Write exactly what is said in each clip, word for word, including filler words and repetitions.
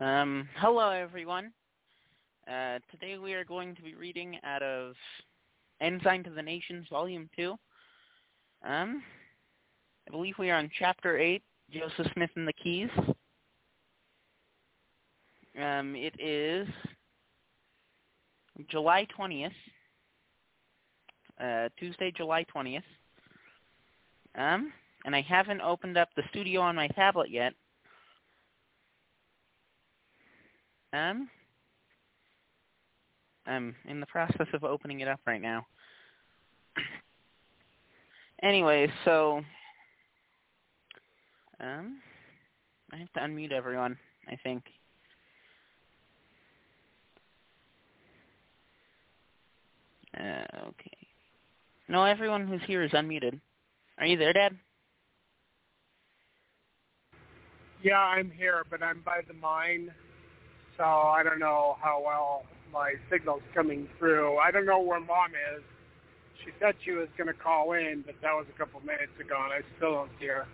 Um, hello, everyone. Uh, today we are going to be reading out of Ensign to the Nations, Volume two. Um, I believe we are on Chapter eight, Joseph Smith and the Keys. Um, it is July twentieth, uh, Tuesday, July twentieth. Um, and I haven't opened up the studio on my tablet yet. Um, I'm in the process of opening it up right now. Anyway, so, um, I have to unmute everyone, I think. Uh, okay. No, everyone who's here is unmuted. Are you there, Dad? Yeah, I'm here, but I'm by the mine. So I don't know how well my signal's coming through. I don't know where Mom is. She said she was going to call in, but that was a couple minutes ago, and I still don't see her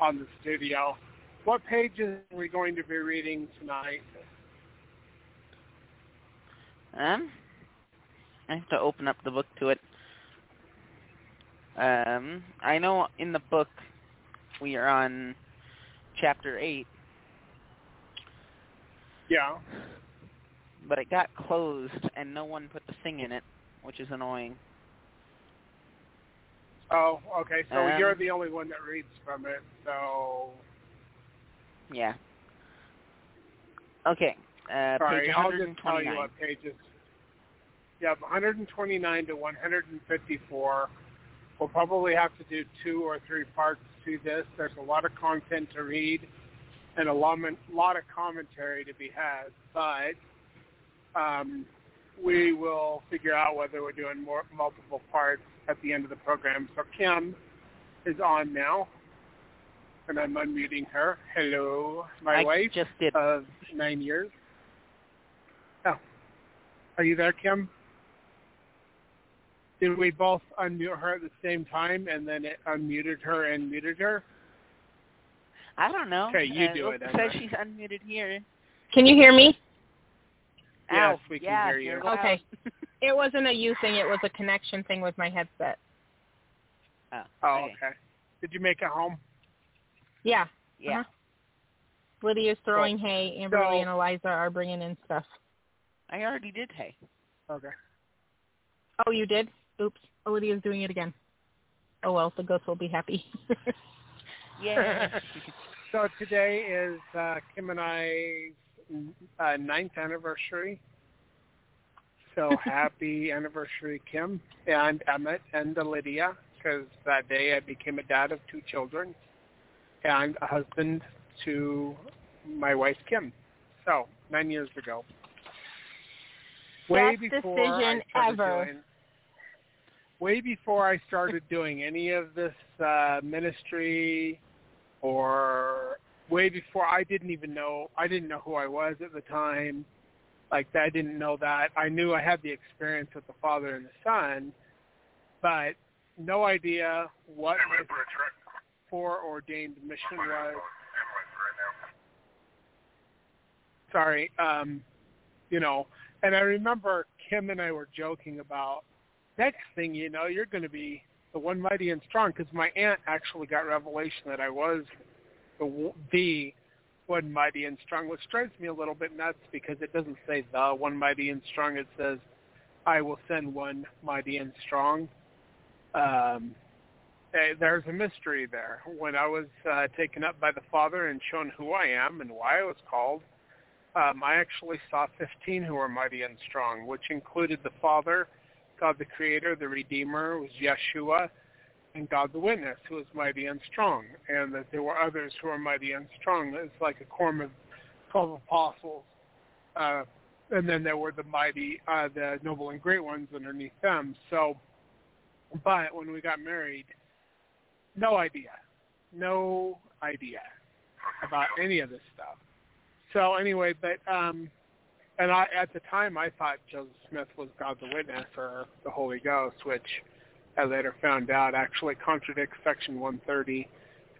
on the studio. What pages are we going to be reading tonight? Um, I have to open up the book to it. Um, I know in the book we are on Chapter eight, Yeah. But it got closed, and no one put the thing in it, which is annoying. Oh, okay, so um, you're the only one that reads from it, so... Yeah. Okay, uh, Sorry, page I'll just tell you what pages... Yeah, one twenty-nine to one fifty-four. We'll probably have to do two or three parts to this. There's a lot of content to read and a lot of commentary to be had, but... Um, we will figure out whether we're doing more, multiple parts at the end of the program. So Kim is on now, and I'm unmuting her. Hello, my I wife just did. Of nine years. Oh, are you there, Kim? Did we both unmute her at the same time, and then it unmuted her and muted her? I don't know. Okay, you uh, do it. It says she's unmuted here. Can you hear me? Yes, Ow. we can yeah, hear you. Okay. It wasn't a you thing. It was a connection thing with my headset. Oh, oh okay. okay. Did you make it home? Yeah. Yeah. Uh-huh. Lydia's throwing cool. hay. Amberly so, and Eliza are bringing in stuff. I already did hay. Okay. Oh, you did? Oops. Lydia's doing it again. Oh, well, the ghost will be happy. Yeah. So today is uh, Kim and I... Uh, ninth anniversary. So happy anniversary, Kim and Emmett and Lydia, because that day I became a dad of two children and a husband to my wife, Kim. So nine years ago. Way Best before decision I ever. Doing, way before I started doing any of this uh, ministry or. Way before, I didn't even know, I didn't know who I was at the time. Like, I didn't know that. I knew I had the experience with the Father and the Son, but no idea what the foreordained mission was. Sorry, um, you know, and I remember Kim and I were joking about, next thing you know, you're going to be the one mighty and strong, because my aunt actually got revelation that I was The, the one mighty and strong, which drives me a little bit nuts because it doesn't say the one mighty and strong. It says, I will send one mighty and strong. Um, there's a mystery there. When I was uh, taken up by the Father and shown who I am and why I was called, um, I actually saw fifteen who were mighty and strong, which included the Father, God the Creator, the Redeemer, was Yeshua, and God the Witness, who was mighty and strong, and that there were others who were mighty and strong. It's like a quorum of twelve apostles, uh, and then there were the mighty, uh, the noble and great ones underneath them. So, but when we got married, no idea, no idea about any of this stuff. So anyway, but um, and I, at the time I thought Joseph Smith was God the Witness or the Holy Ghost, which I later found out actually contradicts Section one thirty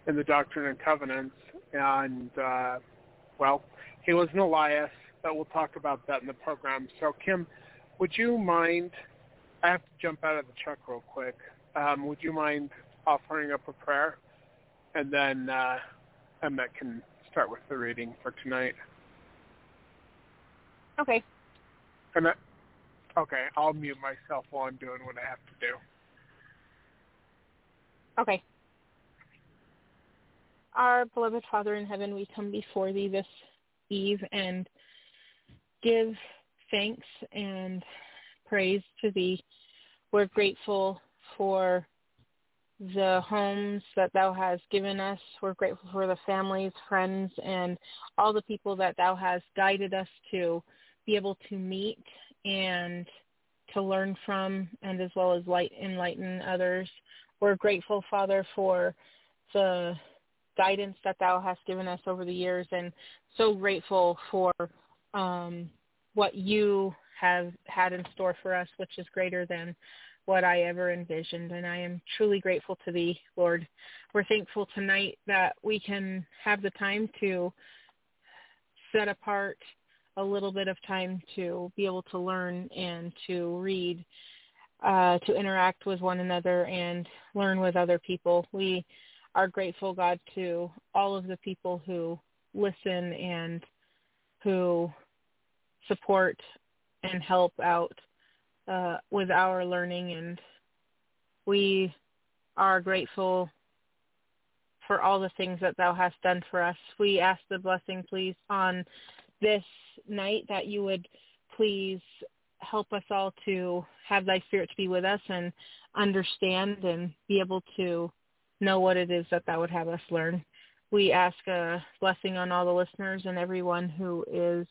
in the Doctrine and Covenants. And, uh, well, he was an Elias, but we'll talk about that in the program. So, Kim, would you mind, I have to jump out of the truck real quick, um, would you mind offering up a prayer? And then uh, Emmett can start with the reading for tonight. Okay. And I, okay, I'll mute myself while I'm doing what I have to do. Okay. Our beloved Father in heaven, we come before thee this eve and give thanks and praise to thee. We're grateful for the homes that thou hast given us. We're grateful for the families, friends, and all the people that thou hast guided us to be able to meet and to learn from, and as well as light enlighten others. We're grateful, Father, for the guidance that thou hast given us over the years, and so grateful for um, what you have had in store for us, which is greater than what I ever envisioned. And I am truly grateful to thee, Lord. We're thankful tonight that we can have the time to set apart a little bit of time to be able to learn and to read, Uh, to interact with one another and learn with other people. We are grateful, God, to all of the people who listen and who support and help out uh, with our learning, and we are grateful for all the things that thou hast done for us. We ask the blessing, please, on this night, that you would please help us all to have thy spirit to be with us and understand and be able to know what it is that thou would have us learn. We ask a blessing on all the listeners and everyone who is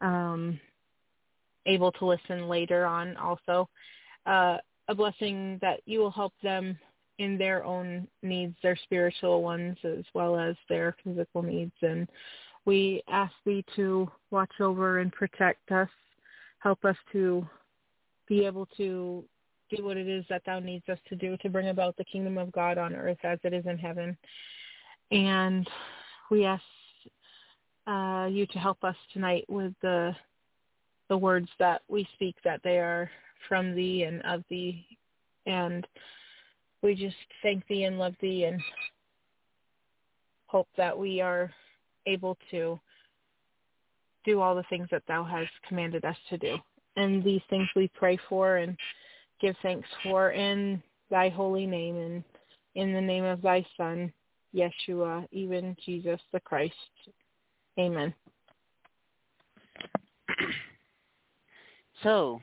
um, able to listen later on also. Uh, a blessing that you will help them in their own needs, their spiritual ones as well as their physical needs. And we ask thee to watch over and protect us. Help us to be able to do what it is that thou needs us to do to bring about the kingdom of God on earth as it is in heaven. And we ask uh, you to help us tonight with the the words that we speak, that they are from thee and of thee. And we just thank thee and love thee and hope that we are able to do all the things that thou hast commanded us to do. And these things we pray for and give thanks for in thy holy name and in the name of thy Son, Yeshua, even Jesus the Christ. Amen. So,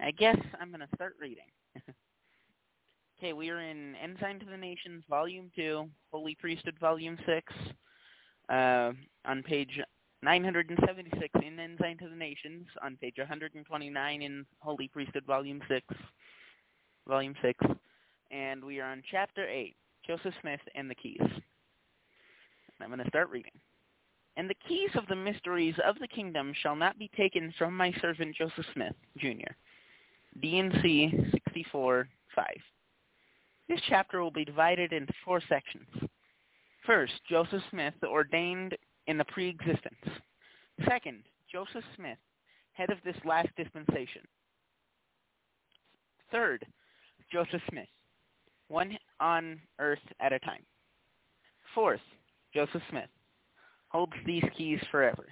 I guess I'm going to start reading. Okay, we are in Ensign to the Nations, Volume two, Holy Priesthood, Volume six, uh, on page nine hundred seventy-six in Ensign to the Nations, on page one hundred twenty-nine in Holy Priesthood, Volume six, Volume six, and we are on Chapter eight, Joseph Smith and the Keys. I'm going to start reading. And the keys of the mysteries of the kingdom shall not be taken from my servant Joseph Smith, Junior D and C sixty-four five. This chapter will be divided into four sections. First, Joseph Smith, ordained in the pre-existence. Second, Joseph Smith, head of this last dispensation. Third, Joseph Smith, one on earth at a time. Fourth, Joseph Smith holds these keys forever.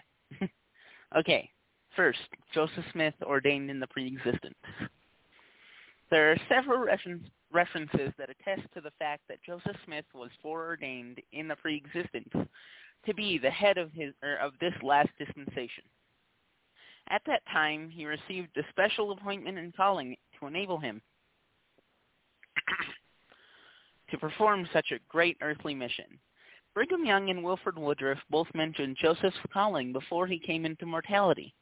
Okay, first, Joseph Smith, ordained in the pre-existence. There are several references that attest to the fact that Joseph Smith was foreordained in the pre-existence to be the head of his or of this last dispensation. At that time, he received a special appointment and calling to enable him to perform such a great earthly mission. Brigham Young and Wilford Woodruff both mentioned Joseph's calling before he came into mortality.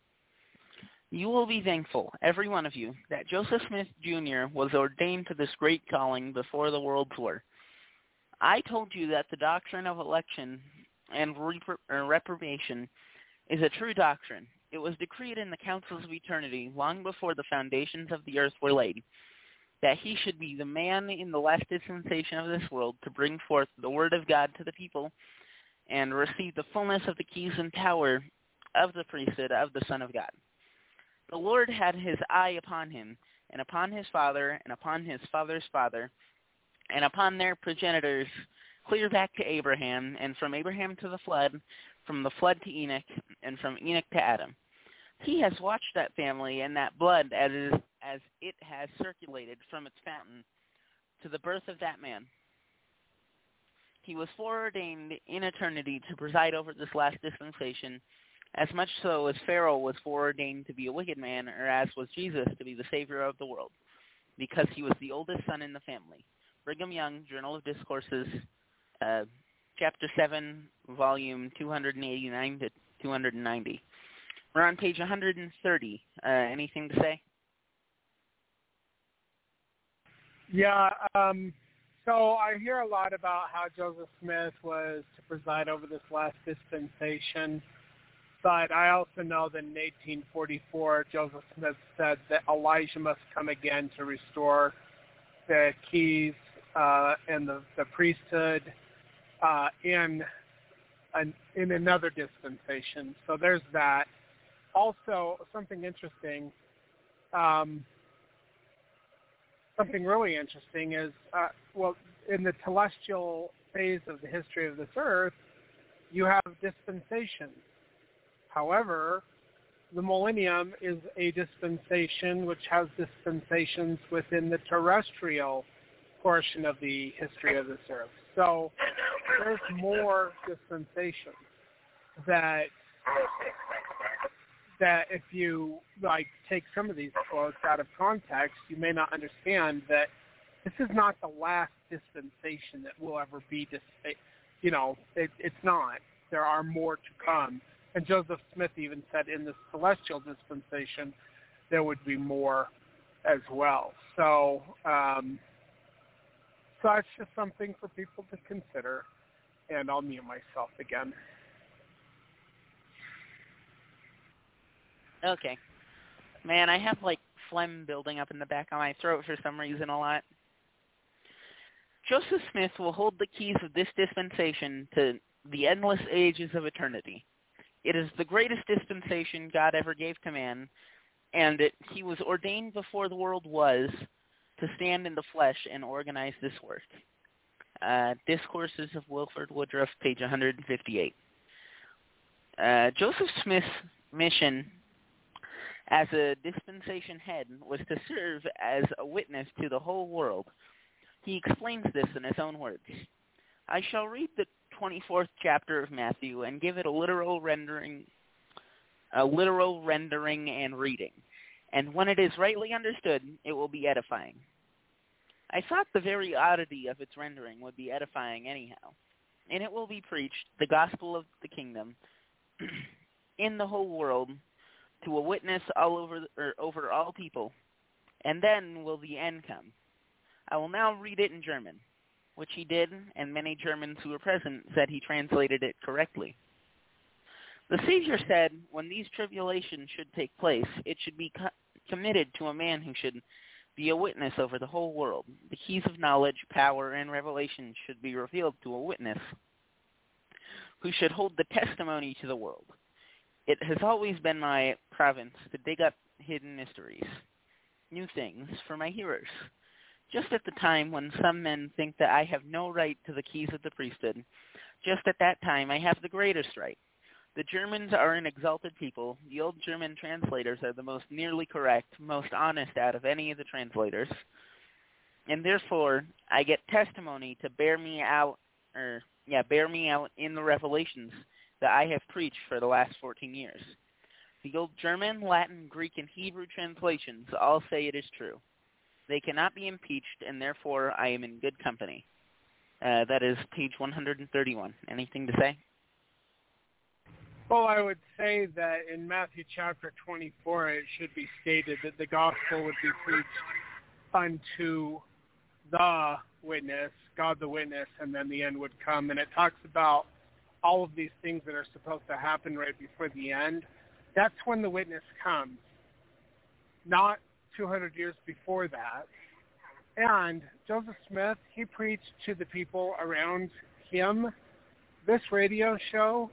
You will be thankful, every one of you, that Joseph Smith, Junior was ordained to this great calling before the worlds were. I told you that the doctrine of election and repro- er, reprobation is a true doctrine. It was decreed in the councils of eternity long before the foundations of the earth were laid, that he should be the man in the last dispensation of this world to bring forth the word of God to the people and receive the fullness of the keys and power of the priesthood of the Son of God. The Lord had his eye upon him, and upon his father, and upon his father's father, and upon their progenitors, clear back to Abraham, and from Abraham to the flood, from the flood to Enoch, and from Enoch to Adam. He has watched that family and that blood as it, is, as it has circulated from its fountain to the birth of that man. He was foreordained in eternity to preside over this last dispensation, as much so as Pharaoh was foreordained to be a wicked man, or as was Jesus to be the Savior of the world, because he was the oldest son in the family. Brigham Young, Journal of Discourses, Uh, chapter seven, volume two hundred eighty-nine to two hundred ninety. We're on page one hundred thirty. Uh, anything to say? Yeah, um, so I hear a lot about how Joseph Smith was to preside over this last dispensation, but I also know that in eighteen forty-four, Joseph Smith said that Elijah must come again to restore the keys uh, and the, the priesthood Uh, in an, in another dispensation. So there's that. Also, something interesting, um, something really interesting is, uh, well, in the telestial phase of the history of this earth, you have dispensations. However, the millennium is a dispensation which has dispensations within the terrestrial portion of the history of this earth. So there's more dispensations that that if you like take some of these quotes out of context, you may not understand that this is not the last dispensation that will ever be dispensed. You know, it, it's not. There are more to come. And Joseph Smith even said in the celestial dispensation there would be more as well. So um, so that's just something for people to consider. And I'll mute myself again. Okay. Man, I have like phlegm building up in the back of my throat for some reason a lot. Joseph Smith will hold the keys of this dispensation to the endless ages of eternity. It is the greatest dispensation God ever gave to man, and it, he was ordained before the world was to stand in the flesh and organize this work. Uh, Discourses of Wilford Woodruff, page one fifty-eight. Uh, Joseph Smith's mission as a dispensation head was to serve as a witness to the whole world. He explains this in his own words. I shall read the twenty-fourth chapter of Matthew and give it a literal rendering, a literal rendering and reading. And when it is rightly understood, it will be edifying. I thought the very oddity of its rendering would be edifying anyhow. And it will be preached, the gospel of the kingdom, in the whole world, to a witness all over, or over all people. And then will the end come. I will now read it in German, which he did, and many Germans who were present said he translated it correctly. The Savior said, when these tribulations should take place, it should be co- committed to a man who should be a witness over the whole world. The keys of knowledge, power, and revelation should be revealed to a witness who should hold the testimony to the world. It has always been my province to dig up hidden mysteries, new things for my hearers. Just at the time when some men think that I have no right to the keys of the priesthood, just at that time I have the greatest right. The Germans are an exalted people. The old German translators are the most nearly correct, most honest out of any of the translators. And therefore, I get testimony to bear me out, or, yeah, bear me out in the revelations that I have preached for the last fourteen years. The old German, Latin, Greek, and Hebrew translations all say it is true. They cannot be impeached, and therefore I am in good company. Uh, that is page one thirty-one. Anything to say? Well, I would say that in Matthew chapter twenty-four, it should be stated that the gospel would be preached unto the witness, God the witness, and then the end would come. And it talks about all of these things that are supposed to happen right before the end. That's when the witness comes, not two hundred years before that. And Joseph Smith, he preached to the people around him. This radio show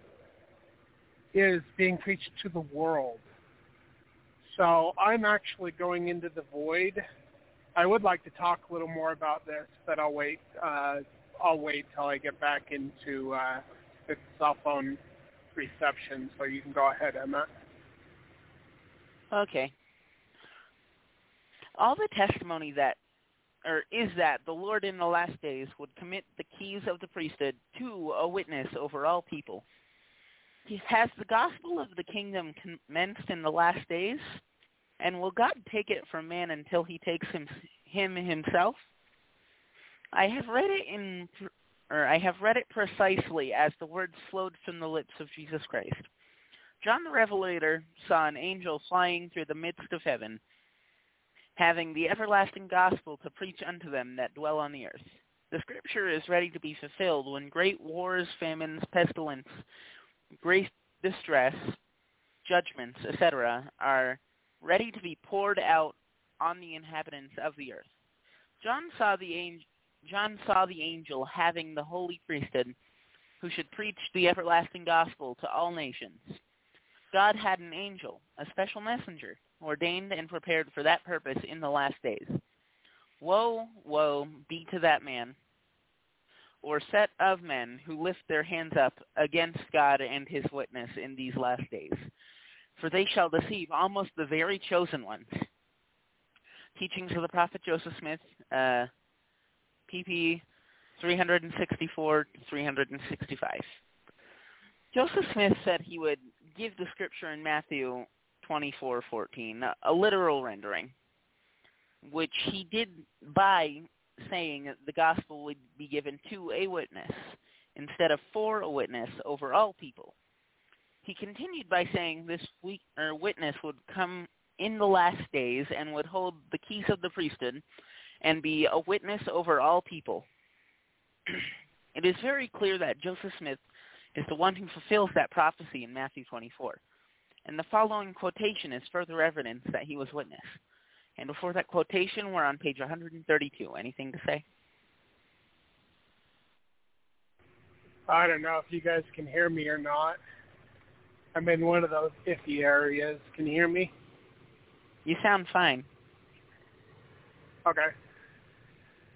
is being preached to the world. So I'm actually going into the void. I would like to talk a little more about this, but I'll wait. Uh, I'll wait till I get back into uh, the cell phone reception. So you can go ahead, Emma. Okay. All the testimony that, or is that the Lord in the last days would commit the keys of the priesthood to a witness over all people. Has the gospel of the kingdom commenced in the last days? And will God take it from man until he takes him, him himself? I have read it in, or I have read it precisely as the words flowed from the lips of Jesus Christ. John the Revelator saw an angel flying through the midst of heaven, having the everlasting gospel to preach unto them that dwell on the earth. The scripture is ready to be fulfilled when great wars, famines, pestilence, great distress, judgments, et cetera are ready to be poured out on the inhabitants of the earth. John saw the, angel, John saw the angel having the holy priesthood who should preach the everlasting gospel to all nations. God had an angel, a special messenger, ordained and prepared for that purpose in the last days. Woe, woe, be to that man, or set of men who lift their hands up against God and his witness in these last days. for they shall deceive almost the very chosen ones. Teachings of the Prophet Joseph Smith, uh, pp. three sixty-four to three sixty-five. Joseph Smith said he would give the scripture in Matthew twenty-four fourteen, a literal rendering, which he did by saying that the gospel would be given to a witness instead of for a witness over all people. He continued by saying this week, or witness would come in the last days and would hold the keys of the priesthood and be a witness over all people. It is very clear that Joseph Smith is the one who fulfills that prophecy in Matthew twenty-four. And the following quotation is further evidence that he was witness. And before that quotation, we're on page one thirty-two. Anything to say? I don't know if you guys can hear me or not. I'm in one of those iffy areas. Can you hear me? You sound fine. Okay.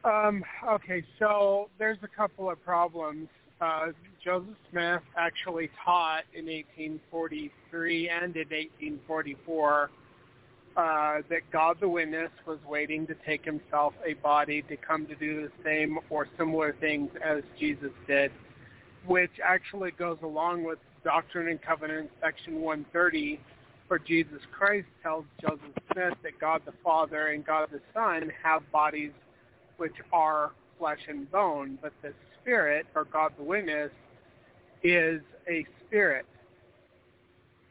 Um, okay, so there's a couple of problems. Uh, Joseph Smith actually taught in eighteen forty-three and in eighteen forty-four uh, that God the Witness was waiting to take himself a body to come to do the same or similar things as Jesus did, which actually goes along with Doctrine and Covenants, section one thirty, where Jesus Christ tells Joseph Smith that God the Father and God the Son have bodies which are flesh and bone, but the Spirit, or God the Witness, is a spirit.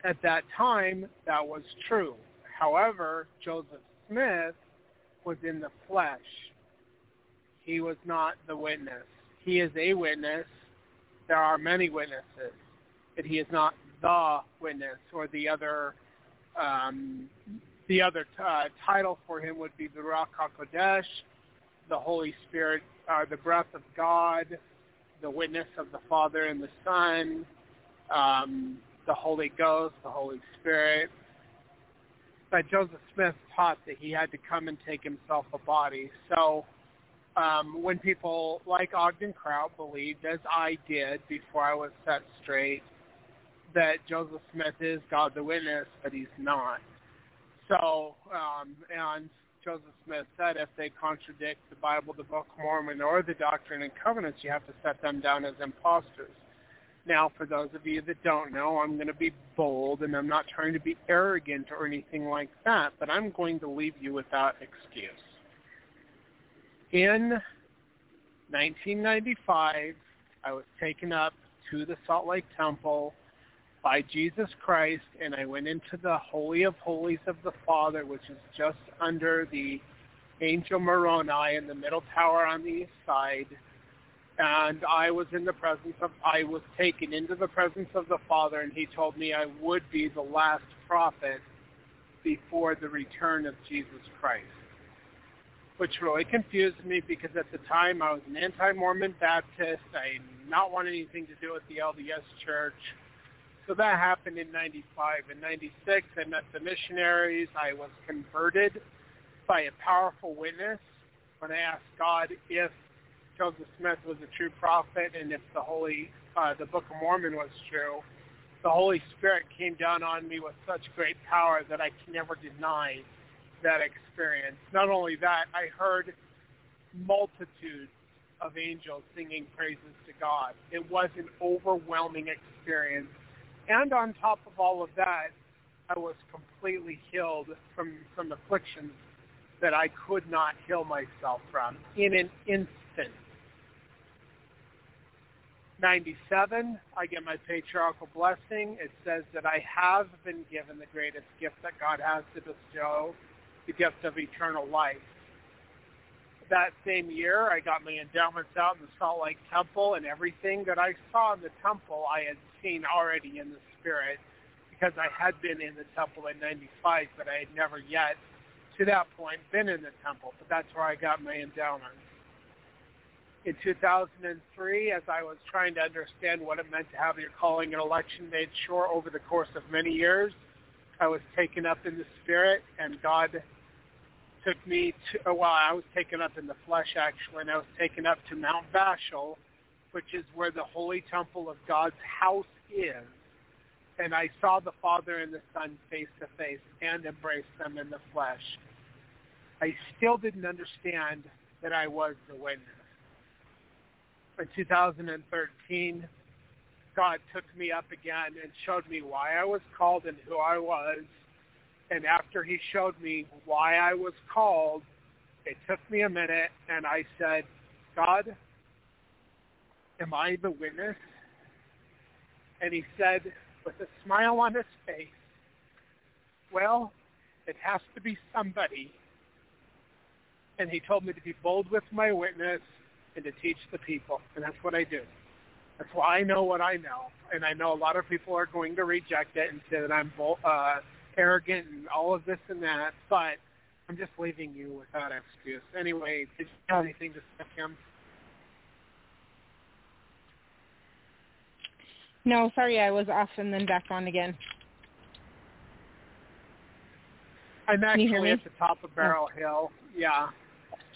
At that time, that was true. However, Joseph Smith was in the flesh. He was not the witness. He is a witness. There are many witnesses, but he is not the witness, or the other um, the other uh, title for him would be the Ruach HaKodesh, the Holy Spirit, uh, the breath of God, the witness of the Father and the Son, um, the Holy Ghost, the Holy Spirit. But Joseph Smith taught that he had to come and take himself a body. So um, when people like Ogden Kraut believed, as I did before I was set straight, that Joseph Smith is God the Witness, but he's not. So, um, and... Joseph Smith said if they contradict the Bible, the Book of Mormon, or the Doctrine and Covenants, you have to set them down as imposters. Now, for those of you that don't know, I'm going to be bold, and I'm not trying to be arrogant or anything like that, but I'm going to leave you without excuse. In nineteen ninety-five, I was taken up to the Salt Lake Temple by Jesus Christ, and I went into the Holy of Holies of the Father, which is just under the Angel Moroni in the middle tower on the east side, and I was in the presence of, I was taken into the presence of the Father, and he told me I would be the last prophet before the return of Jesus Christ, which really confused me because at the time I was an anti-Mormon Baptist. I did not want anything to do with the L D S Church. So that happened in ninety-five. In ninety-six, I met the missionaries. I was converted by a powerful witness when I asked God if Joseph Smith was a true prophet and if the Holy, uh, the Book of Mormon was true. The Holy Spirit came down on me with such great power that I can never deny that experience. Not only that, I heard multitudes of angels singing praises to God. It was an overwhelming experience. And on top of all of that, I was completely healed from some afflictions that I could not heal myself from in an instant. ninety-seven, I get my patriarchal blessing. It says that I have been given the greatest gift that God has to bestow, the gift of eternal life. That same year, I got my endowments out in the Salt Lake Temple, and everything that I saw in the temple I had seen already in the Spirit because I had been in the temple in ninety-five, but I had never yet, to that point, been in the temple. But that's where I got my endowments. In two thousand three, as I was trying to understand what it meant to have your calling and election made sure over the course of many years, I was taken up in the Spirit, and God took me to, well, I was taken up in the flesh, actually, and I was taken up to Mount Vashel, which is where the Holy Temple of God's house is. and I saw the Father and the Son face to face and embraced them in the flesh. I still didn't understand that I was the witness. In two thousand thirteen, God took me up again and showed me why I was called and who I was. And after he showed me why I was called, it took me a minute, and I said, God, am I the witness? And he said, with a smile on his face, well, it has to be somebody. And he told me to be bold with my witness and to teach the people. And that's what I do. That's why I know what I know. And I know a lot of people are going to reject it and say that I'm bold, uh, arrogant and all of this and that. But I'm just leaving you without excuse. Anyway, did you have anything to say, Kim? No, sorry, I was off and then back on again. I'm actually at the top of Barrel oh. Hill. Yeah.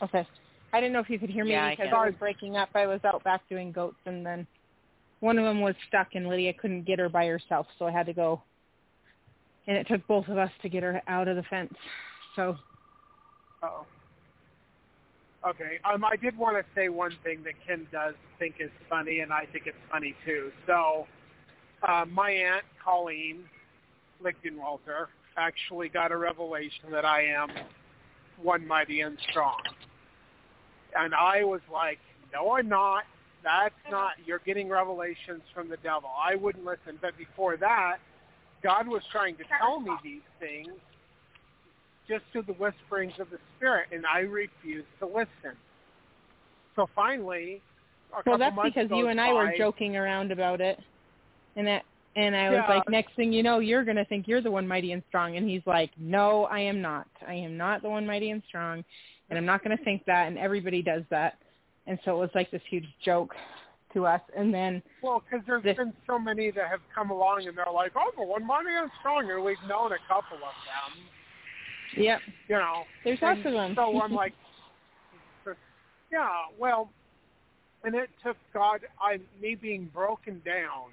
Okay. I didn't know if you could hear me yeah, because I, I was breaking up. I was out back doing goats, and then one of them was stuck, and Lydia couldn't get her by herself, so I had to go. And it took both of us to get her out of the fence. So. Oh. Okay. Um, I did want to say one thing that Kim does think is funny, and I think it's funny too. So, uh, my aunt Colleen Lichtenwalter actually got a revelation that I am one mighty and strong, and I was like, "No, I'm not. That's not. You're getting revelations from the devil." I wouldn't listen. But before that, God was trying to tell me these things just through the whisperings of the Spirit, and I refused to listen. So finally, a well, that's because you and I by, were joking around about it, and that, and I yeah. was like, next thing you know, you're going to think you're the one mighty and strong, and he's like, no, I am not. I am not the one mighty and strong, and I'm not going to think that, and everybody does that. And so it was like this huge joke to us, and then... Well, because there's this, been so many that have come along, and they're like, oh, the one mighty and strong, and we've known a couple of them. Yep. You know. There's lots of them. So I'm like, yeah, well, and it took God, I, me being broken down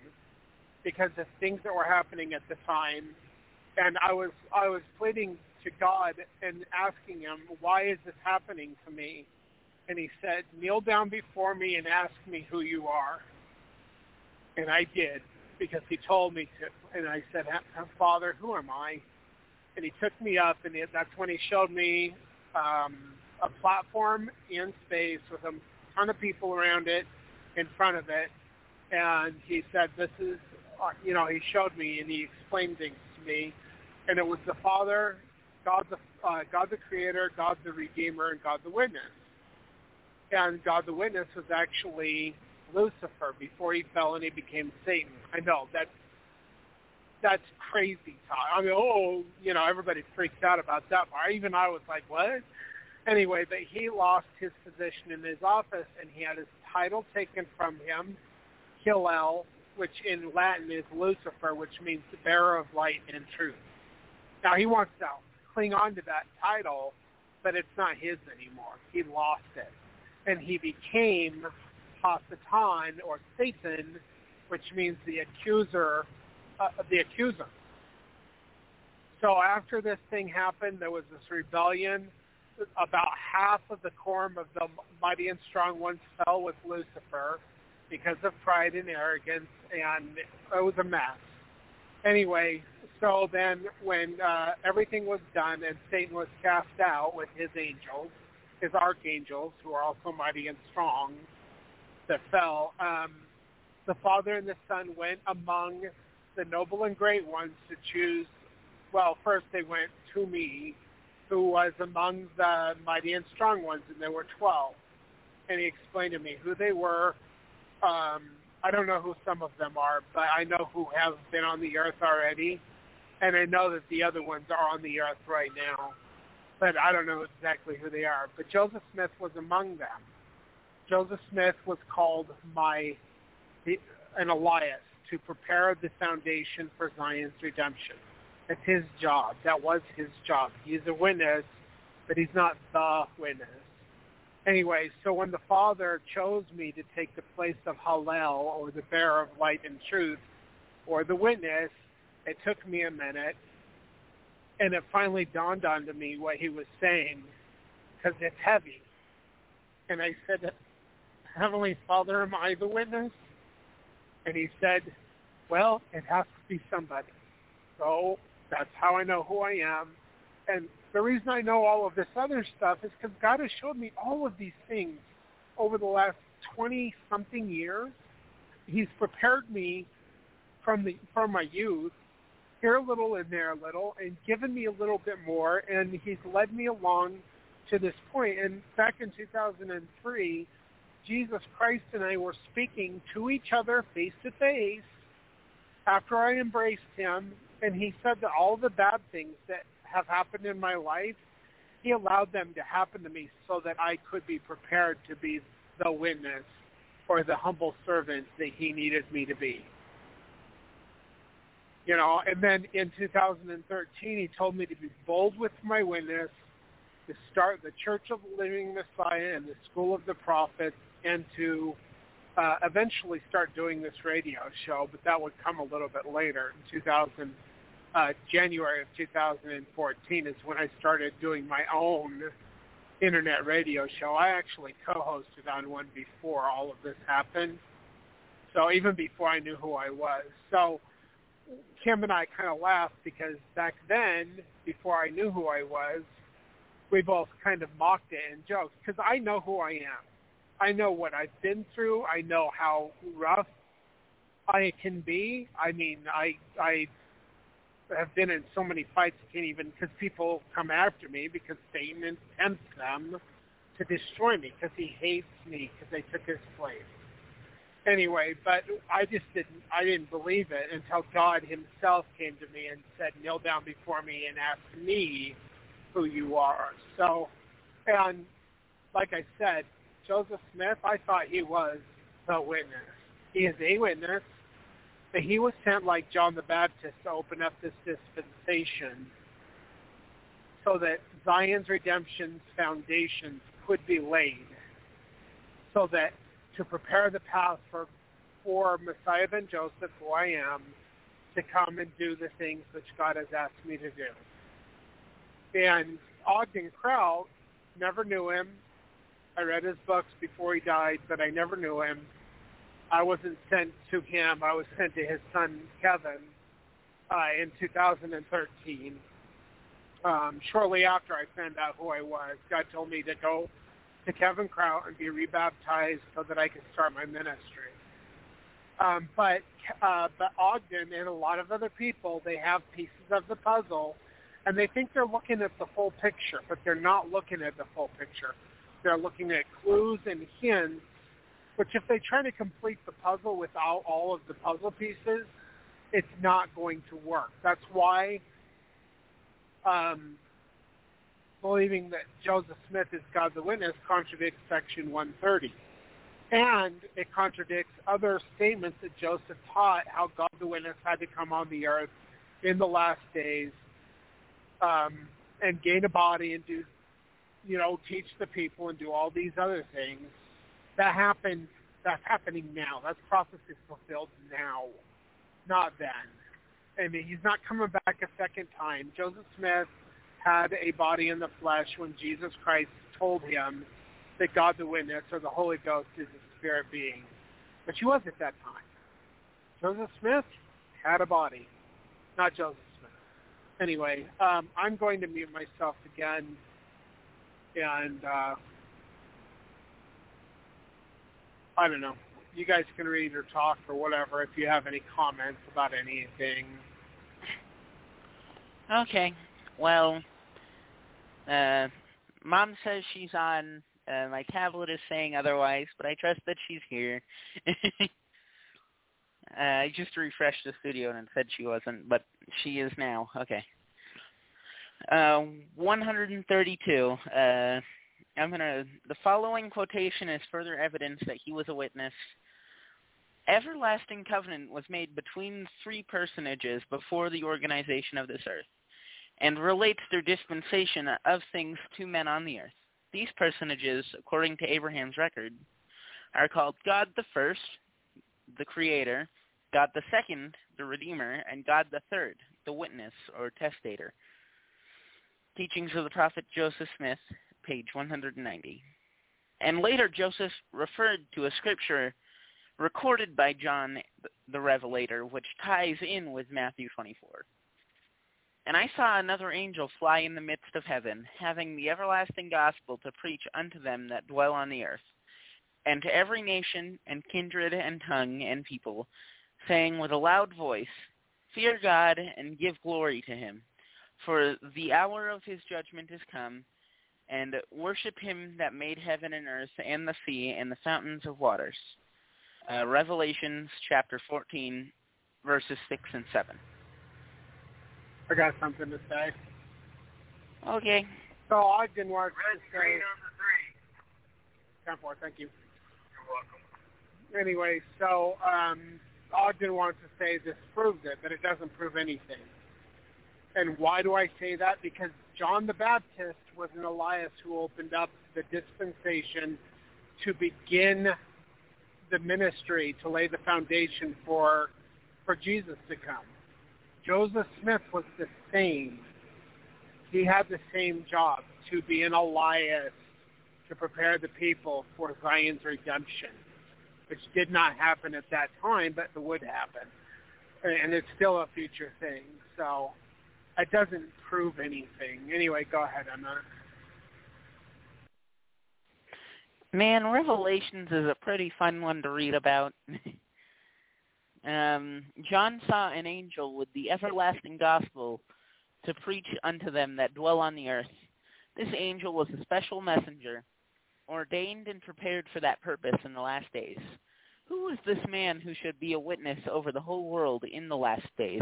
because of things that were happening at the time, and I was I was pleading to God and asking him, why is this happening to me? And he said, kneel down before me and ask me who you are. And I did, because he told me to. And I said, Father, who am I? And he took me up, and that's when he showed me um, a platform in space with a ton of people around it, in front of it. And he said, this is, you know, he showed me, and he explained things to me. And it was the Father, God the, uh, God the Creator, God the Redeemer, and God the Witness. And God the Witness was actually Lucifer. Before he fell, and he became Satan. I know, that's That's crazy talk. I mean, oh, you know, everybody freaked out about that part. Even I was like, what? Anyway, but he lost his position in his office, and he had his title taken from him, Hillel, which in Latin is Lucifer, which means the bearer of light and truth. Now, he wants to cling on to that title, but it's not his anymore. He lost it. And he became Hasatan, or Satan, which means the accuser, Uh, the accuser. So after this thing happened, there was this rebellion. About half of the quorum of the mighty and strong ones fell with Lucifer because of pride and arrogance, and it was a mess. Anyway, so then when uh, everything was done and Satan was cast out with his angels, his archangels, who are also mighty and strong, that fell, um, the Father and the Son went among the noble and great ones to choose. Well, first they went to me, who was among the mighty and strong ones, and there were twelve. And he explained to me who they were. Um, I don't know who some of them are, but I know who have been on the earth already, and I know that the other ones are on the earth right now, but I don't know exactly who they are. But Joseph Smith was among them. Joseph Smith was called my an Elias, to prepare the foundation for Zion's redemption. That's his job. That was his job. He's a witness, but he's not the witness. Anyway, so when the Father chose me to take the place of Hillel, or the bearer of light and truth, or the witness, It took me a minute, and it finally dawned on me what he was saying, because it's heavy. And I said, Heavenly Father, am I the witness? And he said, well, it has to be somebody. So that's how I know who I am. And the reason I know all of this other stuff is because God has showed me all of these things over the last twenty-something years. He's prepared me from the from my youth, here a little and there a little, and given me a little bit more, and he's led me along to this point. And back in two thousand three, Jesus Christ and I were speaking to each other face-to-face after I embraced him, and he said that all the bad things that have happened in my life, he allowed them to happen to me so that I could be prepared to be the witness or the humble servant that he needed me to be. You know, and then in two thousand thirteen, he told me to be bold with my witness, to start the Church of the Living Messiah and the School of the Prophets, and to uh, eventually start doing this radio show, but that would come a little bit later. In two thousand, uh, January of two thousand fourteen is when I started doing my own internet radio show. I actually co-hosted on one before all of this happened, so even before I knew who I was. So Kim and I kind of laughed because back then, before I knew who I was, we both kind of mocked it and joked, because I know who I am. I know what I've been through. I know how rough I can be. I mean, I I have been in so many fights, I can't even, because people come after me because Satan intends them to destroy me because he hates me because they took his place. Anyway, but I just didn't, I didn't believe it until God himself came to me and said, kneel down before me and ask me who you are. So, and like I said, Joseph Smith, I thought he was the witness. He is a witness, but he was sent like John the Baptist to open up this dispensation so that Zion's Redemption's foundations could be laid, so that to prepare the path for, for Messiah ben Joseph, who I am, to come and do the things which God has asked me to do. And Ogden Kraut, never knew him. I read his books before he died, but I never knew him. I wasn't sent to him. I was sent to his son, Kevin, uh, in two thousand thirteen. Um, shortly after I found out who I was, God told me to go to Kevin Kraut and be rebaptized so that I could start my ministry. Um, but, uh, but Ogden and a lot of other people, they have pieces of the puzzle, and they think they're looking at the full picture, but they're not looking at the full picture. They're looking at clues and hints, which if they try to complete the puzzle without all of the puzzle pieces, it's not going to work. That's why um, believing that Joseph Smith is God the Witness contradicts Section one thirty. And it contradicts other statements that Joseph taught, how God the Witness had to come on the earth in the last days, Um, and gain a body and do, you know, teach the people and do all these other things. That happened, that's happening now. That prophecy is fulfilled now, not then. I mean, he's not coming back a second time. Joseph Smith had a body in the flesh when Jesus Christ told him that God the Witness or the Holy Ghost is a spirit being. But he was at that time. Joseph Smith had a body, not Joseph. Anyway, um, I'm going to mute myself again, and uh, I don't know. You guys can read or talk or whatever if you have any comments about anything. Okay. Well, uh, Mom says she's on. Uh, my tablet is saying otherwise, but I trust that she's here. Uh, I just refreshed the studio and it said she wasn't, but she is now. Okay. Uh, one hundred thirty-two. Uh, I'm gonna. The following quotation is further evidence that he was a witness. Everlasting covenant was made between three personages before the organization of this earth, and relates their dispensation of things to men on the earth. These personages, according to Abraham's record, are called God the First, the Creator, God the Second, the Redeemer, and God the Third, the Witness or Testator. Teachings of the Prophet Joseph Smith, page one hundred ninety. And later Joseph referred to a scripture recorded by John the Revelator, which ties in with Matthew twenty-four. And I saw another angel fly in the midst of heaven, having the everlasting gospel to preach unto them that dwell on the earth, and to every nation, and kindred, and tongue, and people, saying with a loud voice, Fear God, and give glory to him, for the hour of his judgment is come, and worship him that made heaven and earth, and the sea, and the fountains of waters. Uh, Revelations chapter fourteen, verses six and seven. I got something to say. Okay. So Ogden was... Red screen number three. Time for it, thank you. You're welcome. Anyway, so um, Ogden wants to say this proves it, but it doesn't prove anything. And why do I say that? Because John the Baptist was an Elias who opened up the dispensation to begin the ministry, to lay the foundation for for Jesus to come. Joseph Smith was the same. He had the same job, to be an Elias, to prepare the people for Zion's redemption, which did not happen at that time, but it would happen. And it's still a future thing. So it doesn't prove anything. Anyway, go ahead, Emma. Man, Revelations is a pretty fun one to read about. Um, John saw an angel with the everlasting gospel to preach unto them that dwell on the earth. This angel was a special messenger, ordained and prepared for that purpose in the last days. Who was this man who should be a witness over the whole world in the last days?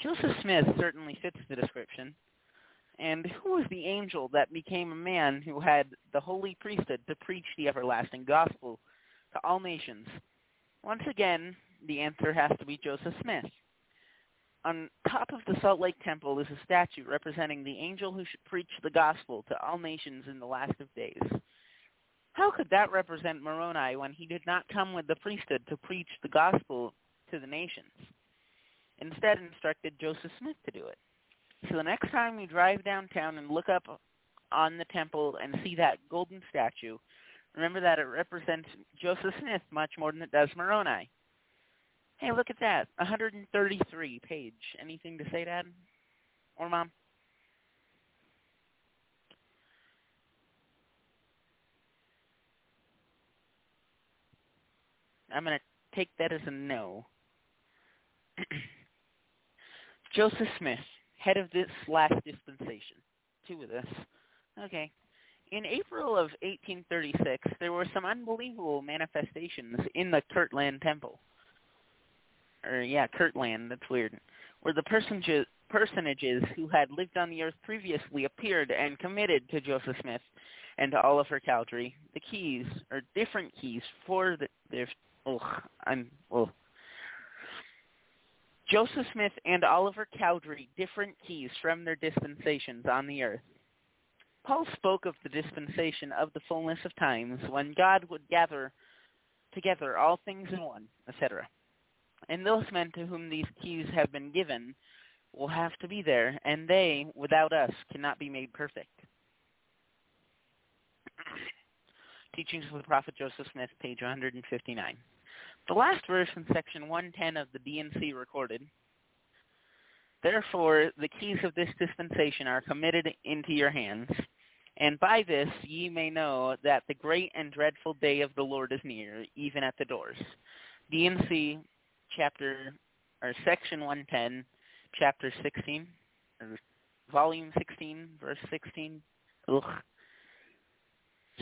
Joseph Smith certainly fits the description. And who was the angel that became a man who had the holy priesthood to preach the everlasting gospel to all nations? Once again, the answer has to be Joseph Smith. On top of the Salt Lake Temple is a statue representing the angel who should preach the gospel to all nations in the last of days. How could that represent Moroni when he did not come with the priesthood to preach the gospel to the nations? Instead, instructed Joseph Smith to do it. So the next time you drive downtown and look up on the temple and see that golden statue, remember that it represents Joseph Smith much more than it does Moroni. Hey, look at that. one hundred thirty-three page. Anything to say, Dad? Or Mom? I'm going to take that as a no. Joseph Smith, head of this last dispensation. Two of this. Okay. In April of eighteen thirty-six, there were some unbelievable manifestations in the Kirtland Temple. Or, yeah, Kirtland, that's weird. Where the personages, personages who had lived on the earth previously appeared and committed to Joseph Smith and to Oliver Cowdery the keys, or different keys, for the... the ugh, I'm... Ugh. Joseph Smith and Oliver Cowdery, different keys from their dispensations on the earth. Paul spoke of the dispensation of the fullness of times when God would gather together all things in one, et cetera. And those men to whom these keys have been given will have to be there, and they, without us, cannot be made perfect. Teachings of the Prophet Joseph Smith, page one hundred fifty-nine. The last verse in section one ten of the D and C recorded, Therefore the keys of this dispensation are committed into your hands. And by this ye may know that the great and dreadful day of the Lord is near, even at the doors. D and C chapter, or section one ten, chapter sixteen, or volume sixteen, verse sixteen. Ugh.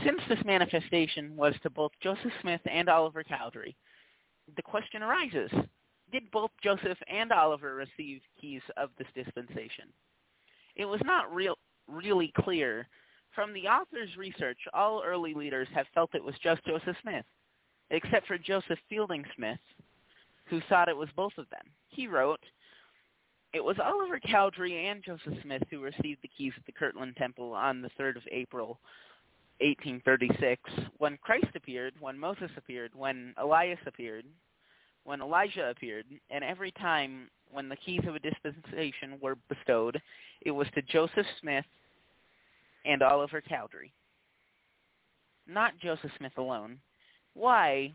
Since this manifestation was to both Joseph Smith and Oliver Cowdery, the question arises, did both Joseph and Oliver receive keys of this dispensation? It was not real, really clear. From the author's research, all early leaders have felt it was just Joseph Smith, except for Joseph Fielding Smith, who thought it was both of them. He wrote, It was Oliver Cowdery and Joseph Smith who received the keys of the Kirtland Temple on the third of April, eighteen thirty-six, when Christ appeared, when Moses appeared, when Elias appeared, when Elijah appeared, and every time when the keys of a dispensation were bestowed, it was to Joseph Smith and Oliver Cowdery. Not Joseph Smith alone. Why?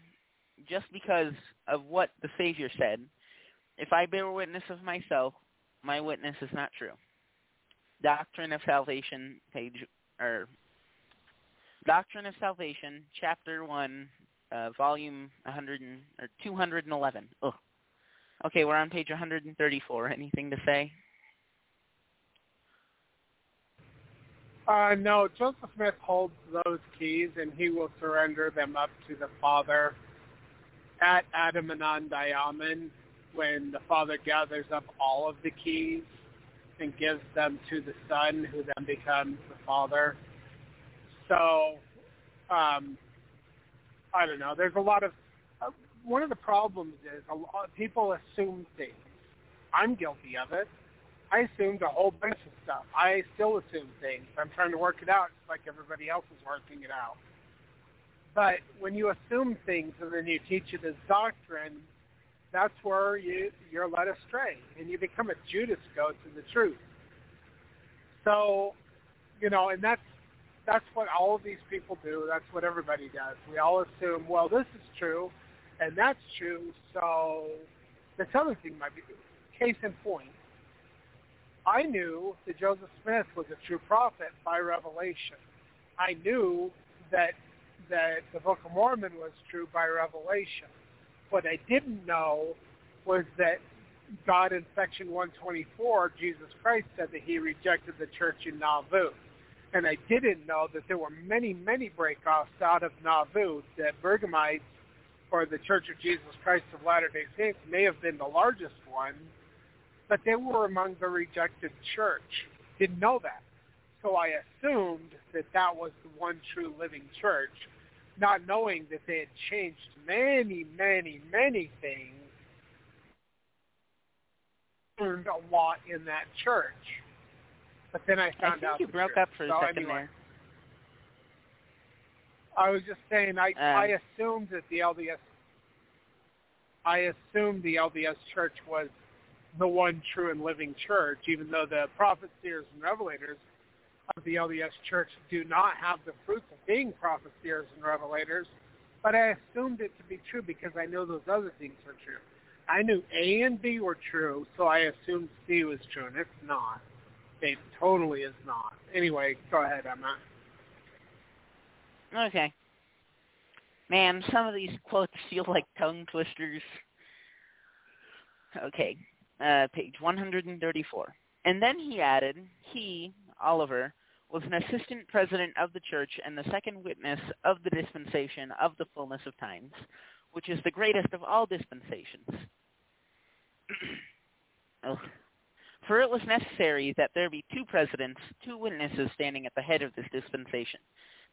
Just because of what the Savior said, if I bear witness of myself, my witness is not true. Doctrine of Salvation, page, or Doctrine of Salvation, chapter one, uh, volume one hundred and, or two hundred eleven. Ugh. Okay, we're on page one hundred thirty-four. Anything to say? Uh, no, Joseph Smith holds those keys, and he will surrender them up to the Father at Adam and on Diamond, when the Father gathers up all of the keys and gives them to the Son, who then becomes the Father. So, um, I don't know. There's a lot of, uh, one of the problems is a lot of people assume things. I'm guilty of it. I assumed a whole bunch of stuff. I still assume things. I'm trying to work it out just like everybody else is working it out. But when you assume things and then you teach it as doctrine, that's where you, you're led astray, and you become a Judas goat to the truth. So, you know, and that's that's what all of these people do. That's what everybody does. We all assume, well, this is true, and that's true, so this other thing might be true. Case in point, I knew that Joseph Smith was a true prophet by revelation. I knew that that the Book of Mormon was true by revelation. What I didn't know was that God in Section one twenty-four, Jesus Christ said that he rejected the church in Nauvoo. And I didn't know that there were many, many breakoffs out of Nauvoo, that Bergamites, or the Church of Jesus Christ of Latter-day Saints, may have been the largest one, but they were among the rejected church. Didn't know that. So I assumed that that was the one true living church, not knowing that they had changed many, many, many things. Learned a lot in that church. But then I found out. I think out you broke church. up for so a second anyway, there. I was just saying, I, uh, I assumed that the L D S, I assumed the L D S church was the one true and living church, even though the prophets, seers, and revelators of the L D S Church do not have the fruits of being prophets, seers, and revelators, but I assumed it to be true because I know those other things are true. I knew A and B were true, so I assumed C was true, and it's not. It totally is not. Anyway, go ahead, Emma. Okay. Man, some of these quotes feel like tongue twisters. Okay, uh, page one hundred thirty-four. And then he added, he, Oliver, was an assistant president of the church and the second witness of the dispensation of the fullness of times, which is the greatest of all dispensations. Oh. For it was necessary that there be two presidents, two witnesses standing at the head of this dispensation.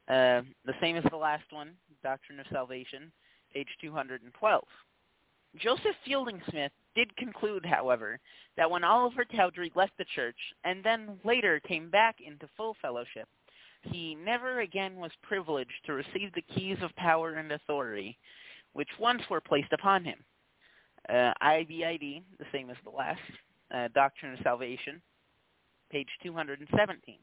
Uh, the same as the last one, Doctrine of Salvation, page two hundred twelve. Joseph Fielding Smith did conclude, however, that when Oliver Cowdery left the church and then later came back into full fellowship, he never again was privileged to receive the keys of power and authority, which once were placed upon him. Uh, I B I D, the same as the last, uh, Doctrine of Salvation, page two hundred seventeen.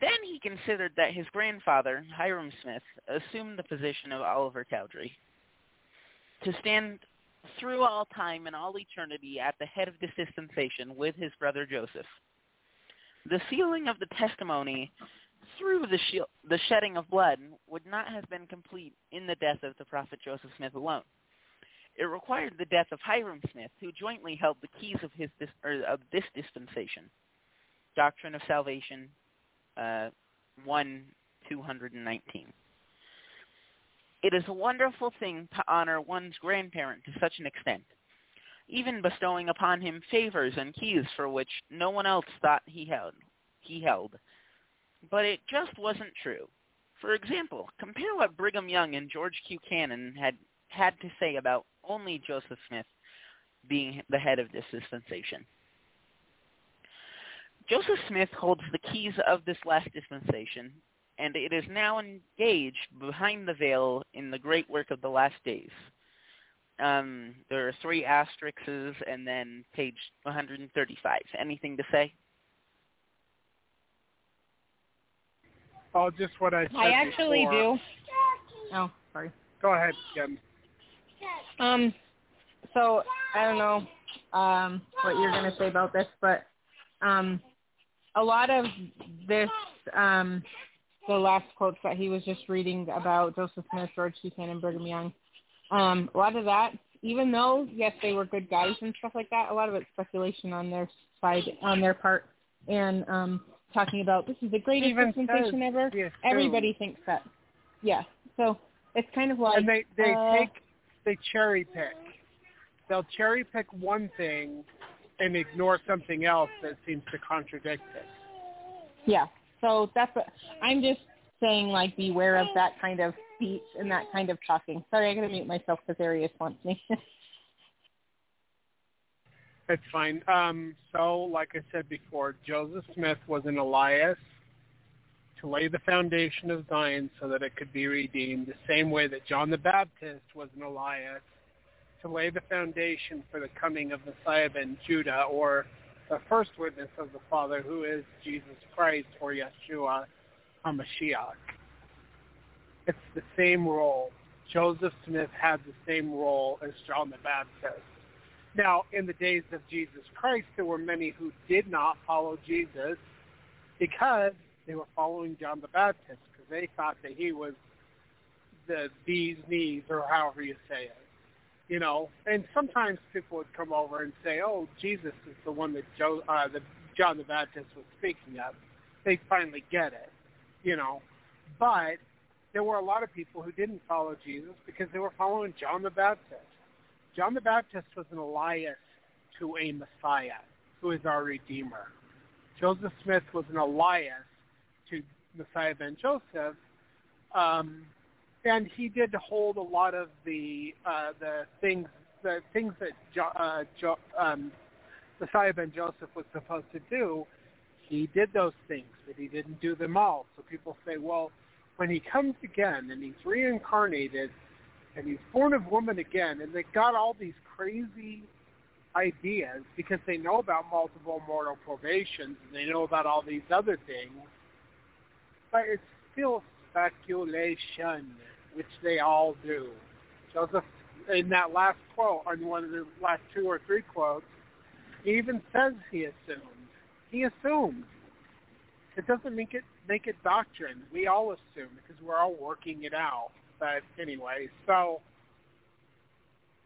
Then he considered that his grandfather, Hiram Smith, assumed the position of Oliver Cowdery, to stand through all time and all eternity at the head of this dispensation with his brother Joseph. The sealing of the testimony through the, she- the shedding of blood would not have been complete in the death of the prophet Joseph Smith alone. It required the death of Hiram Smith, who jointly held the keys of, his dis- or of this dispensation. Doctrine of Salvation, uh, one two nineteen. It is a wonderful thing to honor one's grandparent to such an extent, even bestowing upon him favors and keys for which no one else thought he held. He held. But it just wasn't true. For example, compare what Brigham Young and George Q. Cannon had had to say about only Joseph Smith being the head of this dispensation. Joseph Smith holds the keys of this last dispensation, and it is now engaged behind the veil in the great work of the last days. Um, there are three asterisks and then page one thirty-five. Anything to say? Oh, just what I said I actually before. do. Oh, sorry. Go ahead, Kim. Um, so I don't know um, what you're going to say about this, but um, a lot of this, um, the last quotes that he was just reading about Joseph Smith, George Q. Cannon, Brigham Young, um, a lot of that, even though, yes, they were good guys and stuff like that, a lot of it's speculation on their side, on their part, and um, talking about this is the greatest presentation ever. Yes, everybody thinks that. Yeah. So it's kind of like... And they, they uh, take... They cherry pick. They'll cherry pick one thing and ignore something else that seems to contradict it. Yeah. So that's what I'm just saying, like, beware of that kind of speech and that kind of talking. Sorry, I got to mute myself because Arius wants me. That's fine. Um, so, like I said before, Joseph Smith was an Elias to lay the foundation of Zion so that it could be redeemed, the same way that John the Baptist was an Elias to lay the foundation for the coming of Messiah ben Judah, or the first witness of the Father, who is Jesus Christ, or Yeshua HaMashiach. It's the same role. Joseph Smith had the same role as John the Baptist. Now, in the days of Jesus Christ, there were many who did not follow Jesus because they were following John the Baptist, because they thought that he was the bee's knees, or however you say it. You know, and sometimes people would come over and say, oh, Jesus is the one that, Joe, uh, that John the Baptist was speaking of. They finally get it, you know. But there were a lot of people who didn't follow Jesus because they were following John the Baptist. John the Baptist was an Elias to a Messiah, who is our Redeemer. Joseph Smith was an Elias to Messiah ben Joseph, um, and he did hold a lot of the uh, the things the things that jo- uh, jo- um, Messiah ben Joseph was supposed to do. He did those things, but he didn't do them all. So people say, well, when he comes again and he's reincarnated and he's born of woman again, and they got all these crazy ideas because they know about multiple mortal probations and they know about all these other things. But it's still speculation, which they all do. Joseph, in that last quote, on one of the last two or three quotes, he even says he assumed. He assumed. It doesn't make it make it doctrine. We all assume because we're all working it out. But anyway, so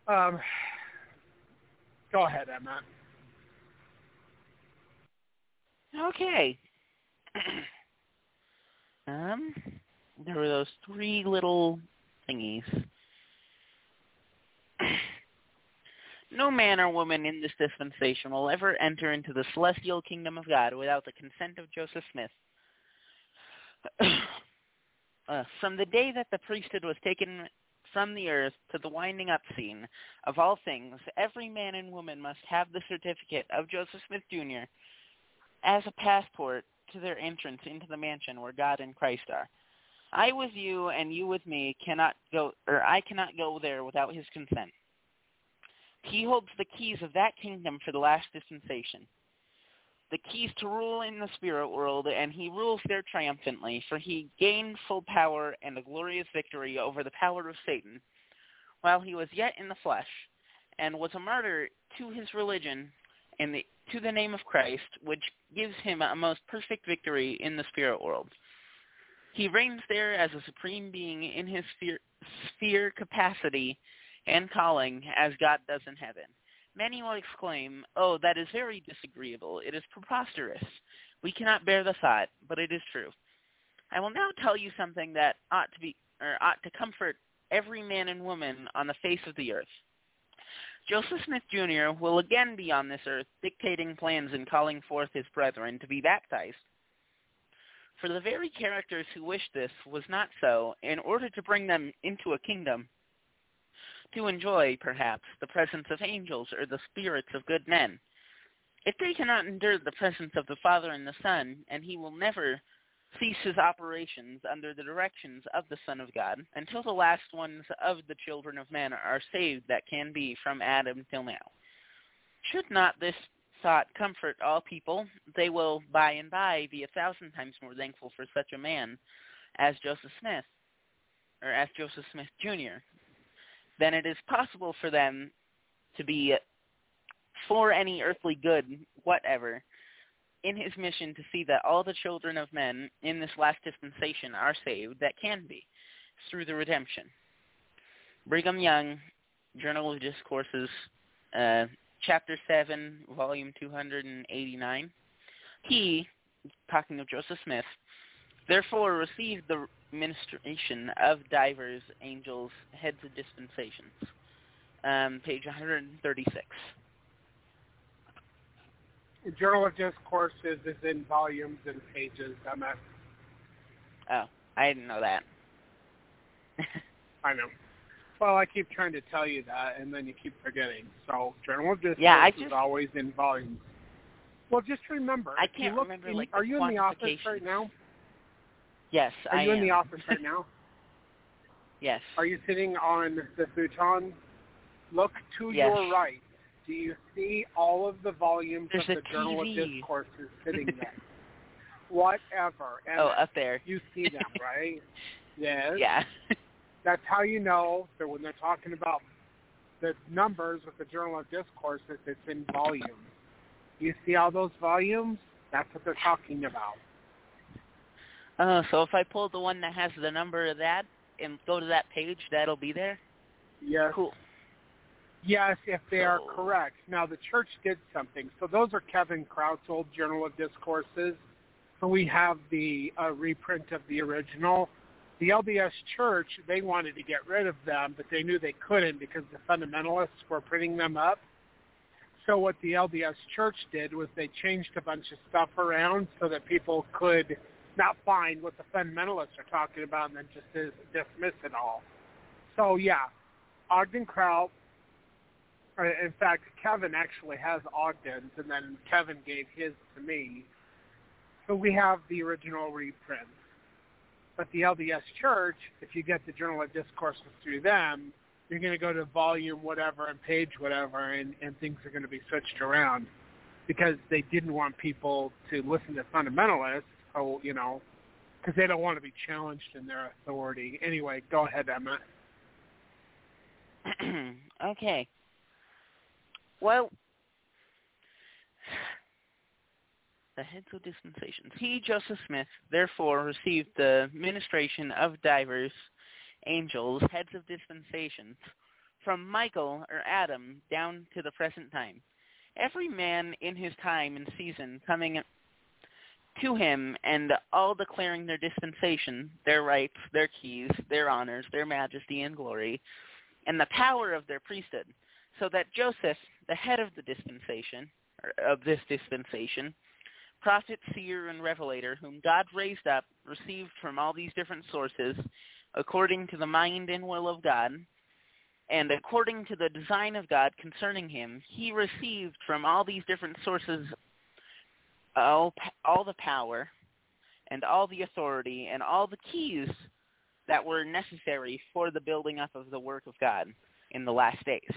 um, go ahead, Emma. Okay. Um, there were those three little thingies. No man or woman in this dispensation will ever enter into the celestial kingdom of God without the consent of Joseph Smith. uh, from the day that the priesthood was taken from the earth to the winding up scene of all things, every man and woman must have the certificate of Joseph Smith Junior as a passport to their entrance into the mansion where God and Christ are. I with you and you with me cannot go, or I cannot go there without his consent. He holds the keys of that kingdom for the last dispensation, the keys to rule in the spirit world, and he rules there triumphantly, for he gained full power and a glorious victory over the power of Satan while he was yet in the flesh, and was a martyr to his religion and the to the name of Christ, which gives him a most perfect victory in the spirit world. He reigns there as a supreme being in his sphere, sphere capacity and calling, as God does in heaven. Many will exclaim, oh, that is very disagreeable. It is preposterous. We cannot bear the thought, but it is true. I will now tell you something that ought to be, or ought to comfort every man and woman on the face of the earth. Joseph Smith Junior will again be on this earth dictating plans and calling forth his brethren to be baptized. For the very characters who wished this was not so, in order to bring them into a kingdom, to enjoy, perhaps, the presence of angels or the spirits of good men. If they cannot endure the presence of the Father and the Son, and he will never cease his operations under the directions of the Son of God until the last ones of the children of man are saved that can be from Adam till now. Should not this thought comfort all people, they will by and by be a thousand times more thankful for such a man as Joseph Smith, or as Joseph Smith Junior, than it is possible for them to be for any earthly good whatever in his mission to see that all the children of men in this last dispensation are saved that can be through the redemption. Brigham Young, Journal of Discourses, uh, Chapter seven, Volume two hundred eighty-nine. He, talking of Joseph Smith, therefore received the ministration of divers angels, heads of dispensations. Um, page one thirty-six. The Journal of Discourses is in volumes and pages, M S. Oh, I didn't know that. I know. Well, I keep trying to tell you that, and then you keep forgetting. So, Journal of Discourses yeah, is always in volumes. Well, just remember. I can't look, remember, in, like, Are you in the office right now? Yes, I am. Are you in the office right now? Yes. Are you sitting on the futon? Look to yes. your right. Do you see all of the volumes There's of the Journal of Discourses sitting there? Whatever. And oh, up there. You see them, right? Yes. Yeah. That's how you know that when they're talking about the numbers with the Journal of Discourses, it's in volumes. You see all those volumes? That's what they're talking about. Uh, so if I pull the one that has the number of that and go to that page, that'll be there? Yes. Cool. Yes, if they are oh. correct. Now, the church did something. So those are Kevin Kraut's old Journal of Discourses. So we have the uh, reprint of the original. The L D S Church, they wanted to get rid of them, but they knew they couldn't because the fundamentalists were printing them up. So what the L D S Church did was they changed a bunch of stuff around so that people could not find what the fundamentalists are talking about and then just dismiss it all. So, yeah, Ogden Kraut, in fact, Kevin actually has Ogden's, and then Kevin gave his to me. So we have the original reprints. But the L D S Church, if you get the Journal of Discourses through them, you're going to go to volume whatever and page whatever, and, and things are going to be switched around because they didn't want people to listen to fundamentalists, so, you know, because they don't want to be challenged in their authority. Anyway, go ahead, Emma. Okay. Well, the heads of dispensations. He, Joseph Smith, therefore received the ministration of divers angels, heads of dispensations, from Michael or Adam down to the present time. Every man in his time and season coming to him and all declaring their dispensation, their rights, their keys, their honors, their majesty and glory, and the power of their priesthood, so that Joseph, the head of the dispensation, or of this dispensation, prophet, seer, and revelator, whom God raised up, received from all these different sources, according to the mind and will of God, and according to the design of God concerning him, he received from all these different sources all, all the power and all the authority and all the keys that were necessary for the building up of the work of God in the last days,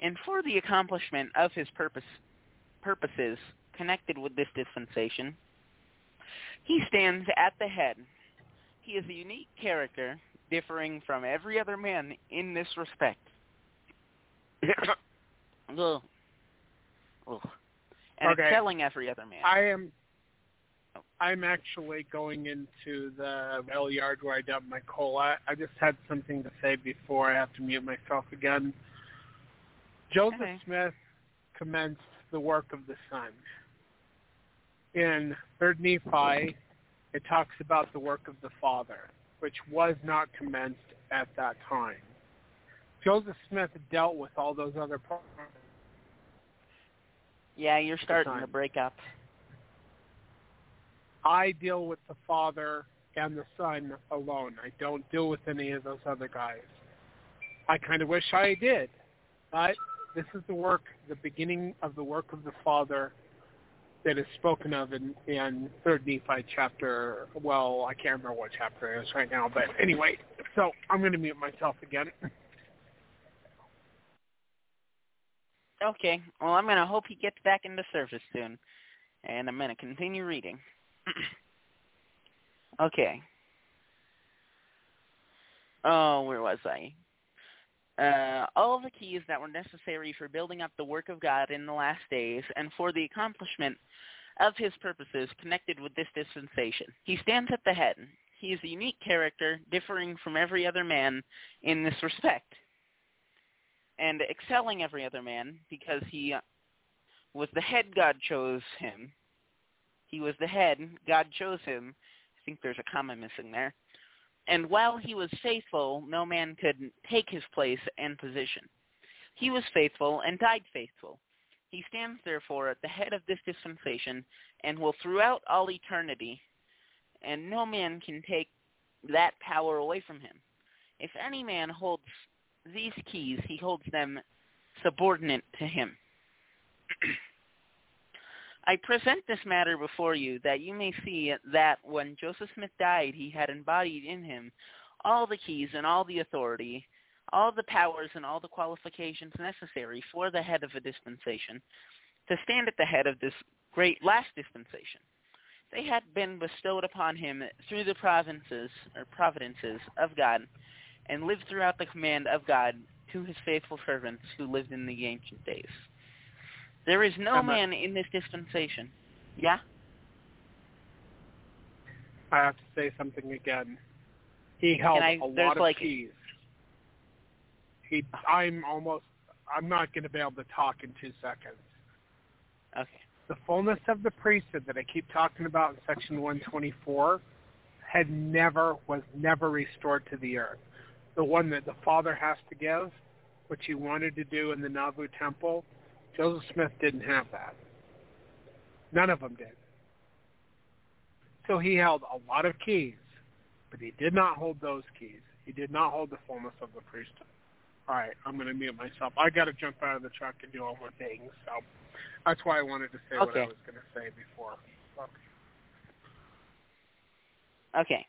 and for the accomplishment of his purpose, purposes, connected with this dispensation. He stands at the head. He is a unique character, differing from every other man in this respect. Ugh. Ugh. And okay. excelling every other man. I am I'm actually going into the rail yard where I dump my coal. I, I just had something to say before I have to mute myself again. Joseph okay. Smith commenced the work of the Son. In third Nephi, it talks about the work of the Father, which was not commenced at that time. Joseph Smith dealt with all those other problems. Yeah, you're starting to break up. I deal with the Father and the Son alone. I don't deal with any of those other guys. I kind of wish I did, but this is the work, the beginning of the work of the Father that is spoken of in, in Third Nephi chapter, well, I can't remember what chapter it is right now, but anyway, so I'm going to mute myself again. Okay, well, I'm going to hope he gets back into service soon, and I'm going to continue reading. Okay. Oh, where was I? Uh, all the keys that were necessary for building up the work of God in the last days and for the accomplishment of his purposes connected with this dispensation. He stands at the head. He is a unique character, differing from every other man in this respect, and excelling every other man because he uh, was the head God chose him. He was the head. God chose him. I think there's a comma missing there. And while he was faithful, no man could take his place and position. He was faithful and died faithful. He stands, therefore, at the head of this dispensation and will throughout all eternity, and no man can take that power away from him. If any man holds these keys, he holds them subordinate to him. I present this matter before you that you may see that when Joseph Smith died, he had embodied in him all the keys and all the authority, all the powers and all the qualifications necessary for the head of a dispensation to stand at the head of this great last dispensation. They had been bestowed upon him through the provinces or providences of God and lived throughout the command of God to his faithful servants who lived in the ancient days. There is no man in this dispensation. Yeah? I have to say something again. He held I, a lot of like keys. He, I'm almost, I'm not going to be able to talk in two seconds. Okay. The fullness of the priesthood that I keep talking about in section one twenty-four had never, was never restored to the earth. The one that the Father has to give, which he wanted to do in the Nauvoo Temple, Joseph Smith didn't have that. None of them did. So he held a lot of keys, but he did not hold those keys. He did not hold the fullness of the priesthood. All right, I'm going to mute myself. I got to jump out of the truck and do all my things. So that's why I wanted to say okay. what I was going to say before. Okay. Okay.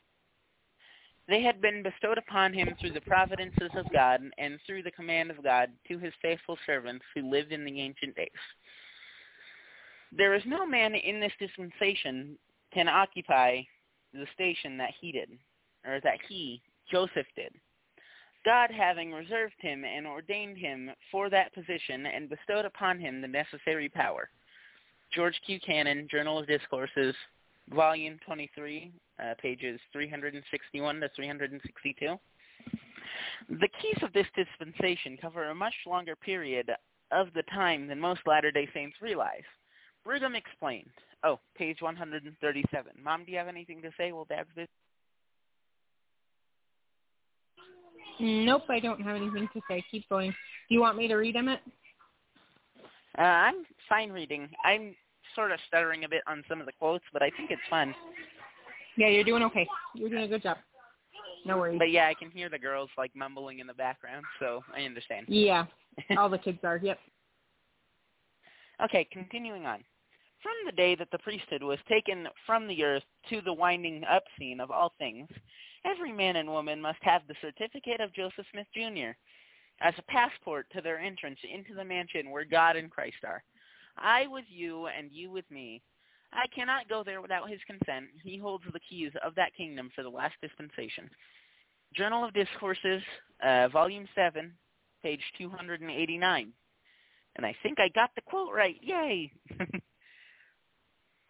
They had been bestowed upon him through the providences of God and through the command of God to his faithful servants who lived in the ancient days. There is no man in this dispensation can occupy the station that he did, or that he, Joseph, did. God having reserved him and ordained him for that position and bestowed upon him the necessary power. George Q. Cannon, Journal of Discourses, Volume twenty-three, uh, pages three sixty-one to three sixty-two. The keys of this dispensation cover a much longer period of the time than most Latter-day Saints realize. Brigham explained. Oh, page one thirty-seven. Mom, do you have anything to say? Well, Dad's this. Nope, I don't have anything to say. Keep going. Do you want me to read them it? Uh, I'm fine reading. I'm sort of stuttering a bit on some of the quotes, but I think it's fun. Yeah, you're doing okay. You're doing a good job. No worries. But yeah, I can hear the girls like mumbling in the background, so I understand. Yeah, all the kids are, yep. Okay, continuing on. From the day that the priesthood was taken from the earth to the winding up scene of all things, every man and woman must have the certificate of Joseph Smith, Junior as a passport to their entrance into the mansion where God and Christ are. I with you and you with me. I cannot go there without his consent. He holds the keys of that kingdom for the last dispensation. Journal of Discourses, uh, Volume seven, page two eighty-nine. And I think I got the quote right. Yay!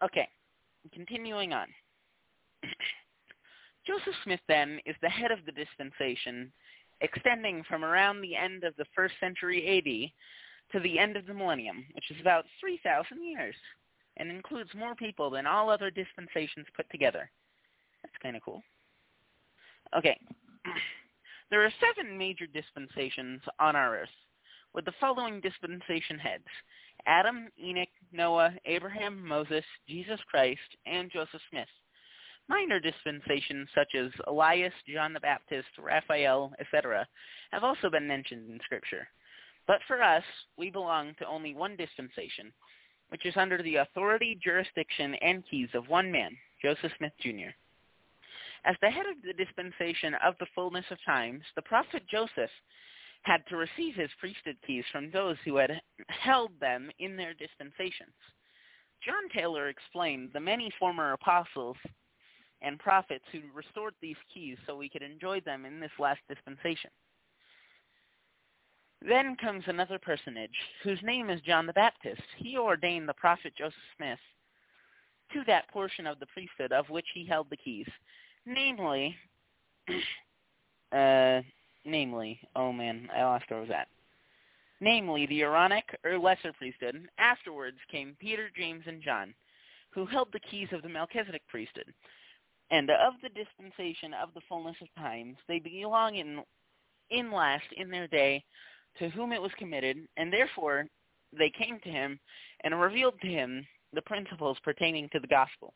Okay, continuing on. Joseph Smith, then, is the head of the dispensation, extending from around the end of the first century A D to the end of the millennium, which is about three thousand years, and includes more people than all other dispensations put together. That's kind of cool. Okay. There are seven major dispensations on our earth, with the following dispensation heads: Adam, Enoch, Noah, Abraham, Moses, Jesus Christ, and Joseph Smith. Minor dispensations such as Elias, John the Baptist, Raphael, et cetera, have also been mentioned in Scripture. But for us, we belong to only one dispensation, which is under the authority, jurisdiction, and keys of one man, Joseph Smith, Junior As the head of the dispensation of the fullness of times, the prophet Joseph had to receive his priesthood keys from those who had held them in their dispensations. John Taylor explained the many former apostles and prophets who restored these keys so we could enjoy them in this last dispensation. Then comes another personage whose name is John the Baptist. He ordained the prophet Joseph Smith to that portion of the priesthood of which he held the keys, namely, uh, namely, oh man, I lost where I was at. Namely, the Aaronic or lesser priesthood. Afterwards came Peter, James, and John, who held the keys of the Melchizedek priesthood, and of the dispensation of the fullness of times. They belong in, in last in their day to whom it was committed, and therefore they came to him and revealed to him the principles pertaining to the gospel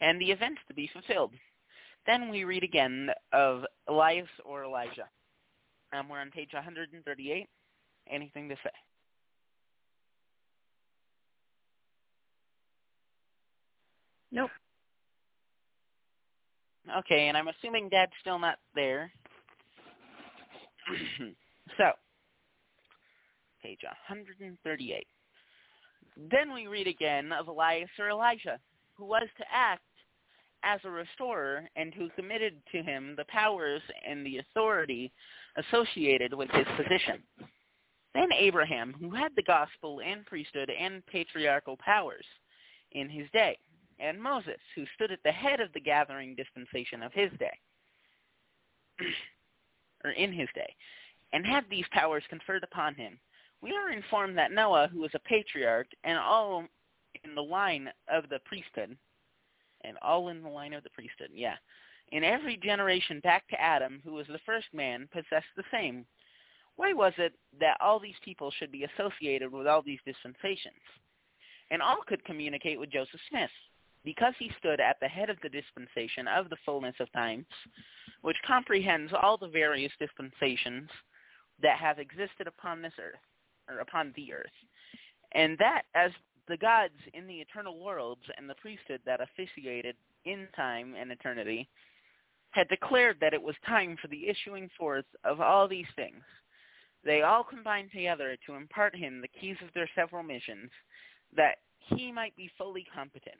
and the events to be fulfilled. Then we read again of Elias or Elijah. Um, we're on page one thirty-eight. Anything to say? Nope. Okay, and I'm assuming Dad's still not there. So, page one thirty-eight. Then we read again of Elias or Elijah, who was to act as a restorer and who committed to him the powers and the authority associated with his position. Then Abraham, who had the gospel and priesthood and patriarchal powers in his day, and Moses, who stood at the head of the gathering dispensation of his day, or in his day, and had these powers conferred upon him. We are informed that Noah, who was a patriarch, and all in the line of the priesthood, and all in the line of the priesthood, yeah, in every generation back to Adam, who was the first man, possessed the same. Why was it that all these people should be associated with all these dispensations? And all could communicate with Joseph Smith, because he stood at the head of the dispensation of the fullness of times, which comprehends all the various dispensations that have existed upon this earth, or upon the earth, and that as the gods in the eternal worlds and the priesthood that officiated in time and eternity had declared that it was time for the issuing forth of all these things, they all combined together to impart him the keys of their several missions, that he might be fully competent,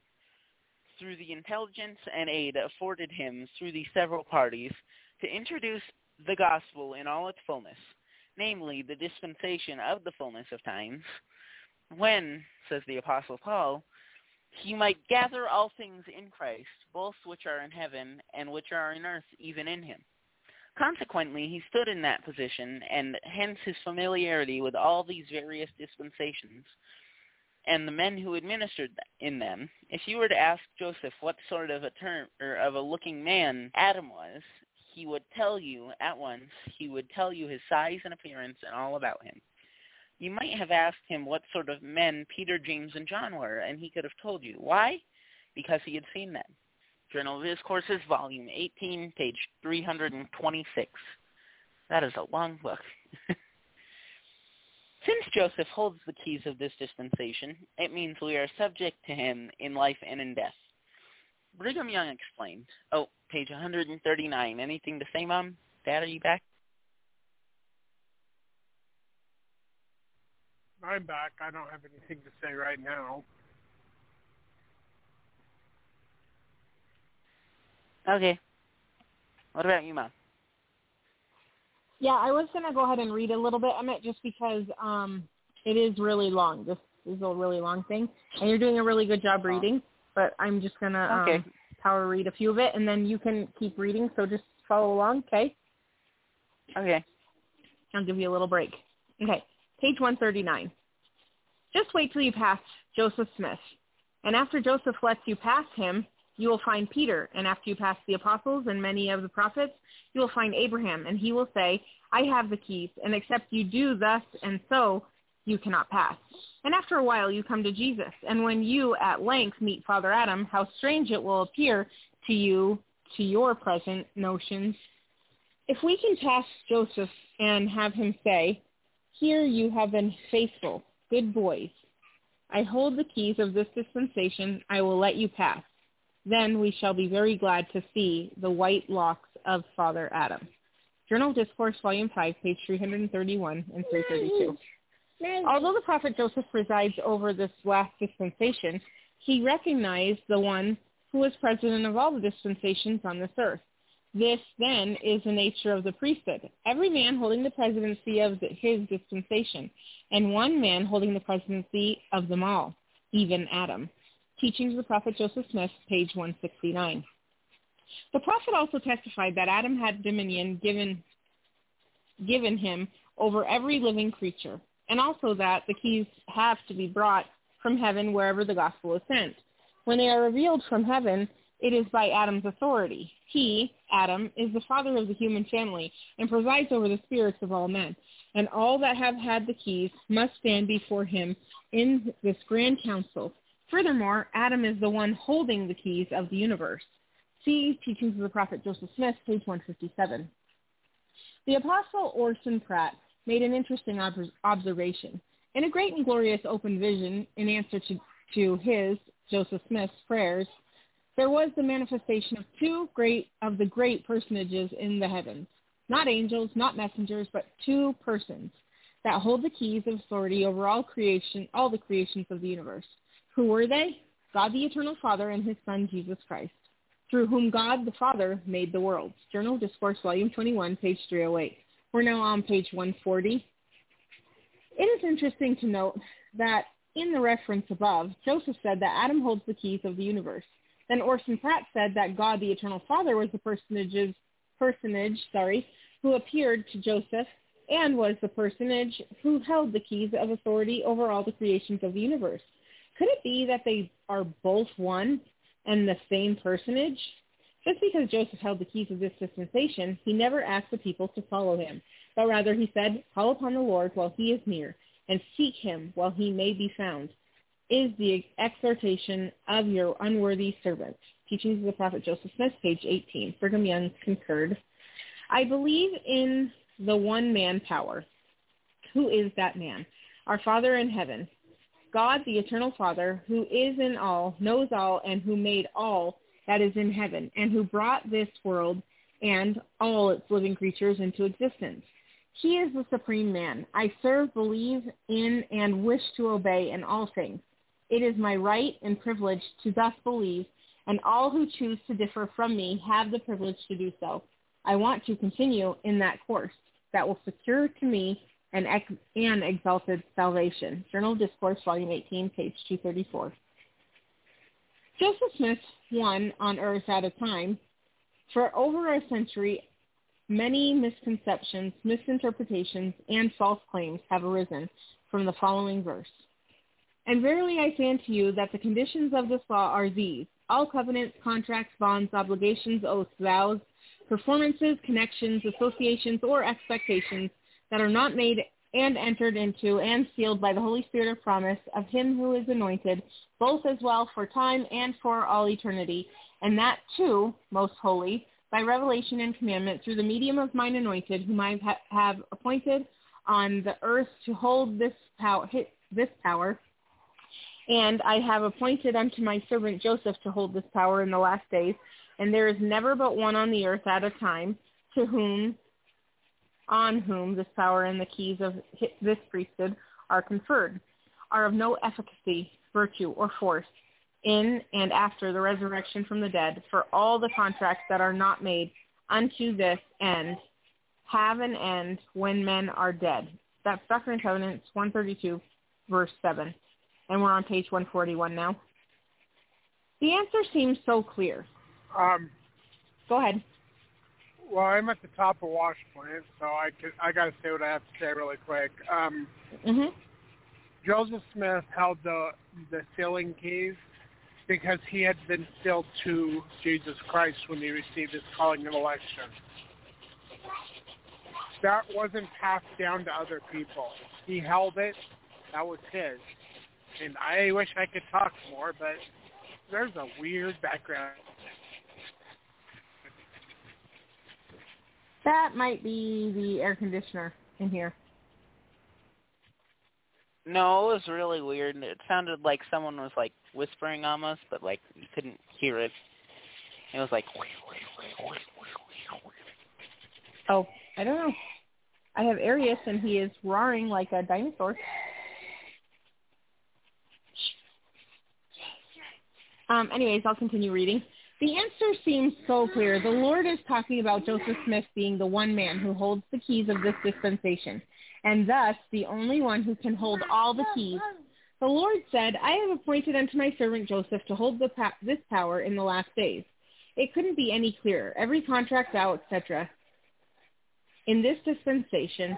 through the intelligence and aid afforded him through the several parties, to introduce the gospel in all its fullness, namely the dispensation of the fullness of times, when, says the Apostle Paul, he might gather all things in Christ, both which are in heaven and which are in earth, even in him. Consequently, he stood in that position, and hence his familiarity with all these various dispensations and the men who administered in them. If you were to ask Joseph what sort of a term or of a looking man Adam was, he would tell you at once. He would tell you his size and appearance and all about him. You might have asked him what sort of men Peter, James, and John were, and he could have told you. Why? Because he had seen them. Journal of Discourses, Volume eighteen, page three twenty-six. That is a long book. Since Joseph holds the keys of this dispensation, it means we are subject to him in life and in death. Brigham Young explained. Oh, page one thirty-nine. Anything to say, Mom? Dad, are you back? I'm back. I don't have anything to say right now. Okay. What about you, Mom? Yeah, I was going to go ahead and read a little bit on it just because um, it is really long. This is a really long thing. And you're doing a really good job reading, but I'm just going to okay. um, power read a few of it, and then you can keep reading, so just follow along, okay? Okay. I'll give you a little break. Okay, page one thirty-nine. Just wait till you pass Joseph Smith, and after Joseph lets you pass him, you will find Peter, and after you pass the apostles and many of the prophets, you will find Abraham, and he will say, I have the keys, and except you do thus and so, you cannot pass. And after a while, you come to Jesus, and when you at length meet Father Adam, how strange it will appear to you, to your present notions. If we can pass Joseph and have him say, Here you have been faithful, good boys, I hold the keys of this dispensation. I will let you pass. Then we shall be very glad to see the white locks of Father Adam. Journal Discourse, Volume five, page three thirty-one and three thirty-two. Although the prophet Joseph presides over this last dispensation, he recognized the one who was president of all the dispensations on this earth. This, then, is the nature of the priesthood. Every man holding the presidency of his dispensation, and one man holding the presidency of them all, even Adam. Teachings of the Prophet Joseph Smith, page one sixty-nine. The prophet also testified that Adam had dominion given, given him over every living creature, and also that the keys have to be brought from heaven wherever the gospel is sent. When they are revealed from heaven, it is by Adam's authority. He, Adam, is the father of the human family and presides over the spirits of all men. And all that have had the keys must stand before him in this grand council. Furthermore, Adam is the one holding the keys of the universe. See Teachings of the Prophet Joseph Smith, page one fifty-seven. The Apostle Orson Pratt made an interesting ob- observation. In a great and glorious open vision, in answer to, to his, Joseph Smith's, prayers, there was the manifestation of two great of the great personages in the heavens, not angels, not messengers, but two persons that hold the keys of authority over all creation, all the creations of the universe. Who were they? God the Eternal Father and his Son Jesus Christ, through whom God the Father made the worlds. Journal Discourse, Volume twenty-one, page three oh eight. We're now on page one forty. It is interesting to note that in the reference above, Joseph said that Adam holds the keys of the universe. Then Orson Pratt said that God, the Eternal Father, was the personage's, personage sorry, who appeared to Joseph and was the personage who held the keys of authority over all the creations of the universe. Could it be that they are both one and the same personage? Just because Joseph held the keys of this dispensation, he never asked the people to follow him, but rather he said, call upon the Lord while he is near, and seek him while he may be found, is the exhortation of your unworthy servant. Teachings of the Prophet Joseph Smith, page eighteen. Brigham Young concurred. I believe in the one man power. Who is that man? Our Father in heaven. God, the Eternal Father, who is in all, knows all, and who made all that is in heaven, and who brought this world and all its living creatures into existence. He is the supreme man. I serve, believe in, and wish to obey in all things. It is my right and privilege to thus believe, and all who choose to differ from me have the privilege to do so. I want to continue in that course that will secure to me an, ex- an exalted salvation. Journal Discourse, Volume eighteen, page two thirty-four. Joseph Smith won on earth at a time for over a century. Many misconceptions, misinterpretations, and false claims have arisen from the following verse. And verily I say unto you that the conditions of this law are these: all covenants, contracts, bonds, obligations, oaths, vows, performances, connections, associations, or expectations that are not made and entered into and sealed by the Holy Spirit of promise of him who is anointed, both as well for time and for all eternity, and that too, most holy, by revelation and commandment through the medium of mine anointed, whom I ha- have appointed on the earth to hold this power, this power, and I have appointed unto my servant Joseph to hold this power in the last days, and there is never but one on the earth at a time to whom, on whom this power and the keys of this priesthood are conferred, are of no efficacy, virtue, or force, in and after the resurrection from the dead, for all the contracts that are not made unto this end have an end when men are dead. That's Doctrine and Covenants one thirty-two, verse seven. And we're on page one forty-one now. The answer seems so clear. Um, Go ahead. Well, I'm at the top of Wash Plant, so I, could, I got to say what I have to say really quick. Um, mm-hmm. Joseph Smith held the, the sealing keys, because he had been sealed to Jesus Christ when he received his calling and election. That wasn't passed down to other people. He held it. That was his. And I wish I could talk more, but there's a weird background. That might be the air conditioner in here. No, it was really weird. It sounded like someone was, like, whispering almost, but, like, you couldn't hear it. It was like... Oh, I don't know. I have Arius, and he is roaring like a dinosaur. Um, anyways, I'll continue reading. The answer seems so clear. The Lord is talking about Joseph Smith being the one man who holds the keys of this dispensation, and thus the only one who can hold all the keys. The Lord said, I have appointed unto my servant Joseph to hold the pa- this power in the last days. It couldn't be any clearer. Every contract out, et cetera, in this dispensation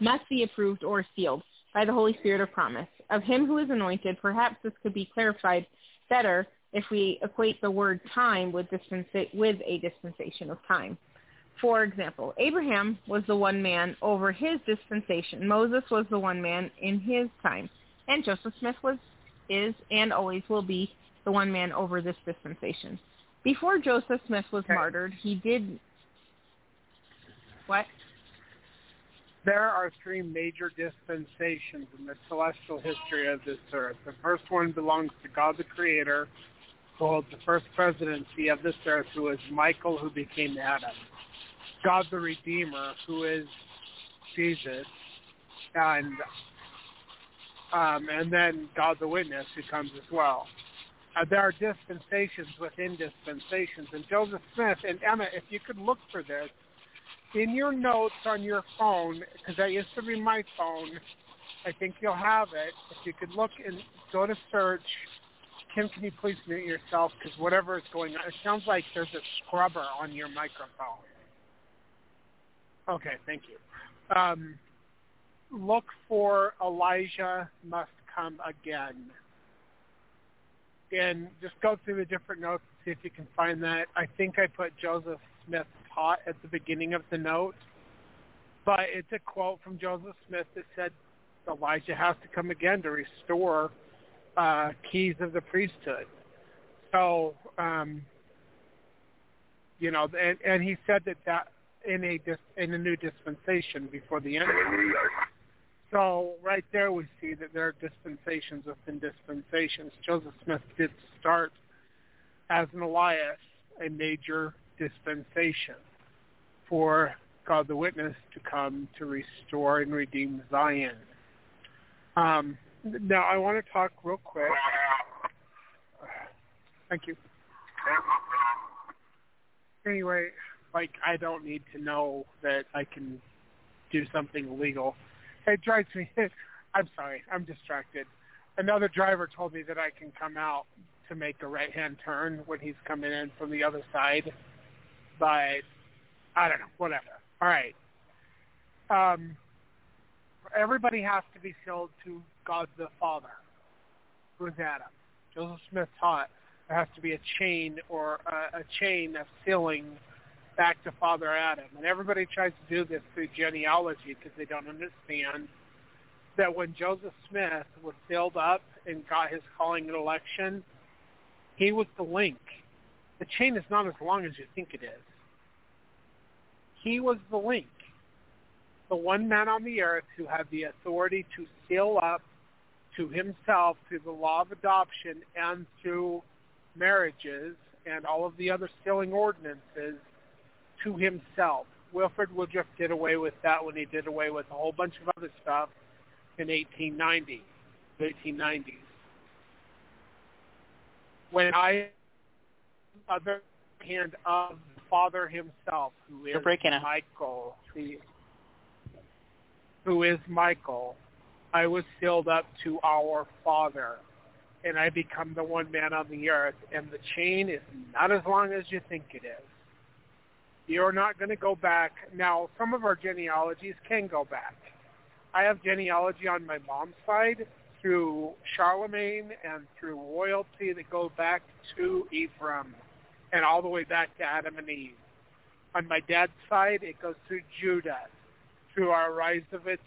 must be approved or sealed by the Holy Spirit of promise. Of him who is anointed, perhaps this could be clarified better if we equate the word time with, dispensa- with a dispensation of time. For example, Abraham was the one man over his dispensation. Moses was the one man in his time. And Joseph Smith was, is, and always will be the one man over this dispensation. Before Joseph Smith was okay. martyred, he did... What? There are three major dispensations in the celestial history of this earth. The first one belongs to God the Creator, who holds the first presidency of this earth, who is Michael, who became Adam. God the Redeemer, who is Jesus, and um, and then God the Witness, who comes as well. Uh, there are dispensations within dispensations. And Joseph Smith, and Emma, if you could look for this, in your notes on your phone, because that used to be my phone, I think you'll have it. If you could look and go to search. Kim, can you please mute yourself, because whatever is going on, it sounds like there's a scrubber on your microphone. Okay, thank you. Um, look for Elijah Must Come Again. And just go through the different notes and see if you can find that. I think I put Joseph Smith taught at the beginning of the note, but it's a quote from Joseph Smith that said, Elijah has to come again to restore uh, keys of the priesthood. So, um, you know, and, and he said that that in a dis, in a new dispensation before the end. So right there we see that there are dispensations within dispensations. Joseph Smith did start as an Elias, a major dispensation for God the Witness to come to restore and redeem Zion. Um, now I want to talk real quick. Thank you. Anyway, like I don't need to know that I can do something illegal. It drives me. I'm sorry, I'm distracted. Another driver told me that I can come out to make a right-hand turn when he's coming in from the other side. But I don't know, whatever. All right. Um, everybody has to be sealed to God the Father, who is Adam. Joseph Smith taught there has to be a chain or a, a chain of sealing back to Father Adam. And everybody tries to do this through genealogy because they don't understand that when Joseph Smith was sealed up and got his calling and election, he was the link. The chain is not as long as you think it is. He was the link, the one man on the earth who had the authority to seal up to himself through the law of adoption and through marriages and all of the other sealing ordinances to himself. Wilford Woodruff did away with that when he did away with a whole bunch of other stuff in eighteen ninety, eighteen nineties. When I... other hand of the Father himself, who is Michael, the, who is Michael, I was sealed up to our Father, and I become the one man on the earth, and the chain is not as long as you think it is. You're not going to go back. Now, some of our genealogies can go back. I have genealogy on my mom's side through Charlemagne and through royalty that go back to Ephraim and all the way back to Adam and Eve. On my dad's side, it goes through Judah, through our Ryzovitz,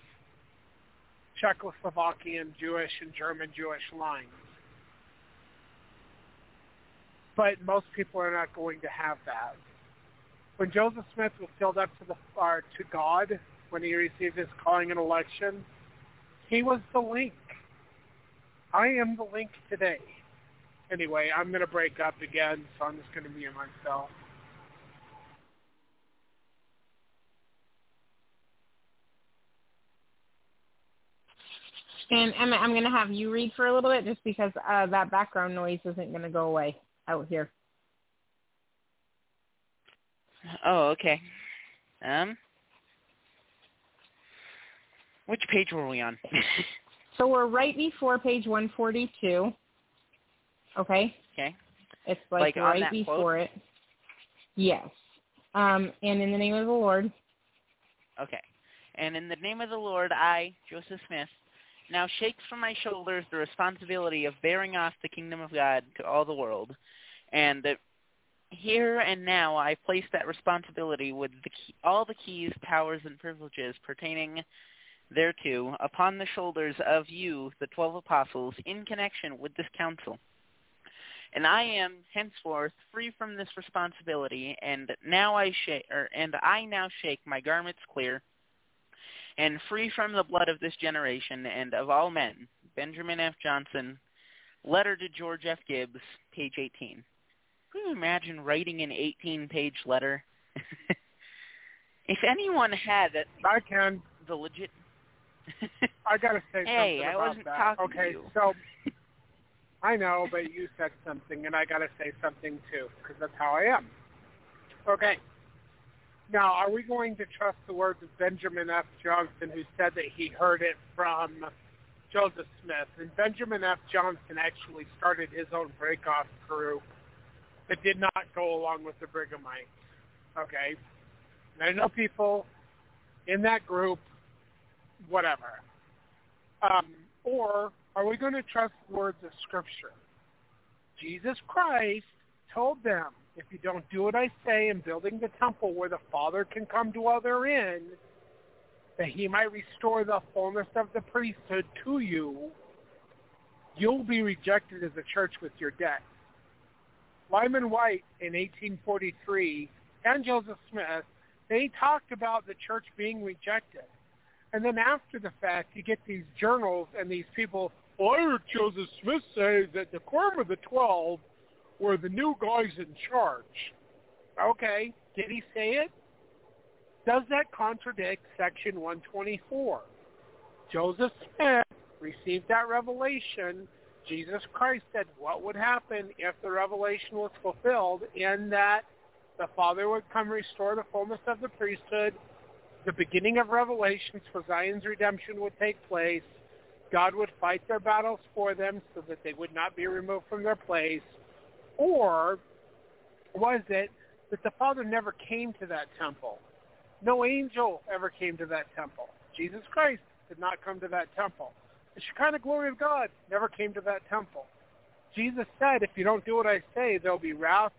Czechoslovakian Jewish and German Jewish lines. But most people are not going to have that. When Joseph Smith was sealed up to the, or to God, when he received his calling and election, He was the link. I am the link today. Anyway, I'm going to break up again, so I'm just going to mute myself. And Emma, I'm going to have you read for a little bit just because uh, that background noise isn't going to go away out here. Oh, okay. Um, which page were we on? So we're right before page one forty-two. Okay? Okay. It's like, like right before quote? It. Yes. Um, and in the name of the Lord. Okay. And in the name of the Lord, I, Joseph Smith, now shakes from my shoulders the responsibility of bearing off the kingdom of God to all the world, and that here and now I place that responsibility with the key, all the keys, powers, and privileges pertaining thereto upon the shoulders of you, the twelve apostles, in connection with this council. And I am henceforth free from this responsibility, and now I shake, or, and I now shake my garments clear, and free from the blood of this generation and of all men. Benjamin F. Johnson, letter to George F. Gibbs, page eighteen. Can you imagine writing an eighteen-page letter? If anyone had it, I can. The legit. I gotta say hey, something about I wasn't that. Talking okay, to you. So I know, but you said something, and I gotta say something too, because that's how I am. Okay. Now, are we going to trust the words of Benjamin F. Johnson, who said that he heard it from Joseph Smith? And Benjamin F. Johnson actually started his own breakoff group that did not go along with the Brighamites. Okay? And I know people in that group, whatever. Um, or are we going to trust the words of Scripture? Jesus Christ told them, if you don't do what I say in building the temple where the Father can come dwell therein, that he might restore the fullness of the priesthood to you, you'll be rejected as a church with your debt. Lyman White in eighteen forty-three and Joseph Smith, they talked about the church being rejected. And then after the fact, you get these journals and these people, well, I heard Joseph Smith say that the Quorum of the Twelve were the new guys in charge. Okay, did he say it? Does that contradict section one twenty-four? Joseph Smith received that revelation. Jesus Christ said what would happen if the revelation was fulfilled, in that the Father would come restore the fullness of the priesthood, the beginning of revelations for Zion's redemption would take place, God would fight their battles for them so that they would not be removed from their place. Or was it that the Father never came to that temple? No angel ever came to that temple. Jesus Christ did not come to that temple. The Shekinah glory of God never came to that temple. Jesus said, if you don't do what I say, there'll be wrath,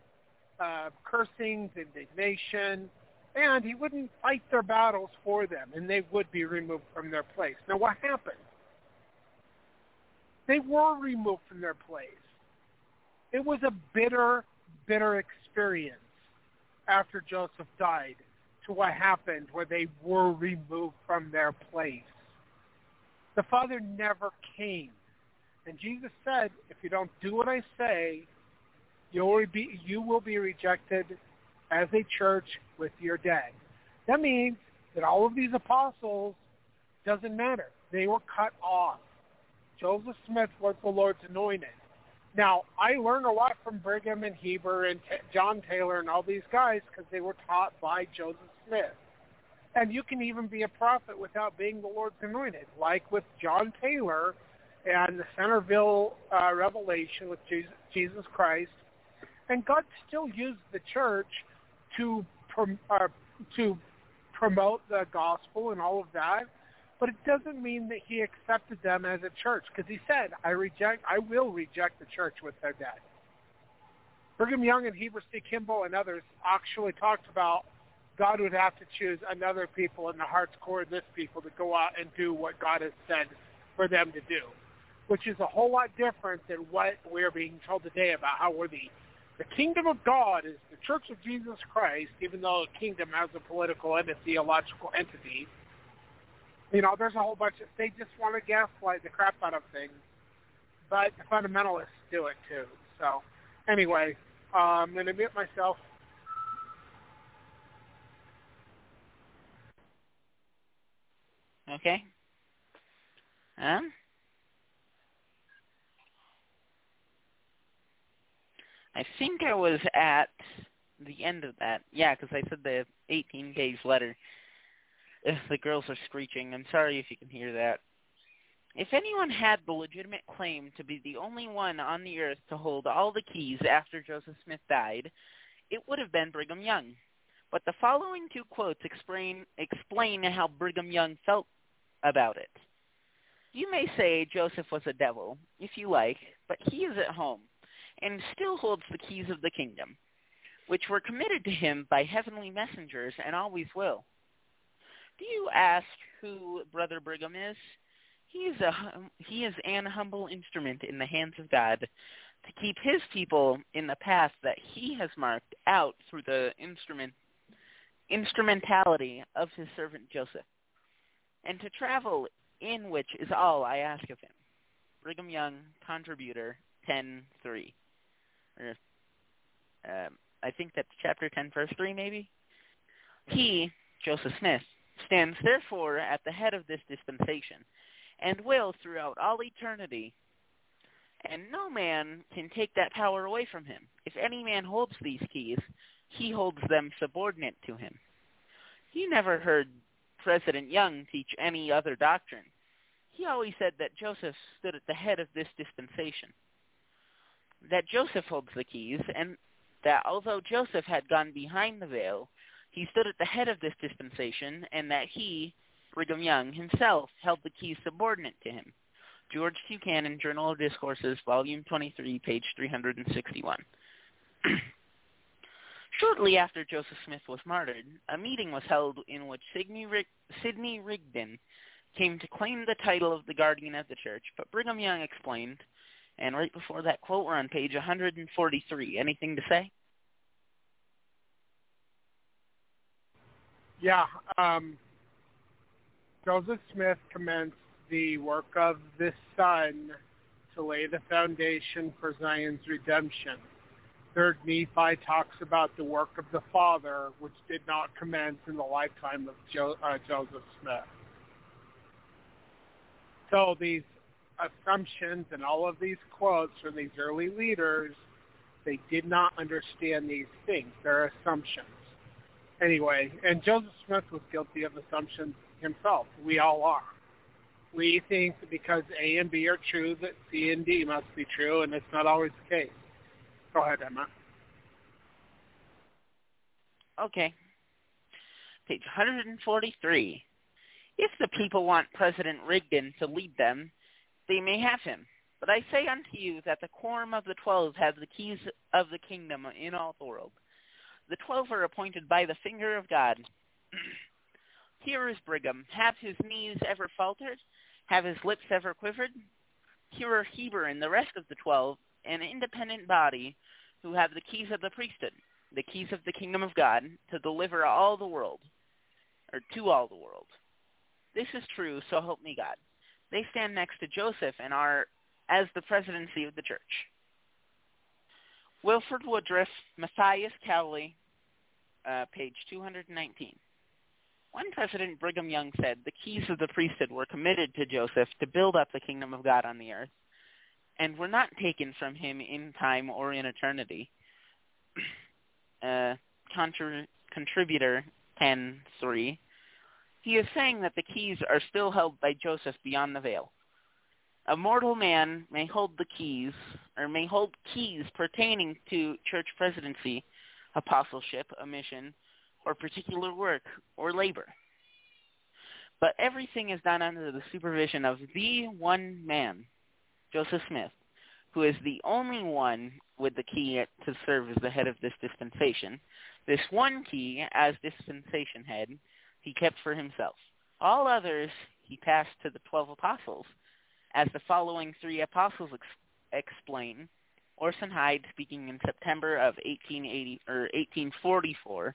uh, cursings, indignation, and he wouldn't fight their battles for them, and they would be removed from their place. Now, what happened? They were removed from their place. It was a bitter, bitter experience after Joseph died to what happened where they were removed from their place. The Father never came. And Jesus said, if you don't do what I say, you'll be, you will be rejected as a church with your dead. That means that all of these apostles, doesn't matter. They were cut off. Joseph Smith was the Lord's anointed. Now, I learned a lot from Brigham and Heber and T- John Taylor and all these guys because they were taught by Joseph Smith. And you can even be a prophet without being the Lord's anointed, like with John Taylor and the Centerville uh, Revelation with Jesus, Jesus Christ. And God still used the church to prom- uh, to promote the gospel and all of that. But it doesn't mean that he accepted them as a church, because he said, I reject, I will reject the church with their dead. Brigham Young and Heber C. Kimball and others actually talked about God would have to choose another people in the heart's core of this people to go out and do what God has said for them to do, which is a whole lot different than what we're being told today about how we're the, the kingdom of God is the church of Jesus Christ, even though a kingdom has a political and a theological entity. You know, there's a whole bunch of, they just want to gaslight the crap out of things. But the fundamentalists do it too. So, anyway, uh, I'm going to mute myself. Okay. Huh? I think I was at the end of that. Yeah, because I said the eighteen days letter. The girls are screeching. I'm sorry if you can hear that. If anyone had the legitimate claim to be the only one on the earth to hold all the keys after Joseph Smith died, it would have been Brigham Young. But the following two quotes explain, explain how Brigham Young felt about it. You may say Joseph was a devil, if you like, but he is at home and still holds the keys of the kingdom, which were committed to him by heavenly messengers and always will. Do you ask who Brother Brigham is? He is, a, he is an humble instrument in the hands of God to keep his people in the path that he has marked out through the instrument instrumentality of his servant Joseph, and to travel in which is all I ask of him. Brigham Young, Contributor, ten three. Or, um, I think that's chapter ten, verse three, maybe? He, Joseph Smith, stands therefore at the head of this dispensation, and will throughout all eternity, and no man can take that power away from him. If any man holds these keys, he holds them subordinate to him. You never heard President Young teach any other doctrine. He always said that Joseph stood at the head of this dispensation, that Joseph holds the keys, and that although Joseph had gone behind the veil, he stood at the head of this dispensation, and that he, Brigham Young, himself held the keys subordinate to him. George Q. Cannon, Journal of Discourses, Volume twenty-three, page three hundred sixty-one. Shortly after Joseph Smith was martyred, a meeting was held in which Sidney, Rig- Sidney Rigdon came to claim the title of the guardian of the church, but Brigham Young explained, and right before that quote, we're on page one forty-three. Anything to say? Yeah, um, Joseph Smith commenced the work of the Son to lay the foundation for Zion's redemption. Third Nephi talks about the work of the Father, which did not commence in the lifetime of jo- uh, Joseph Smith. So these assumptions and all of these quotes from these early leaders, they did not understand these things. They're assumptions. Anyway, and Joseph Smith was guilty of assumptions himself. We all are. We think that because A and B are true, that C and D must be true, and it's not always the case. Go ahead, Emma. Okay. Page one forty-three. If the people want President Rigdon to lead them, they may have him. But I say unto you that the quorum of the twelve have the keys of the kingdom in all the world. The twelve are appointed by the finger of God. Here is Brigham. Have his knees ever faltered? Have his lips ever quivered? Here are Heber and the rest of the twelve, an independent body who have the keys of the priesthood, the keys of the kingdom of God, to deliver all the world, or to all the world. This is true, so help me God. They stand next to Joseph and are as the presidency of the church. Wilford Woodruff, Matthias Cowley, uh, page two nineteen. When President Brigham Young said the keys of the priesthood were committed to Joseph to build up the kingdom of God on the earth, and were not taken from him in time or in eternity. uh, contra- contributor ten three. He is saying that the keys are still held by Joseph beyond the veil. A mortal man may hold the keys, or may hold keys pertaining to church presidency, apostleship, a mission, or particular work or labor. But everything is done under the supervision of the one man, Joseph Smith, who is the only one with the key to serve as the head of this dispensation. This one key, as dispensation head, he kept for himself. All others he passed to the twelve apostles, as the following three apostles ex- explain. Orson Hyde, speaking in September of eighteen eighty or eighteen forty-four,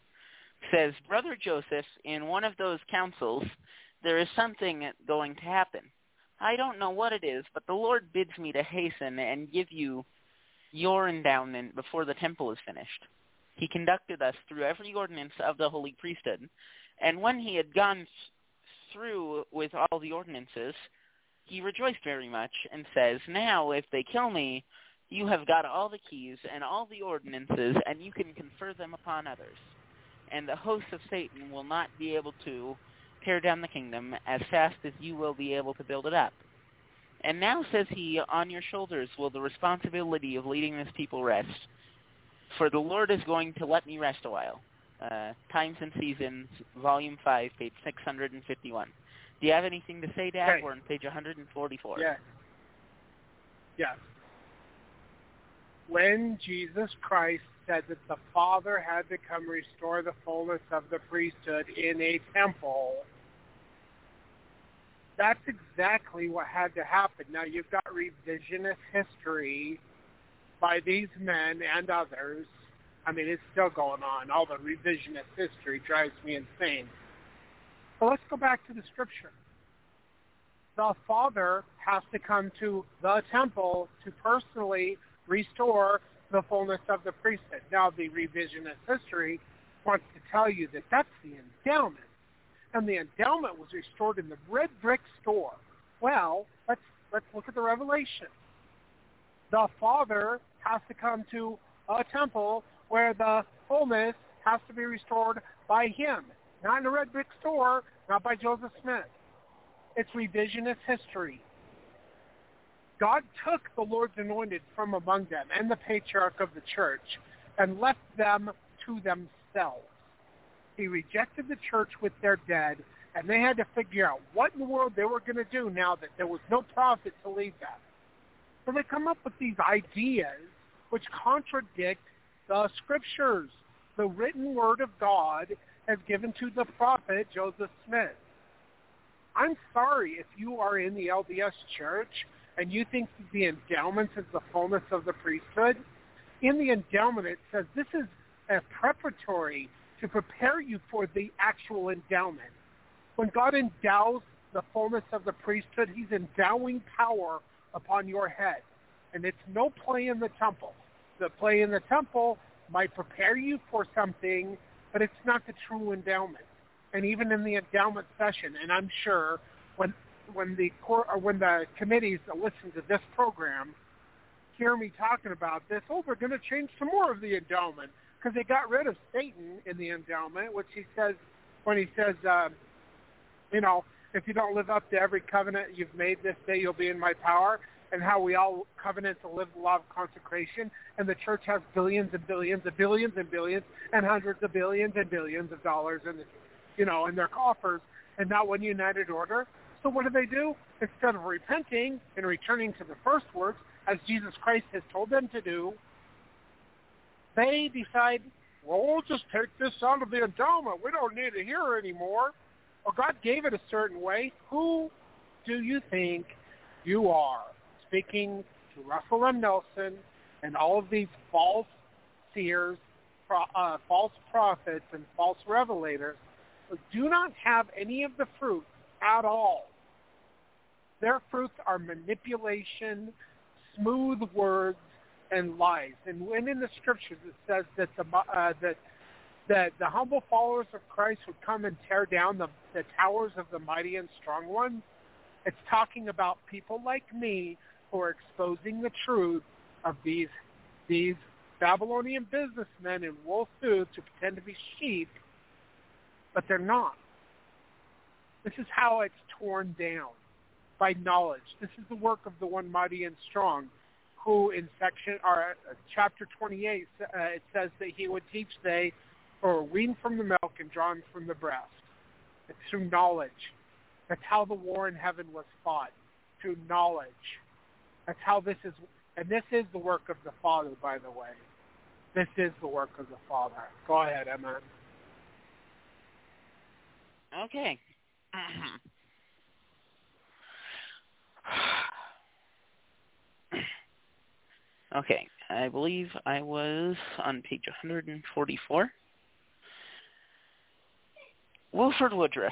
says, Brother Joseph, in one of those councils, there is something going to happen. I don't know what it is, but the Lord bids me to hasten and give you your endowment before the temple is finished. He conducted us through every ordinance of the Holy Priesthood, and when he had gone through with all the ordinances, he rejoiced very much and says, now if they kill me, you have got all the keys and all the ordinances, and you can confer them upon others. And the hosts of Satan will not be able to tear down the kingdom as fast as you will be able to build it up. And now, says he, on your shoulders will the responsibility of leading this people rest, for the Lord is going to let me rest a while. Uh, Times and Seasons, Volume five, page six hundred fifty-one. Do you have anything to say, Dad? Okay. We're on page one forty-four. Yes. Yes. When Jesus Christ said that the Father had to come restore the fullness of the priesthood in a temple, that's exactly what had to happen. Now, you've got revisionist history by these men and others. I mean, it's still going on. All the revisionist history drives me insane. But let's go back to the scripture. The Father has to come to the temple to personally restore the fullness of the priesthood. Now, the revisionist history wants to tell you that that's the endowment. And the endowment was restored in the red brick store. Well, let's let's look at the revelation. The Father has to come to a temple where the fullness has to be restored by him. Not in a red brick store, not by Joseph Smith. It's revisionist history. God took the Lord's anointed from among them and the patriarch of the church and left them to themselves. He rejected the church with their dead, and they had to figure out what in the world they were going to do now that there was no prophet to lead them. So they come up with these ideas which contradict the scriptures. The written word of God as given to the prophet Joseph Smith. I'm sorry if you are in the L D S church and you think that the endowment is the fullness of the priesthood. In the endowment it says this is a preparatory to prepare you for the actual endowment. When God endows the fullness of the priesthood, he's endowing power upon your head. And it's no play in the temple. The play in the temple might prepare you for something, but it's not the true endowment. And even in the endowment session, and I'm sure when when the cor- or when the committees that listen to this program hear me talking about this, oh, we're going to change some more of the endowment because they got rid of Satan in the endowment, which he says when he says, uh, you know, if you don't live up to every covenant you've made this day, you'll be in my power. And how we all covenant to live the law of consecration, and the church has billions and billions and billions and billions and hundreds of billions and billions of dollars in, the, you know, in their coffers, and not one united order. So what do they do? Instead of repenting and returning to the first works, as Jesus Christ has told them to do, they decide, well, we'll just take this out of the endowment. We don't need it here anymore. Well, God gave it a certain way. Who do you think you are? Speaking to Russell M. Nelson and all of these false seers, pro, uh, false prophets, and false revelators who do not have any of the fruits at all. Their fruits are manipulation, smooth words, and lies. And when in the scriptures it says that the uh, that, that the humble followers of Christ would come and tear down the, the towers of the mighty and strong ones, it's talking about people like me for exposing the truth of these these Babylonian businessmen in wool suits who pretend to be sheep, but they're not. This is how it's torn down, by knowledge. This is the work of the one mighty and strong, who in section or chapter twenty-eight uh, it says that he would teach they, or wean from the milk and drawn from the breast. It's through knowledge. That's how the war in heaven was fought, through knowledge. That's how this is, and this is the work of the Father, by the way. This is the work of the Father. Go ahead, Emma. Okay. Okay, I believe I was on page one forty-four. Wilford Woodruff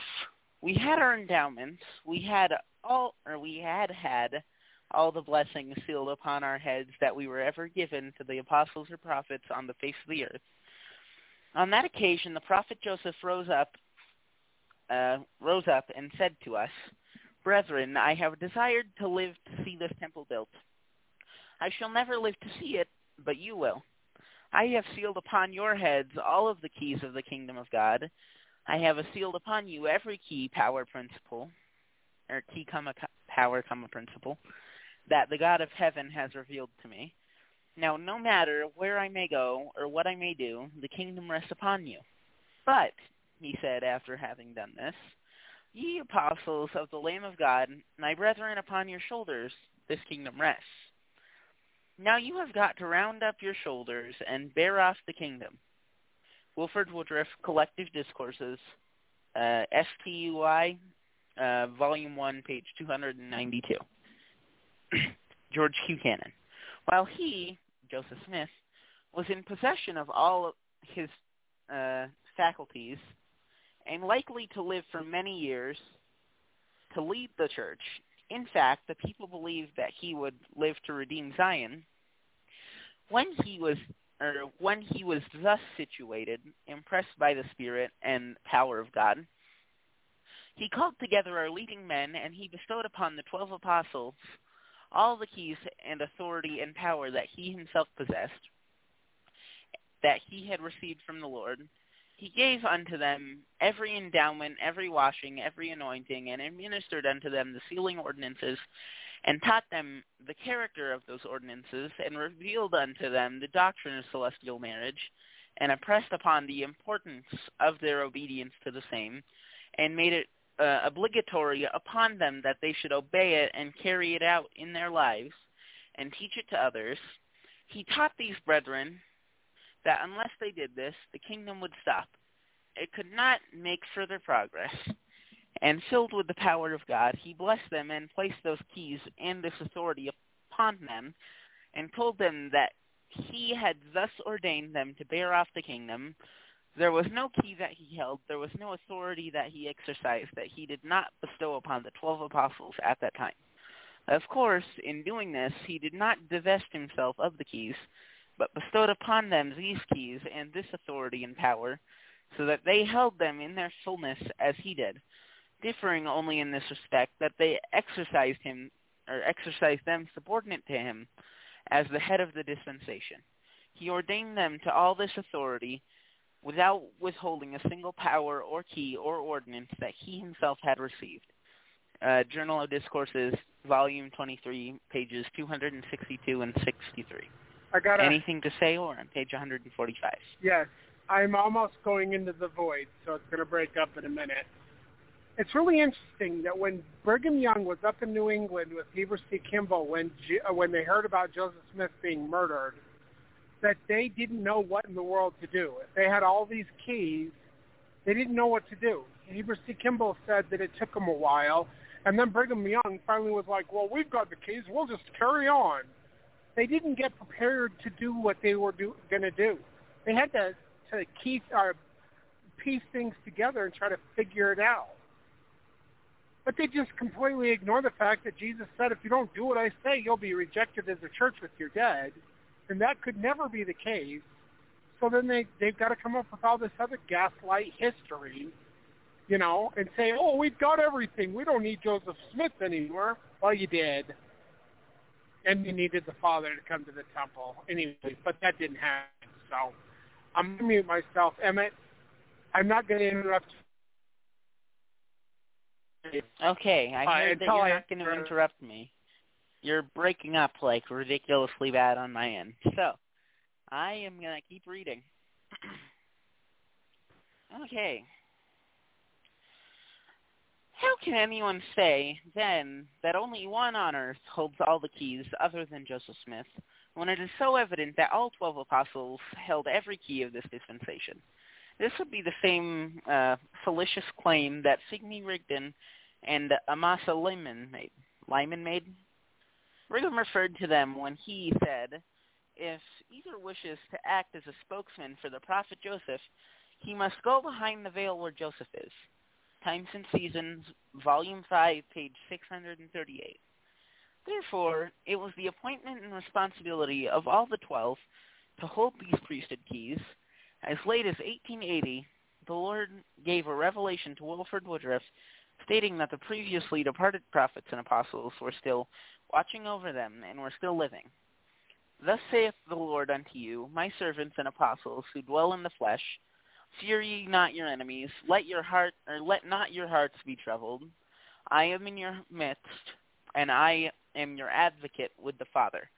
we had our endowments, we had all, or we had had all the blessings sealed upon our heads that we were ever given to the apostles or prophets on the face of the earth. On that occasion, the prophet Joseph rose up, uh, rose up and said to us, "Brethren, I have desired to live to see this temple built. I shall never live to see it, but you will. I have sealed upon your heads all of the keys of the kingdom of God. I have sealed upon you every key power principle, or key comma power comma principle, that the God of heaven has revealed to me. Now, no matter where I may go or what I may do, the kingdom rests upon you. But," he said after having done this, "ye apostles of the Lamb of God, my brethren, upon your shoulders this kingdom rests. Now you have got to round up your shoulders and bear off the kingdom." Wilford Woodruff, Collective Discourses, uh, S T U I, uh, Volume one, page two hundred ninety-two. George Q. Cannon. While he, Joseph Smith, was in possession of all of his uh, faculties and likely to live for many years to lead the church, in fact, the people believed that he would live to redeem Zion. When he was, or when he was thus situated, impressed by the Spirit and power of God, he called together our leading men, and he bestowed upon the twelve apostles all the keys and authority and power that he himself possessed, that he had received from the Lord. He gave unto them every endowment, every washing, every anointing, and administered unto them the sealing ordinances, and taught them the character of those ordinances, and revealed unto them the doctrine of celestial marriage, and impressed upon the importance of their obedience to the same, and made it Uh, obligatory upon them that they should obey it and carry it out in their lives and teach it to others. He taught these brethren that unless they did this, the kingdom would stop. It could not make further progress. And filled with the power of God, he blessed them and placed those keys and this authority upon them, and told them that he had thus ordained them to bear off the kingdom. There was no key that he held, there was no authority that he exercised that he did not bestow upon the twelve apostles at that time. Of course, in doing this, he did not divest himself of the keys, but bestowed upon them these keys and this authority and power, so that they held them in their fullness as he did, differing only in this respect that they exercised him, or exercised them subordinate to him, as the head of the dispensation. He ordained them to all this authority, without withholding a single power or key or ordinance that he himself had received. Uh, Journal of Discourses, Volume twenty-three, pages two hundred sixty-two and sixty-three. I got anything to say, or on page one forty-five? Yes. I'm almost going into the void, so it's going to break up in a minute. It's really interesting that when Brigham Young was up in New England with Heber C. Kimball, when, G- when they heard about Joseph Smith being murdered, that they didn't know what in the world to do. If they had all these keys, they didn't know what to do. Heber C. Kimball said that it took them a while, and then Brigham Young finally was like, well, we've got the keys, we'll just carry on. They didn't get prepared to do what they were going to do. They had to, to key, uh, piece things together and try to figure it out. But they just completely ignore the fact that Jesus said, if you don't do what I say, you'll be rejected as a church with your dead. And that could never be the case. So then they, they've got to come up with all this other gaslight history, you know, and say, oh, we've got everything. We don't need Joseph Smith anymore. Well, you did. And you needed the Father to come to the temple anyway, but that didn't happen. So I'm going to mute myself. Emmett, I'm not going to interrupt. Okay, I heard uh, that you're I not going to interrupt me. You're breaking up, like, ridiculously bad on my end. So, I am going to keep reading. Okay. How can anyone say, then, that only one on earth holds all the keys other than Joseph Smith, when it is so evident that all twelve apostles held every key of this dispensation? This would be the same uh, fallacious claim that Sidney Rigdon and Amasa Lyman made. Lyman made? Brigham referred to them when he said, if either wishes to act as a spokesman for the prophet Joseph, he must go behind the veil where Joseph is. Times and Seasons, Volume five, page six hundred thirty-eight. Therefore, it was the appointment and responsibility of all the twelve to hold these priesthood keys. As late as eighteen eighty, the Lord gave a revelation to Wilford Woodruff stating that the previously departed prophets and apostles were still watching over them and were still living. Thus saith the Lord unto you, my servants and apostles who dwell in the flesh, fear ye not your enemies, let your heart or let not your hearts be troubled. I am in your midst, and I am your advocate with the Father.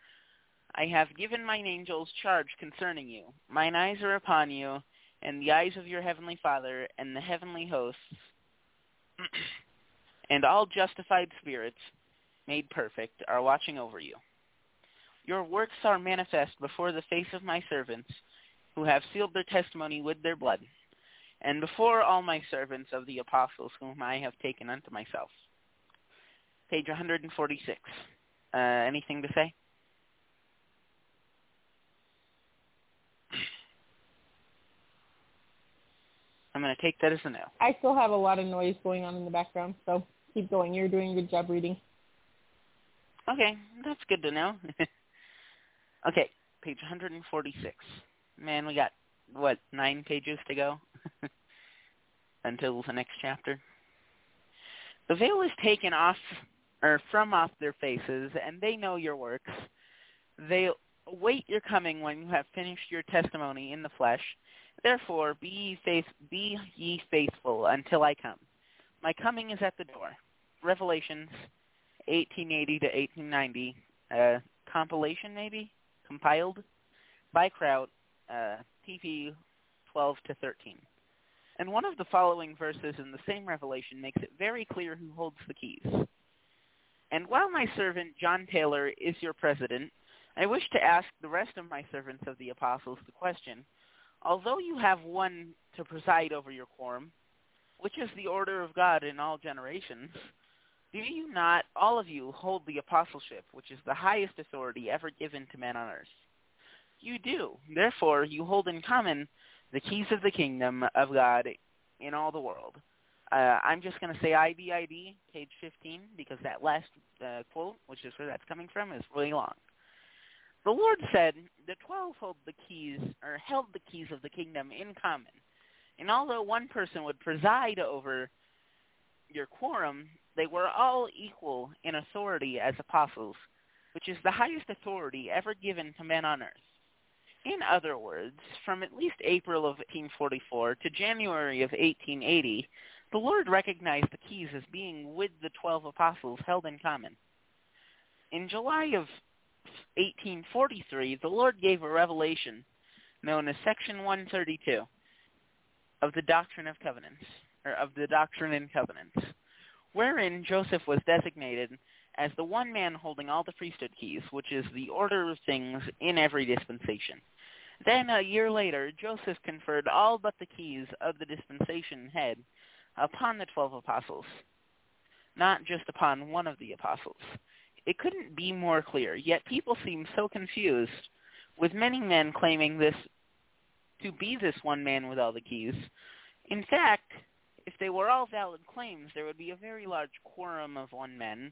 I have given mine angels charge concerning you. Mine eyes are upon you, and the eyes of your heavenly Father, and the heavenly hosts, and all justified spirits made perfect are watching over you. Your works are manifest before the face of my servants, who have sealed their testimony with their blood, and before all my servants of the apostles whom I have taken unto myself. Page one forty-six. Uh, anything to say? I'm going to take that as a no. I still have a lot of noise going on in the background, so keep going. You're doing a good job reading. Okay, that's good to know. Okay, page one forty-six. Man, we got, what, nine pages to go until the next chapter? The veil is taken off, or from off their faces, and they know your works. They await your coming when you have finished your testimony in the flesh. Therefore, be ye, faith, be ye faithful until I come. My coming is at the door. Revelations eighteen eighty to eighteen ninety, uh, compilation maybe, compiled by Kraut, uh, T P twelve to thirteen. And one of the following verses in the same revelation makes it very clear who holds the keys. And while my servant John Taylor is your president, I wish to ask the rest of my servants of the apostles the question, although you have one to preside over your quorum, which is the order of God in all generations, do you not, all of you, hold the apostleship, which is the highest authority ever given to men on earth? You do. Therefore, you hold in common the keys of the kingdom of God in all the world. Uh, I'm just going to say I B I D, page fifteen, because that last uh, quote, which is where that's coming from, is really long. The Lord said, the twelve hold the keys, or held the keys of the kingdom in common. And although one person would preside over your quorum, they were all equal in authority as apostles, which is the highest authority ever given to men on earth. In other words, from at least April of eighteen forty-four to January of eighteen eighty, the Lord recognized the keys as being with the twelve apostles held in common. In July of eighteen forty-three, the Lord gave a revelation known as Section one thirty-two of the Doctrine of Covenants, or of the Doctrine and Covenants, wherein Joseph was designated as the one man holding all the priesthood keys, which is the order of things in every dispensation. Then a year later, Joseph conferred all but the keys of the dispensation head upon the twelve apostles, not just upon one of the apostles. It couldn't be more clear, yet people seem so confused, with many men claiming this to be this one man with all the keys. In fact, if they were all valid claims, there would be a very large quorum of one man.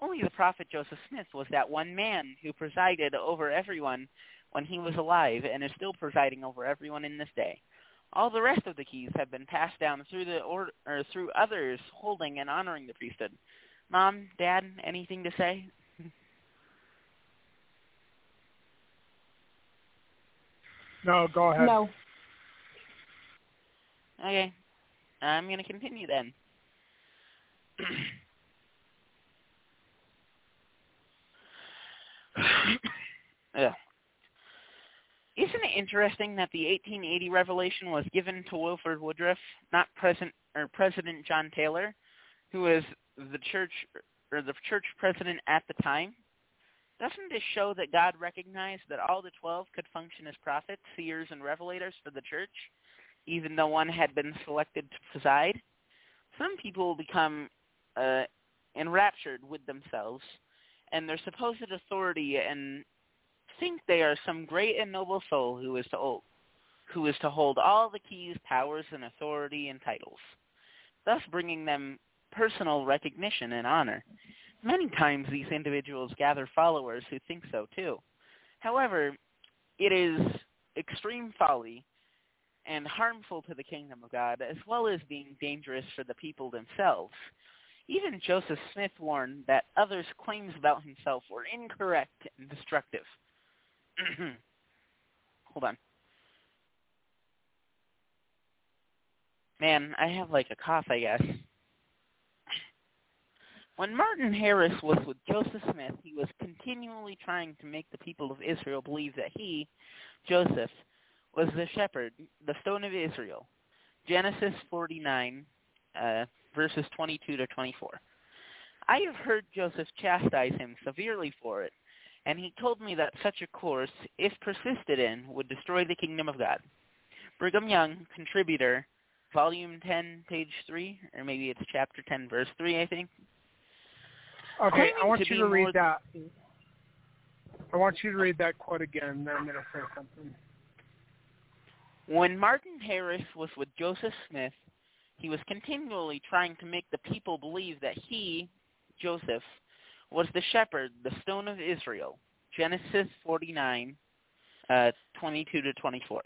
Only the prophet Joseph Smith was that one man who presided over everyone when he was alive and is still presiding over everyone in this day. All the rest of the keys have been passed down through the or, or through others holding and honoring the priesthood. Mom, Dad, anything to say? No, go ahead. No. Okay. I'm going to continue then. Isn't it interesting that the eighteen eighty revelation was given to Wilford Woodruff, not present, or President John Taylor, who was the church or the church president at the time? Doesn't this show that God recognized that all the twelve could function as prophets, seers, and revelators for the church, even though one had been selected to preside? Some people become uh, enraptured with themselves and their supposed authority and think they are some great and noble soul who is to hold, who is to hold all the keys, powers, and authority and titles. thus bringing them personal recognition and honor. Many times these individuals gather followers who think so too. However, it is extreme folly and harmful to the kingdom of God, as well as being dangerous for the people themselves. Even Joseph Smith warned that others' claims about himself were incorrect and destructive. Hold on. Man, I have like a cough, I guess. When Martin Harris was with Joseph Smith, he was continually trying to make the people of Israel believe that he, Joseph, was the shepherd, the stone of Israel. Genesis forty-nine, uh, verses twenty-two to twenty-four. I have heard Joseph chastise him severely for it, and he told me that such a course, if persisted in, would destroy the kingdom of God. Brigham Young, contributor, volume ten, page three, or maybe it's chapter ten, verse three, I think. Okay, I want you to read that. I want you to read that quote again, and then I'm going to say something. When Martin Harris was with Joseph Smith, he was continually trying to make the people believe that he, Joseph, was the shepherd, the stone of Israel. Genesis forty-nine, uh, twenty-two to twenty-four.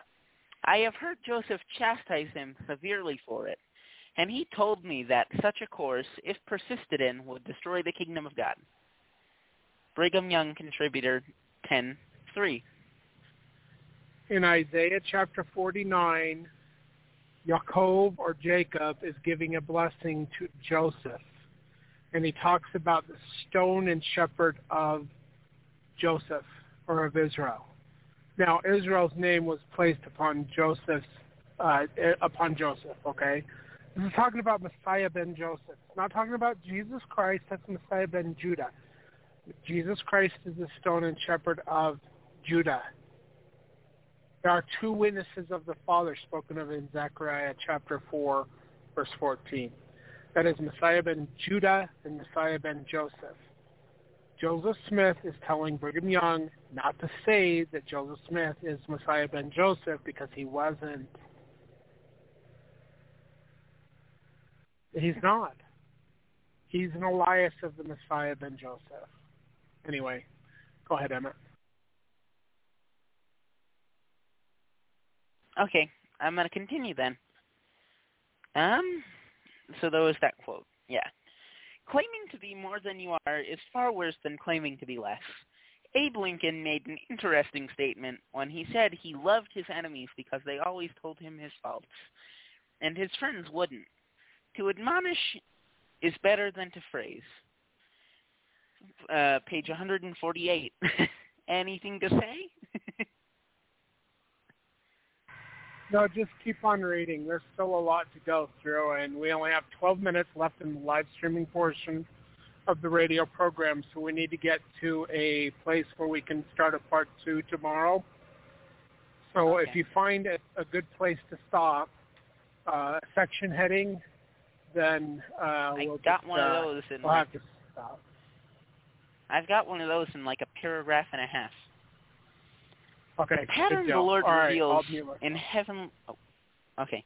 I have heard Joseph chastise him severely for it, and he told me that such a course, if persisted in, would destroy the kingdom of God. Brigham Young, contributor, ten three. In Isaiah chapter forty-nine, Yaakov or Jacob is giving a blessing to Joseph, and he talks about the stone and shepherd of Joseph or of Israel. Now, Israel's name was placed upon Joseph's, uh, upon Joseph, okay? This is talking about Messiah ben Joseph. It's not talking about Jesus Christ. That's Messiah ben Judah. Jesus Christ is the stone and shepherd of Judah. There are two witnesses of the Father spoken of in Zechariah chapter four, verse fourteen. That is Messiah ben Judah and Messiah ben Joseph. Joseph Smith is telling Brigham Young not to say that Joseph Smith is Messiah ben Joseph because he wasn't. He's not. He's an Elias of the Messiah ben Joseph. Anyway, go ahead, Emmett. Okay, I'm going to continue then. Um, so there was that quote, yeah. Claiming to be more than you are is far worse than claiming to be less. Abe Lincoln made an interesting statement when he said he loved his enemies because they always told him his faults, and his friends wouldn't. To admonish is better than to praise. Uh, page one forty-eight. Anything to say? No, just keep on reading. There's still a lot to go through, and we only have twelve minutes left in the live streaming portion of the radio program, so we need to get to a place where we can start a part two tomorrow. So okay. If you find a, a good place to stop, uh, section heading, then uh, we'll, got just, one uh, of those in we'll like, have to stop. I've got one of those in like a paragraph and a half. Okay, the pattern the Lord All reveals right, in heaven. Oh, okay,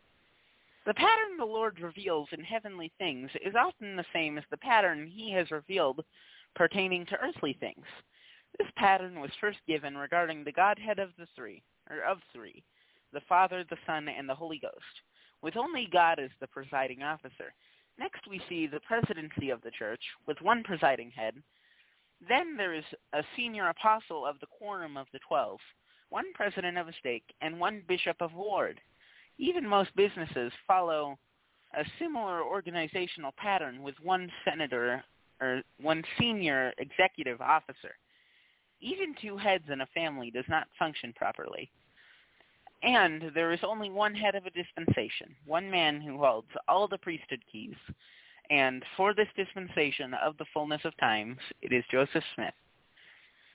the pattern the Lord reveals in heavenly things is often the same as the pattern He has revealed pertaining to earthly things. This pattern was first given regarding the Godhead of the three, or of three, the Father, the Son, and the Holy Ghost, with only God as the presiding officer. Next, we see the presidency of the Church with one presiding head. Then there is a senior apostle of the quorum of the Twelve, one president of a stake, and one bishop of ward. Even most businesses follow a similar organizational pattern with one senator or one senior executive officer. Even two heads in a family does not function properly. And there is only one head of a dispensation, one man who holds all the priesthood keys. And for this dispensation of the fullness of times, it is Joseph Smith.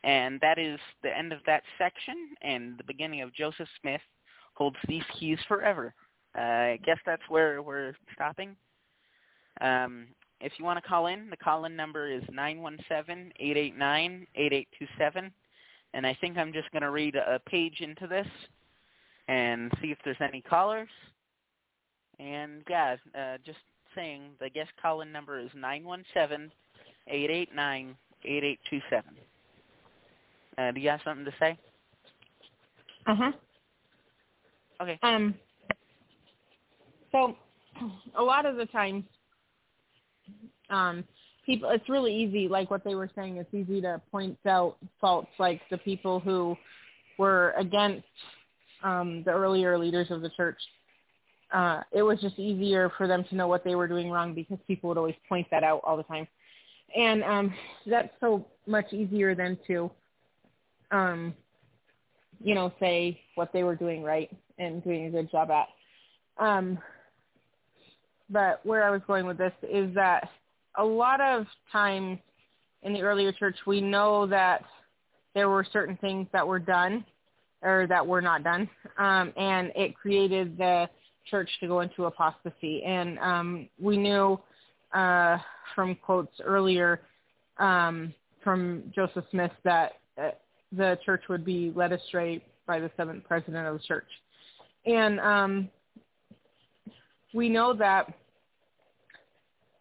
And that is the end of that section, and the beginning of Joseph Smith holds these keys forever. Uh, I guess that's where we're stopping. Um, if you want to call in, the call-in number is nine one seven, eight eight nine, eight eight two seven. And I think I'm just going to read a page into this and see if there's any callers. And, yeah, uh, just thing. The guest call-in number is nine one seven, eight eight nine, eight eight two seven. Uh, do you have something to say? Uh-huh. Okay. Um. So a lot of the times, um, people, it's really easy, like what they were saying, it's easy to point out faults, like the people who were against um, the earlier leaders of the church. Uh, it was just easier for them to know what they were doing wrong because people would always point that out all the time. And um, that's so much easier than to, um, you know, say what they were doing right and doing a good job at. Um, but where I was going with this is that a lot of times in the earlier church, we know that there were certain things that were done or that were not done, um, and it created the church to go into apostasy. And um, we knew uh, from quotes earlier um, from Joseph Smith that uh, the church would be led astray by the seventh president of the church. And um, we know that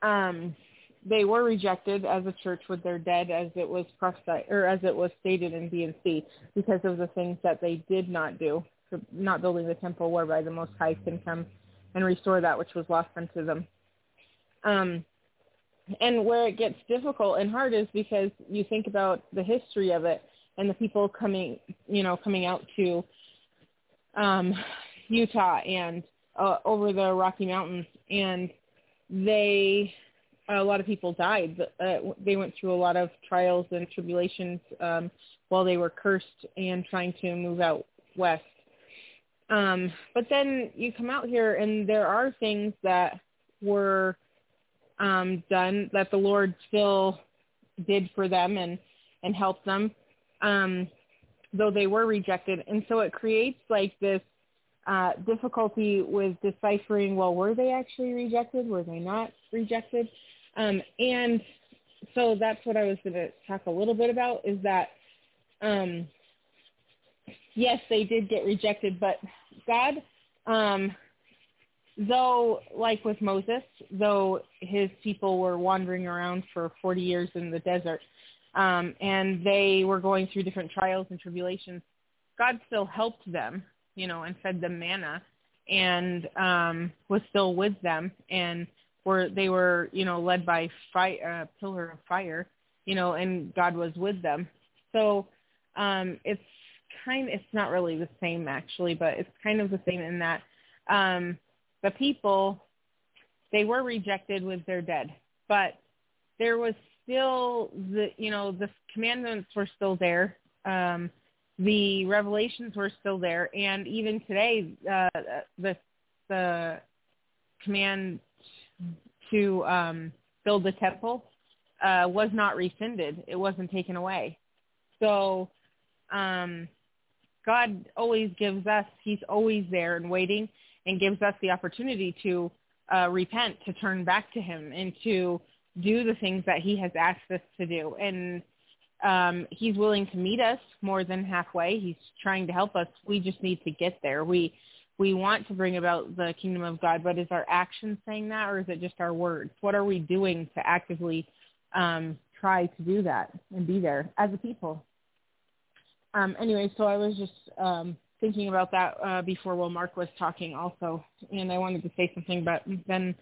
um, they were rejected as a church with their dead, as it was prophesied, or as it was stated in B and C, because of the things that they did not do, not building the temple whereby the Most High can come and restore that which was lost unto them. Um, and where it gets difficult and hard is because you think about the history of it and the people coming, you know, coming out to um, Utah and uh, over the Rocky Mountains, and they, a lot of people died. Uh, they went through a lot of trials and tribulations um, while they were cursed and trying to move out west. Um, but then you come out here and there are things that were um, done that the Lord still did for them and, and helped them, um, though they were rejected. And so it creates like this uh, difficulty with deciphering, well, were they actually rejected? Were they not rejected? Um, and so that's what I was going to talk a little bit about is that um, yes, they did get rejected, but God, um, though, like with Moses, though his people were wandering around for forty years in the desert, um, and they were going through different trials and tribulations, God still helped them, you know, and fed them manna and um, was still with them, and were they were, you know, led by fire, uh, pillar of fire, you know, and God was with them. So um, it's kind of, it's not really the same actually, but it's kind of the same in that um, the people, they were rejected with their dead, but there was still the, you know, the commandments were still there. Um, the revelations were still there. And even today, uh, the, the command to um, build the temple uh, was not rescinded. It wasn't taken away. So um, God always gives us, he's always there and waiting and gives us the opportunity to uh, repent, to turn back to him and to do the things that he has asked us to do. And um, he's willing to meet us more than halfway. He's trying to help us. We just need to get there. We, we want to bring about the kingdom of God, but is our action saying that, or is it just our words? What are we doing to actively um, try to do that and be there as a people? Um, anyway, so I was just um, thinking about that uh, before Will Mark was talking also, and I wanted to say something, but then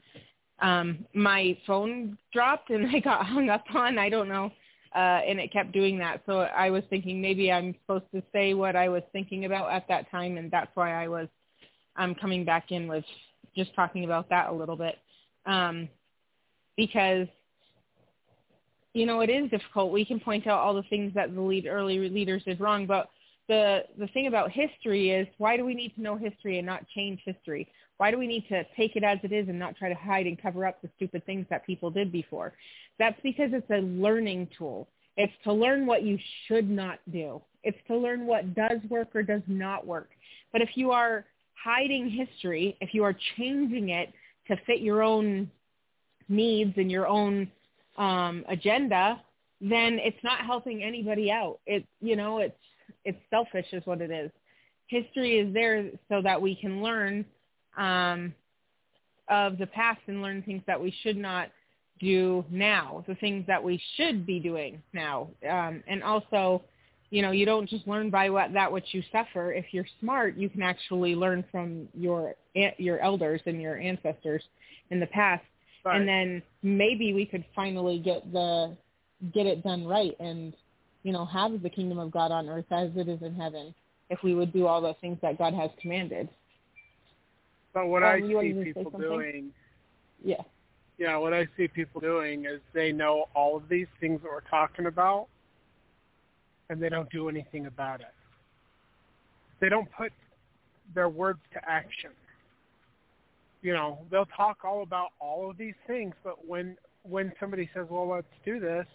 um, my phone dropped and I got hung up on, I don't know, uh, and it kept doing that. So I was thinking maybe I'm supposed to say what I was thinking about at that time, and that's why I was um, coming back in with just talking about that a little bit, um, because you know, it is difficult. We can point out all the things that the lead, early leaders did wrong, but the the thing about history is, why do we need to know history and not change history? Why do we need to take it as it is and not try to hide and cover up the stupid things that people did before? That's because it's a learning tool. It's to learn what you should not do. It's to learn what does work or does not work. But if you are hiding history, if you are changing it to fit your own needs and your own Um, agenda, then it's not helping anybody out. It's, you know, it's, it's selfish is what it is. History is there so that we can learn um, of the past and learn things that we should not do now, the things that we should be doing now. Um, and also, you know, you don't just learn by what, that what you suffer. If you're smart, you can actually learn from your your elders and your ancestors in the past. Right. And then maybe we could finally get the get it done right and, you know, have the kingdom of God on earth as it is in heaven if we would do all the things that God has commanded. But what um, I see people doing, yeah, yeah, what I see people doing is they know all of these things that we're talking about, and they don't do anything about it. They don't put their words to action. You know, they'll talk all about all of these things, but when when somebody says, well, let's do this,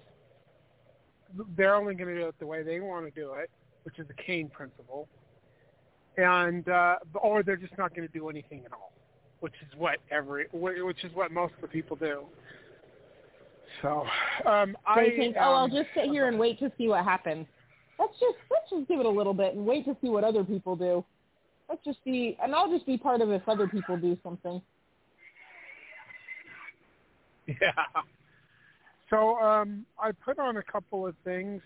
they're only going to do it the way they want to do it, which is the Cain principle, and uh, or they're just not going to do anything at all, which is what every which is what most of the people do. So um, I think, oh, um, I'll just sit here and wait to see what happens. Let's just let's just give it a little bit and wait to see what other people do. Let's just be, and I'll just be part of if other people do something. Yeah. So um, I put on a couple of things.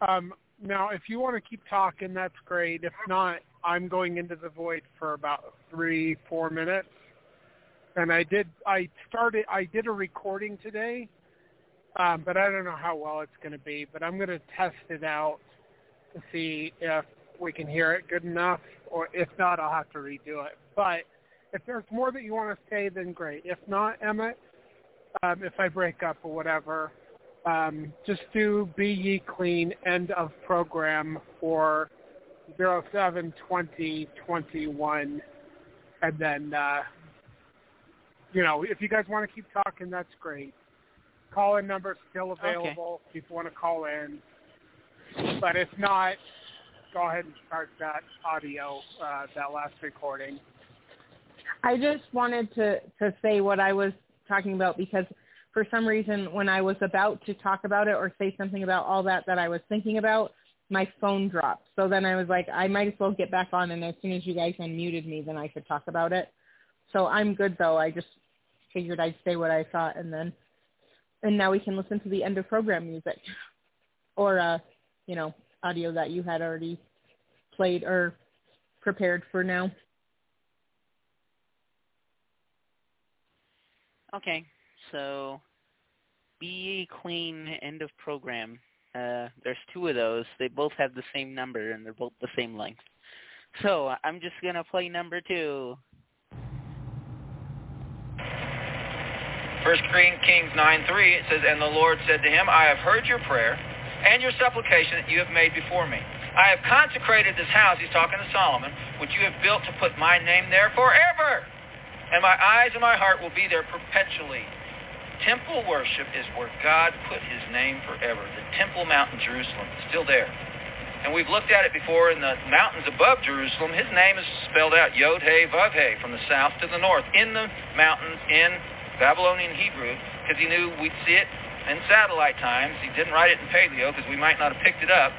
Um, now, if you want to keep talking, that's great. If not, I'm going into the void for about three, four minutes. And I did, I started, I did a recording today, um, but I don't know how well it's going to be. But I'm going to test it out to see if we can hear it good enough, or if not, I'll have to redo it. But if there's more that you want to say, then great. If not, Emmett, um, if I break up or whatever, um, just do Be Ye Clean, end of program for zero seven twenty twenty-one, and then, uh, you know, if you guys want to keep talking, that's great. Call-in number is still available okay. If you want to call in. But if not, go ahead and start that audio, uh, that last recording. I just wanted to, to say what I was talking about, because for some reason when I was about to talk about it or say something about all that that I was thinking about, my phone dropped. So then I was like, I might as well get back on, and as soon as you guys unmuted me, then I could talk about it. So I'm good, though. I just figured I'd say what I thought, and then and now we can listen to the end of program music or, uh, you know, audio that you had already played or prepared for now. Okay, so Be Clean, end of program. Uh, there's two of those. They both have the same number, and they're both the same length. So I'm just going to play number two. First Kings nine three, it says, and the Lord said to him, I have heard your prayer and your supplication that you have made before me. I have consecrated this house, he's talking to Solomon, which you have built to put my name there forever. And my eyes and my heart will be there perpetually. Temple worship is where God put his name forever. The Temple Mount in Jerusalem is still there. And we've looked at it before in the mountains above Jerusalem. His name is spelled out Yod-Heh-Vav-Heh from the south to the north in the mountains in Babylonian Hebrew, because he knew we'd see it in satellite times. He didn't write it in Paleo because we might not have picked it up,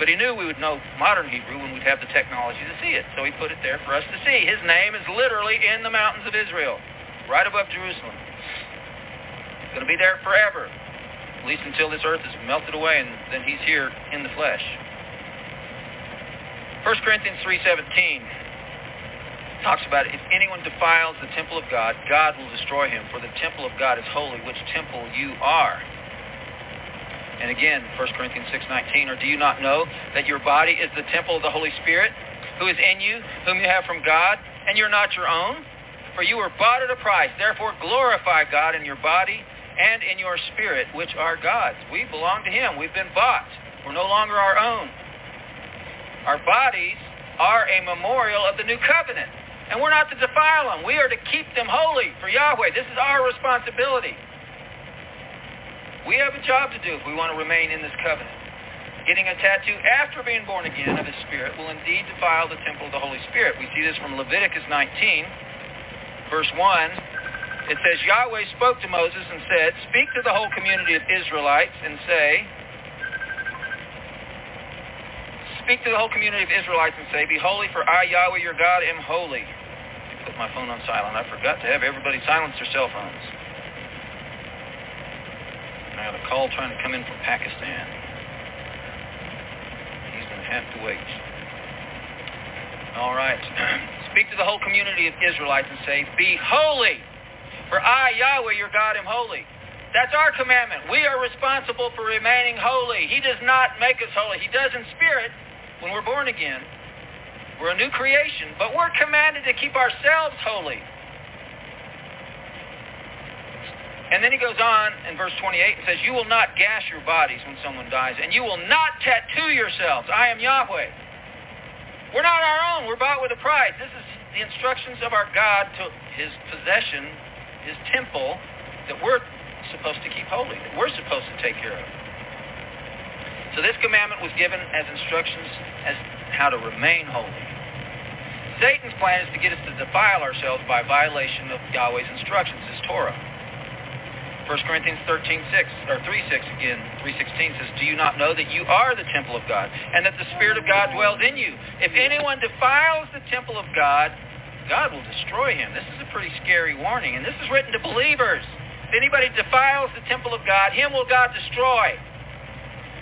but he knew we would know modern Hebrew when we'd have the technology to see it, so he put it there for us to see. His name is literally in the mountains of Israel, right above Jerusalem. It's going to be there forever, at least until this earth is melted away and then he's here in the flesh. First Corinthians three seventeen talks about it. If anyone defiles the temple of God, God will destroy him, for the temple of God is holy, which temple you are. And again, First Corinthians six nineteen, or do you not know that your body is the temple of the Holy Spirit, who is in you, whom you have from God, and you're not your own? For you were bought at a price, therefore glorify God in your body and in your spirit, which are God's. We belong to him. We've been bought. We're no longer our own. Our bodies are a memorial of the new covenant. And we're not to defile them. We are to keep them holy for Yahweh. This is our responsibility. We have a job to do if we want to remain in this covenant. Getting a tattoo after being born again of his Spirit will indeed defile the temple of the Holy Spirit. We see this from Leviticus nineteen, verse one. It says, Yahweh spoke to Moses and said, speak to the whole community of Israelites and say, Speak to the whole community of Israelites and say, be holy, for I, Yahweh, your God, am holy. put my phone on silent. I forgot to have everybody silence their cell phones. And I got a call trying to come in from Pakistan. He's going to have to wait. All right. Speak to the whole community of Israelites and say, be holy, for I, Yahweh, your God, am holy. That's our commandment. We are responsible for remaining holy. He does not make us holy. He does in spirit when we're born again. We're a new creation, but we're commanded to keep ourselves holy. And then he goes on in verse twenty-eight and says, you will not gash your bodies when someone dies, and you will not tattoo yourselves. I am Yahweh. We're not our own. We're bought with a price. This is the instructions of our God to his possession, his temple, that we're supposed to keep holy, that we're supposed to take care of. So this commandment was given as instructions as how to remain holy. Satan's plan is to get us to defile ourselves by violation of Yahweh's instructions, his Torah. First Corinthians thirteen six, or three six again, three sixteen says, do you not know that you are the temple of God, and that the Spirit of God dwells in you? If anyone defiles the temple of God, God will destroy him. This is a pretty scary warning, and this is written to believers. If anybody defiles the temple of God, him will God destroy.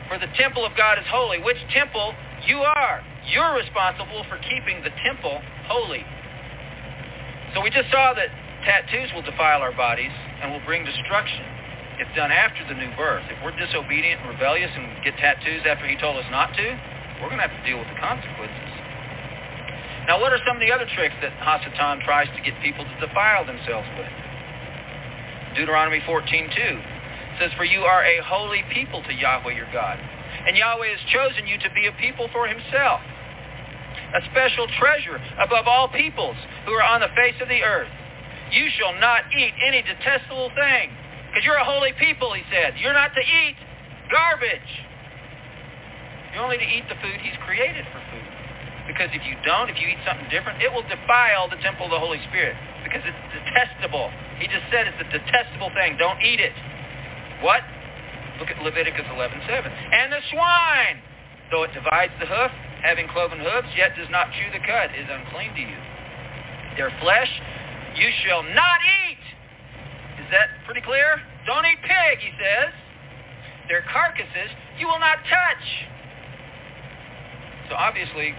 For the temple of God is holy, which temple you are. You're responsible for keeping the temple holy. So we just saw that tattoos will defile our bodies and will bring destruction if done after the new birth. If we're disobedient and rebellious and get tattoos after he told us not to, we're going to have to deal with the consequences. Now, what are some of the other tricks that Hasatan tries to get people to defile themselves with? Deuteronomy fourteen two says, for you are a holy people to Yahweh your God, and Yahweh has chosen you to be a people for himself, a special treasure above all peoples who are on the face of the earth. You shall not eat any detestable thing, because you're a holy people, he said. You're not to eat garbage. You're only to eat the food he's created for food, because if you don't, if you eat something different, it will defile the temple of the Holy Spirit, because it's detestable. He just said it's a detestable thing. Don't eat it. What? Look at Leviticus eleven seven. And the swine, though it divides the hoof, having cloven hooves, yet does not chew the cud, is unclean to you. Their flesh you shall not eat. Is that pretty clear? Don't eat pig, he says. Their carcasses you will not touch. So obviously,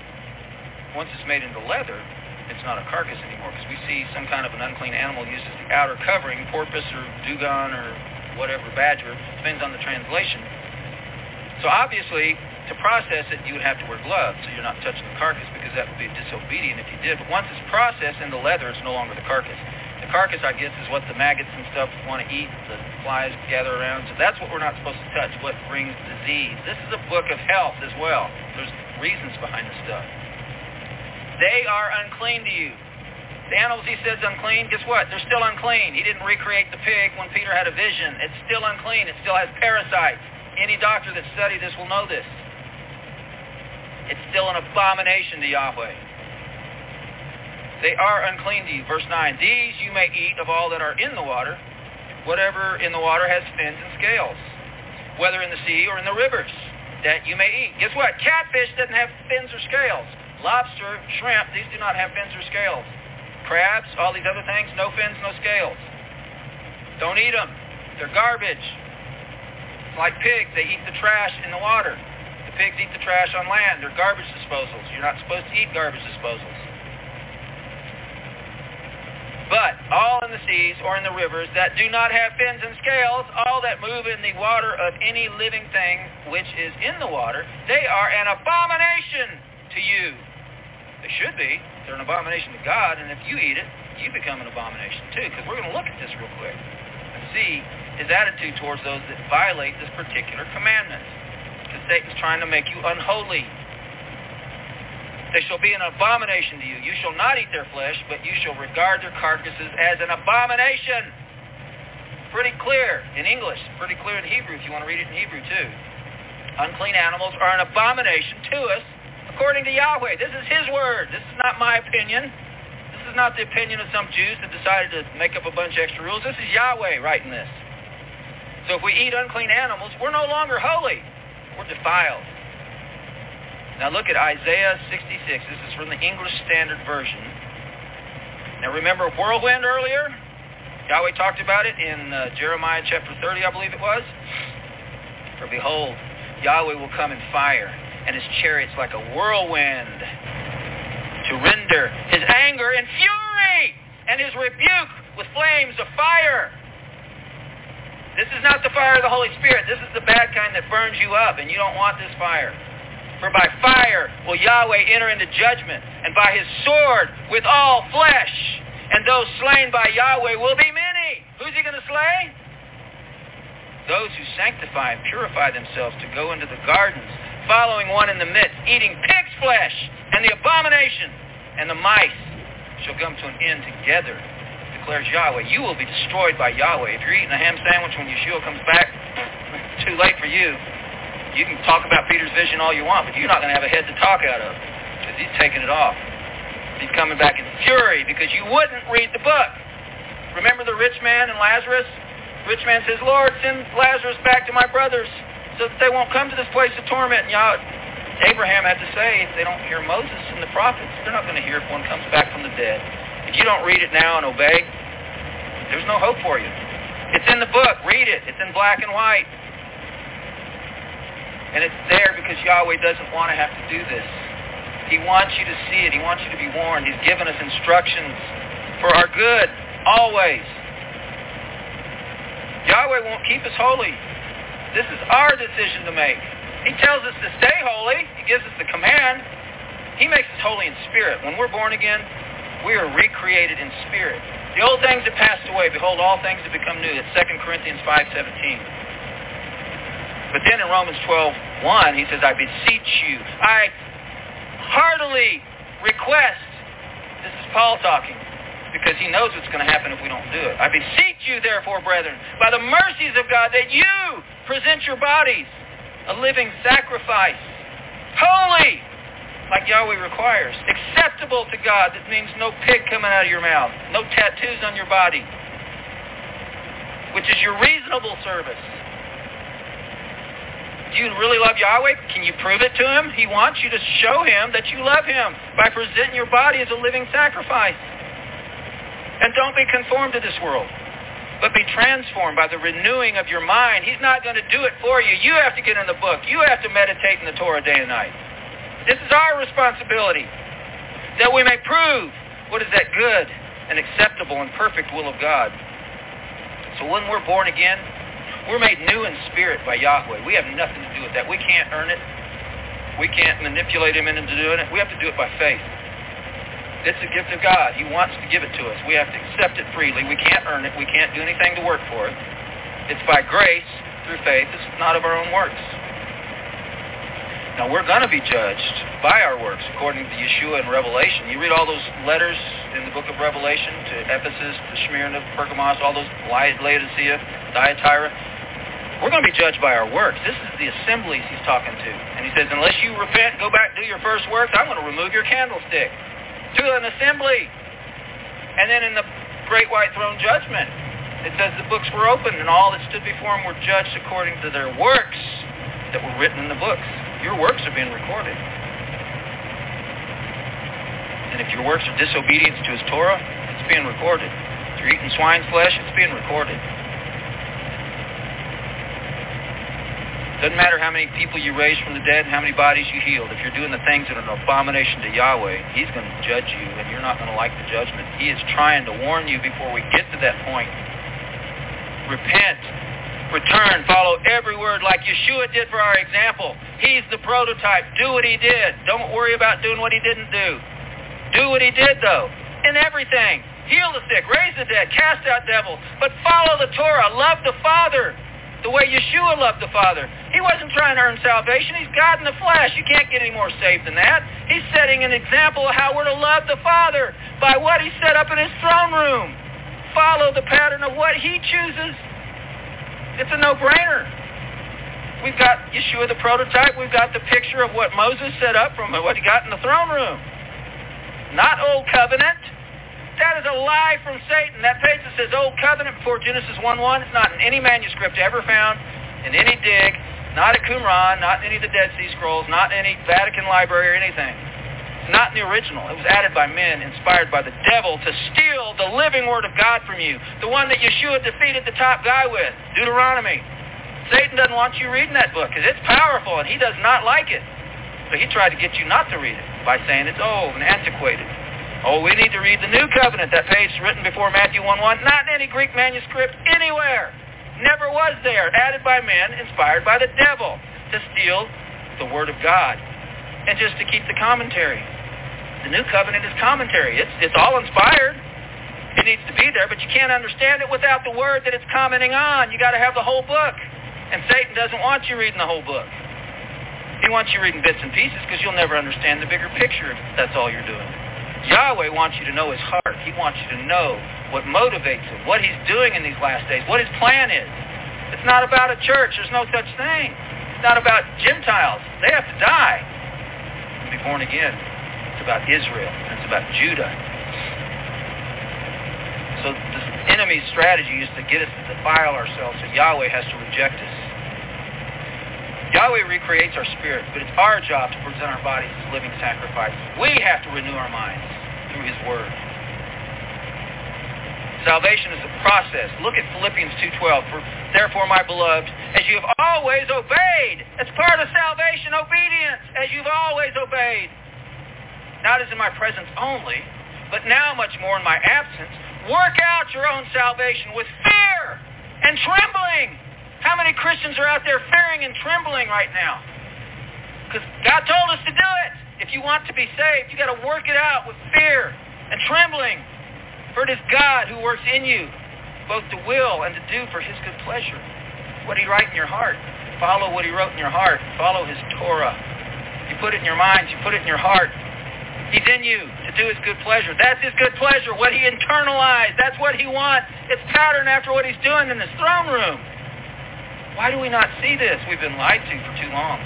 once it's made into leather, it's not a carcass anymore, because we see some kind of an unclean animal used as the outer covering, porpoise or dugong or whatever, badger, depends on the translation. So obviously, to process it, you would have to wear gloves, so you're not touching the carcass, because that would be disobedient if you did. But once it's processed in the leather, it's no longer the carcass. The carcass, I guess, is what the maggots and stuff want to eat, the flies gather around, so that's what we're not supposed to touch, what brings disease. This is a book of health as well. There's reasons behind this stuff. They are unclean to you. The animals he says unclean, guess what? They're still unclean. He didn't recreate the pig when Peter had a vision. It's still unclean. It still has parasites. Any doctor that studied this will know this. It's still an abomination to Yahweh. They are unclean to you. Verse nine, these you may eat of all that are in the water, whatever in the water has fins and scales, whether in the sea or in the rivers, that you may eat. Guess what? Catfish doesn't have fins or scales. Lobster, shrimp, these do not have fins or scales. Crabs, all these other things, no fins, no scales. Don't eat them. They're garbage. Like pigs, they eat the trash in the water. The pigs eat the trash on land. They're garbage disposals. You're not supposed to eat garbage disposals. But all in the seas or in the rivers that do not have fins and scales, all that move in the water of any living thing which is in the water, they are an abomination to you. They should be. They're an abomination to God, and if you eat it, you become an abomination too, because we're going to look at this real quick and see his attitude towards those that violate this particular commandment, because Satan's trying to make you unholy. They shall be an abomination to you. You shall not eat their flesh, but you shall regard their carcasses as an abomination. Pretty clear in English, pretty clear in Hebrew if you want to read it in Hebrew too. Unclean animals are an abomination to us, according to Yahweh. This is his word. This is not my opinion. This is not the opinion of some Jews that decided to make up a bunch of extra rules. This is Yahweh writing this. So if we eat unclean animals, we're no longer holy. We're defiled. Now look at Isaiah sixty-six. This is from the English Standard Version. Now remember whirlwind earlier? Yahweh talked about it in uh, Jeremiah chapter thirty, I believe it was. For behold, Yahweh will come in fire, and his chariots like a whirlwind, to render his anger and fury, and his rebuke with flames of fire. This is not the fire of the Holy Spirit. This is the bad kind that burns you up, and you don't want this fire. For by fire will Yahweh enter into judgment, and by his sword with all flesh. And those slain by Yahweh will be many. Who's he going to slay? Those who sanctify and purify themselves to go into the gardens, following one in the midst, eating pig's flesh, and the abomination, and the mice shall come to an end together, declares Yahweh. You will be destroyed by Yahweh. If you're eating a ham sandwich when Yeshua comes back, too late for you. You can talk about Peter's vision all you want, but you're not going to have a head to talk out of, because he's taking it off. He's coming back in fury, because you wouldn't read the book. Remember the rich man and Lazarus? The rich man says, Lord, send Lazarus back to my brothers, so that they won't come to this place of torment. And Yah- Abraham had to say, if they don't hear Moses and the prophets, they're not going to hear if one comes back from the dead. If you don't read it now and obey, there's no hope for you. It's in the book. Read it. It's in black and white. And it's there because Yahweh doesn't want to have to do this. He wants you to see it. He wants you to be warned. He's given us instructions for our good, always. Yahweh won't keep us holy. This is our decision to make. He tells us to stay holy. He gives us the command. He makes us holy in spirit. When we're born again, we are recreated in spirit. The old things have passed away. Behold, all things have become new. That's Second Corinthians five seventeen. But then in Romans twelve one, he says, I beseech you. I heartily request. This is Paul talking, because he knows what's going to happen if we don't do it. I beseech you, therefore, brethren, by the mercies of God, that you present your bodies a living sacrifice, holy, like Yahweh requires, acceptable to God. That means no pig coming out of your mouth, no tattoos on your body, which is your reasonable service. Do you really love Yahweh? Can you prove it to him? He wants you to show him that you love him by presenting your body as a living sacrifice. And don't be conformed to this world, but be transformed by the renewing of your mind. He's not going to do it for you. You have to get in the book. You have to meditate in the Torah day and night. This is our responsibility, that we may prove what is that good and acceptable and perfect will of God. So when we're born again, we're made new in spirit by Yahweh. We have nothing to do with that. We can't earn it. We can't manipulate him into doing it. We have to do it by faith. It's a gift of God. He wants to give it to us. We have to accept it freely. We can't earn it. We can't do anything to work for it. It's by grace through faith. It's not of our own works. Now, we're going to be judged by our works, according to Yeshua in Revelation. You read all those letters in the book of Revelation to Ephesus, to Smyrna, Pergamos, all those, Laodicea, Thyatira. We're going to be judged by our works. This is the assemblies he's talking to. And he says, unless you repent, go back, do your first works, I'm going to remove your candlestick to an assembly. And then in the great white throne judgment, it says the books were opened, and all that stood before them were judged according to their works that were written in the books. Your works are being recorded. And if your works are disobedience to his Torah, it's being recorded. If you're eating swine's flesh, it's being recorded. Doesn't matter how many people you raise from the dead and how many bodies you healed. If you're doing the things that are an abomination to Yahweh, he's going to judge you, and you're not going to like the judgment. He is trying to warn you before we get to that point. Repent, return, follow every word like Yeshua did for our example. He's the prototype. Do what he did. Don't worry about doing what he didn't do. Do what he did, though, in everything. Heal the sick, raise the dead, cast out devils, but follow the Torah. Love the Father the way Yeshua loved the Father. He wasn't trying to earn salvation. He's God in the flesh. You can't get any more saved than that. He's setting an example of how we're to love the Father by what he set up in his throne room. Follow the pattern of what he chooses. It's a no-brainer. We've got Yeshua the prototype. We've got the picture of what Moses set up from what he got in the throne room. Not old covenant. That is a lie from Satan. That page that says Old Covenant before Genesis one one, it's not in any manuscript ever found, in any dig, not at Qumran, not in any of the Dead Sea Scrolls, not in any Vatican library or anything. not the original. It was added by men, inspired by the devil, to steal the living word of God from you, the one that Yeshua defeated the top guy with, Deuteronomy. Satan doesn't want you reading that book because it's powerful and he does not like it. So he tried to get you not to read it by saying it's old and antiquated. Oh, we need to read the New Covenant, that page written before Matthew one one. Not in any Greek manuscript anywhere. Never was there. Added by men, inspired by the devil, to steal the Word of God. And just to keep the commentary. The New Covenant is commentary. It's, it's all inspired. It needs to be there, but you can't understand it without the Word that it's commenting on. You got to have the whole book. And Satan doesn't want you reading the whole book. He wants you reading bits and pieces because you'll never understand the bigger picture if that's all you're doing. Yahweh wants you to know his heart. He wants you to know what motivates him, what he's doing in these last days, what his plan is. It's not about a church. There's no such thing. It's not about Gentiles. They have to die and be born again. It's about Israel. And it's about Judah. So this enemy's strategy is to get us to defile ourselves, so Yahweh has to reject us. Yahweh recreates our spirit, but it's our job to present our bodies as living sacrifices. We have to renew our minds through his word. Salvation is a process. Look at Philippians two twelve. For therefore, my beloved, as you have always obeyed, as part of salvation, obedience, as you've always obeyed, not as in my presence only, but now much more in my absence, work out your own salvation with fear and trembling. How many Christians are out there fearing and trembling right now? Because God told us to do it. If you want to be saved, you got to work it out with fear and trembling. For it is God who works in you, both to will and to do for his good pleasure. What he write in your heart. Follow what he wrote in your heart. Follow his Torah. You put it in your mind. You put it in your heart. He's in you to do his good pleasure. That's his good pleasure. What he internalized. That's what he wants. It's patterned after what he's doing in his throne room. Why do we not see this? We've been lied to for too long.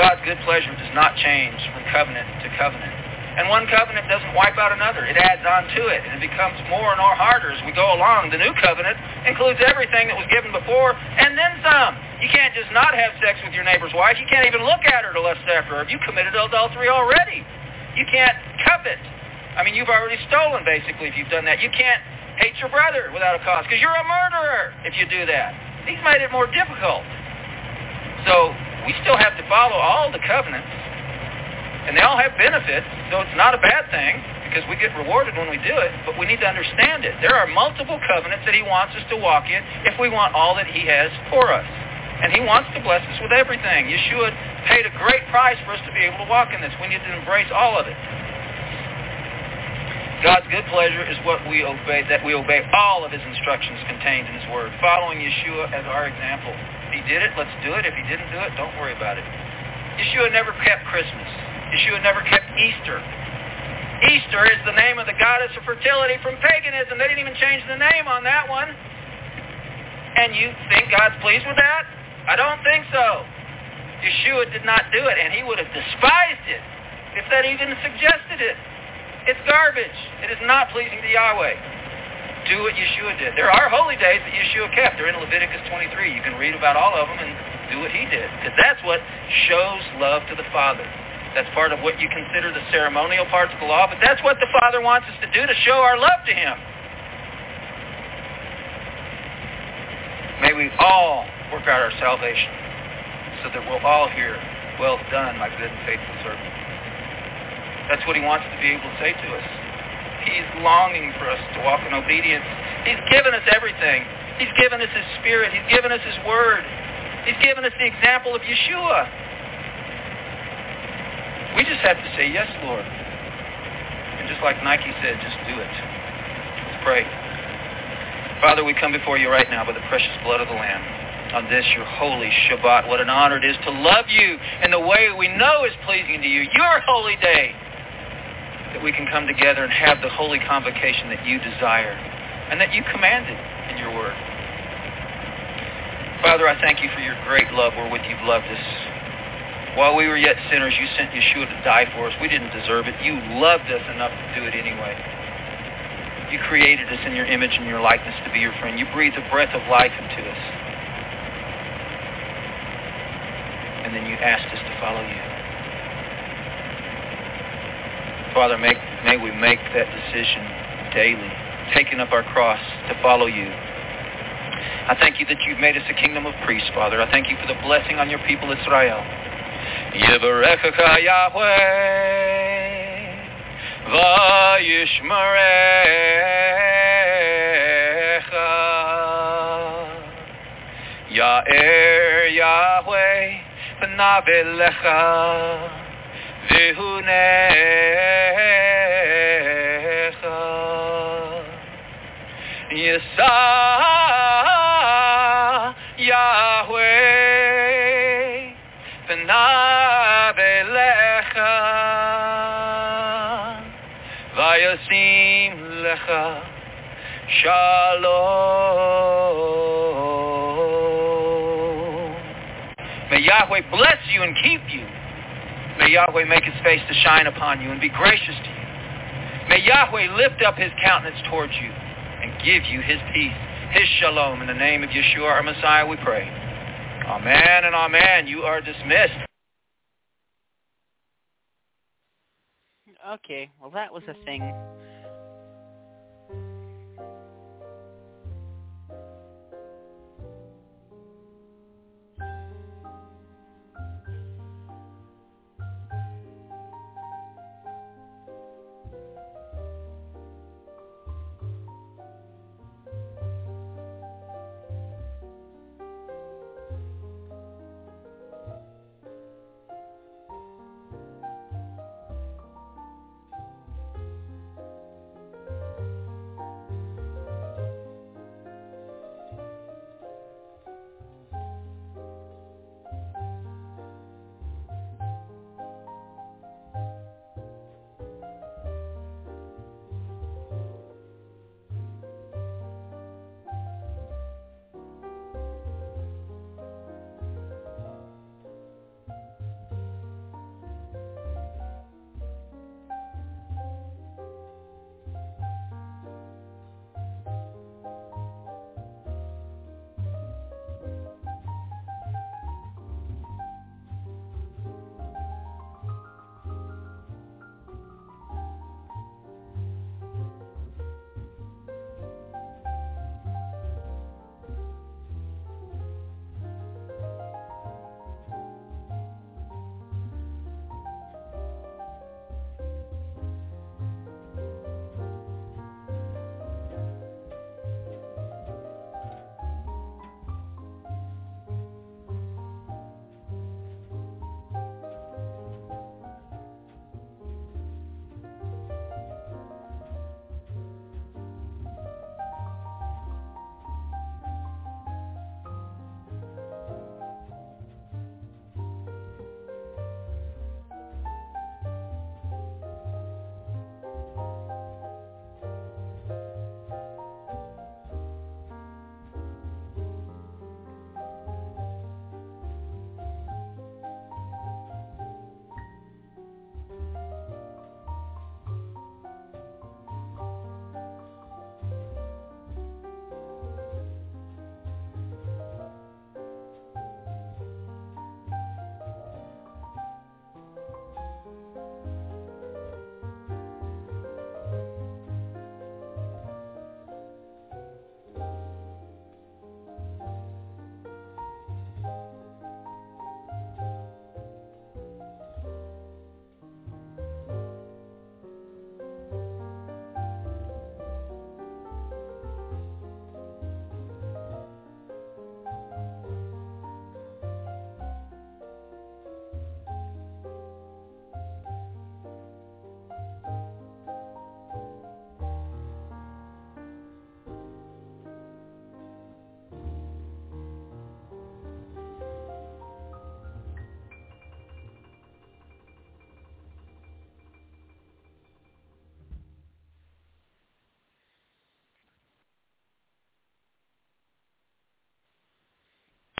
God's good pleasure does not change from covenant to covenant. And one covenant doesn't wipe out another. It adds on to it, and it becomes more and more harder as we go along. The new covenant includes everything that was given before, and then some. You can't just not have sex with your neighbor's wife. You can't even look at her to lust after her. If you committed adultery already, you can't covet. I mean, you've already stolen, basically, if you've done that. You can't hate your brother without a cause, because you're a murderer if you do that. He's made it more difficult. So we still have to follow all the covenants. And they all have benefits, so it's not a bad thing because we get rewarded when we do it, but we need to understand it. There are multiple covenants that he wants us to walk in if we want all that he has for us. And he wants to bless us with everything. Yeshua paid a great price for us to be able to walk in this. We need to embrace all of it. God's good pleasure is what we obey, that we obey all of his instructions contained in his word, following Yeshua as our example. If he did it, let's do it. If he didn't do it, don't worry about it. Yeshua never kept Christmas. Yeshua never kept Easter. Easter is the name of the goddess of fertility from paganism. They didn't even change the name on that one. And you think God's pleased with that? I don't think so. Yeshua did not do it, and he would have despised it if that even suggested it. It's garbage. It is not pleasing to Yahweh. Do what Yeshua did. There are holy days that Yeshua kept. They're in Leviticus twenty-three. You can read about all of them and do what he did, because that's what shows love to the Father. That's part of what you consider the ceremonial parts of the law, but that's what the Father wants us to do to show our love to him. May we all work out our salvation so that we'll all hear, well done, my good and faithful servant. That's what he wants to be able to say to us. He's longing for us to walk in obedience. He's given us everything. He's given us his spirit. He's given us his word. He's given us the example of Yeshua. We just have to say, yes, Lord. And just like Nike said, just do it. Let's pray. Father, we come before you right now by the precious blood of the Lamb. On this, your holy Shabbat, what an honor it is to love you in the way we know is pleasing to you, your holy day, that we can come together and have the holy convocation that you desire and that you commanded in your word. Father, I thank you for your great love wherewith you've loved us. While we were yet sinners, you sent Yeshua to die for us. We didn't deserve it. You loved us enough to do it anyway. You created us in your image and your likeness to be your friend. You breathed a breath of life into us. And then you asked us to follow you. Father, make, may we make that decision daily, taking up our cross to follow you. I thank you that you've made us a kingdom of priests, Father. I thank you for the blessing on your people, Israel. Yivarechecha Yahweh, Vayishmerecha, Ya'er Yahweh, P'navelecha, Vihunecha, Yisa Yahweh, P'navelecha, Vayasim Lecha, Shalom. May Yahweh bless you and keep you. May Yahweh make his face to shine upon you and be gracious to you. May Yahweh lift up his countenance towards you and give you his peace, his shalom. In the name of Yeshua, our Messiah, we pray. Amen and amen. You are dismissed. Okay, well, that was a thing.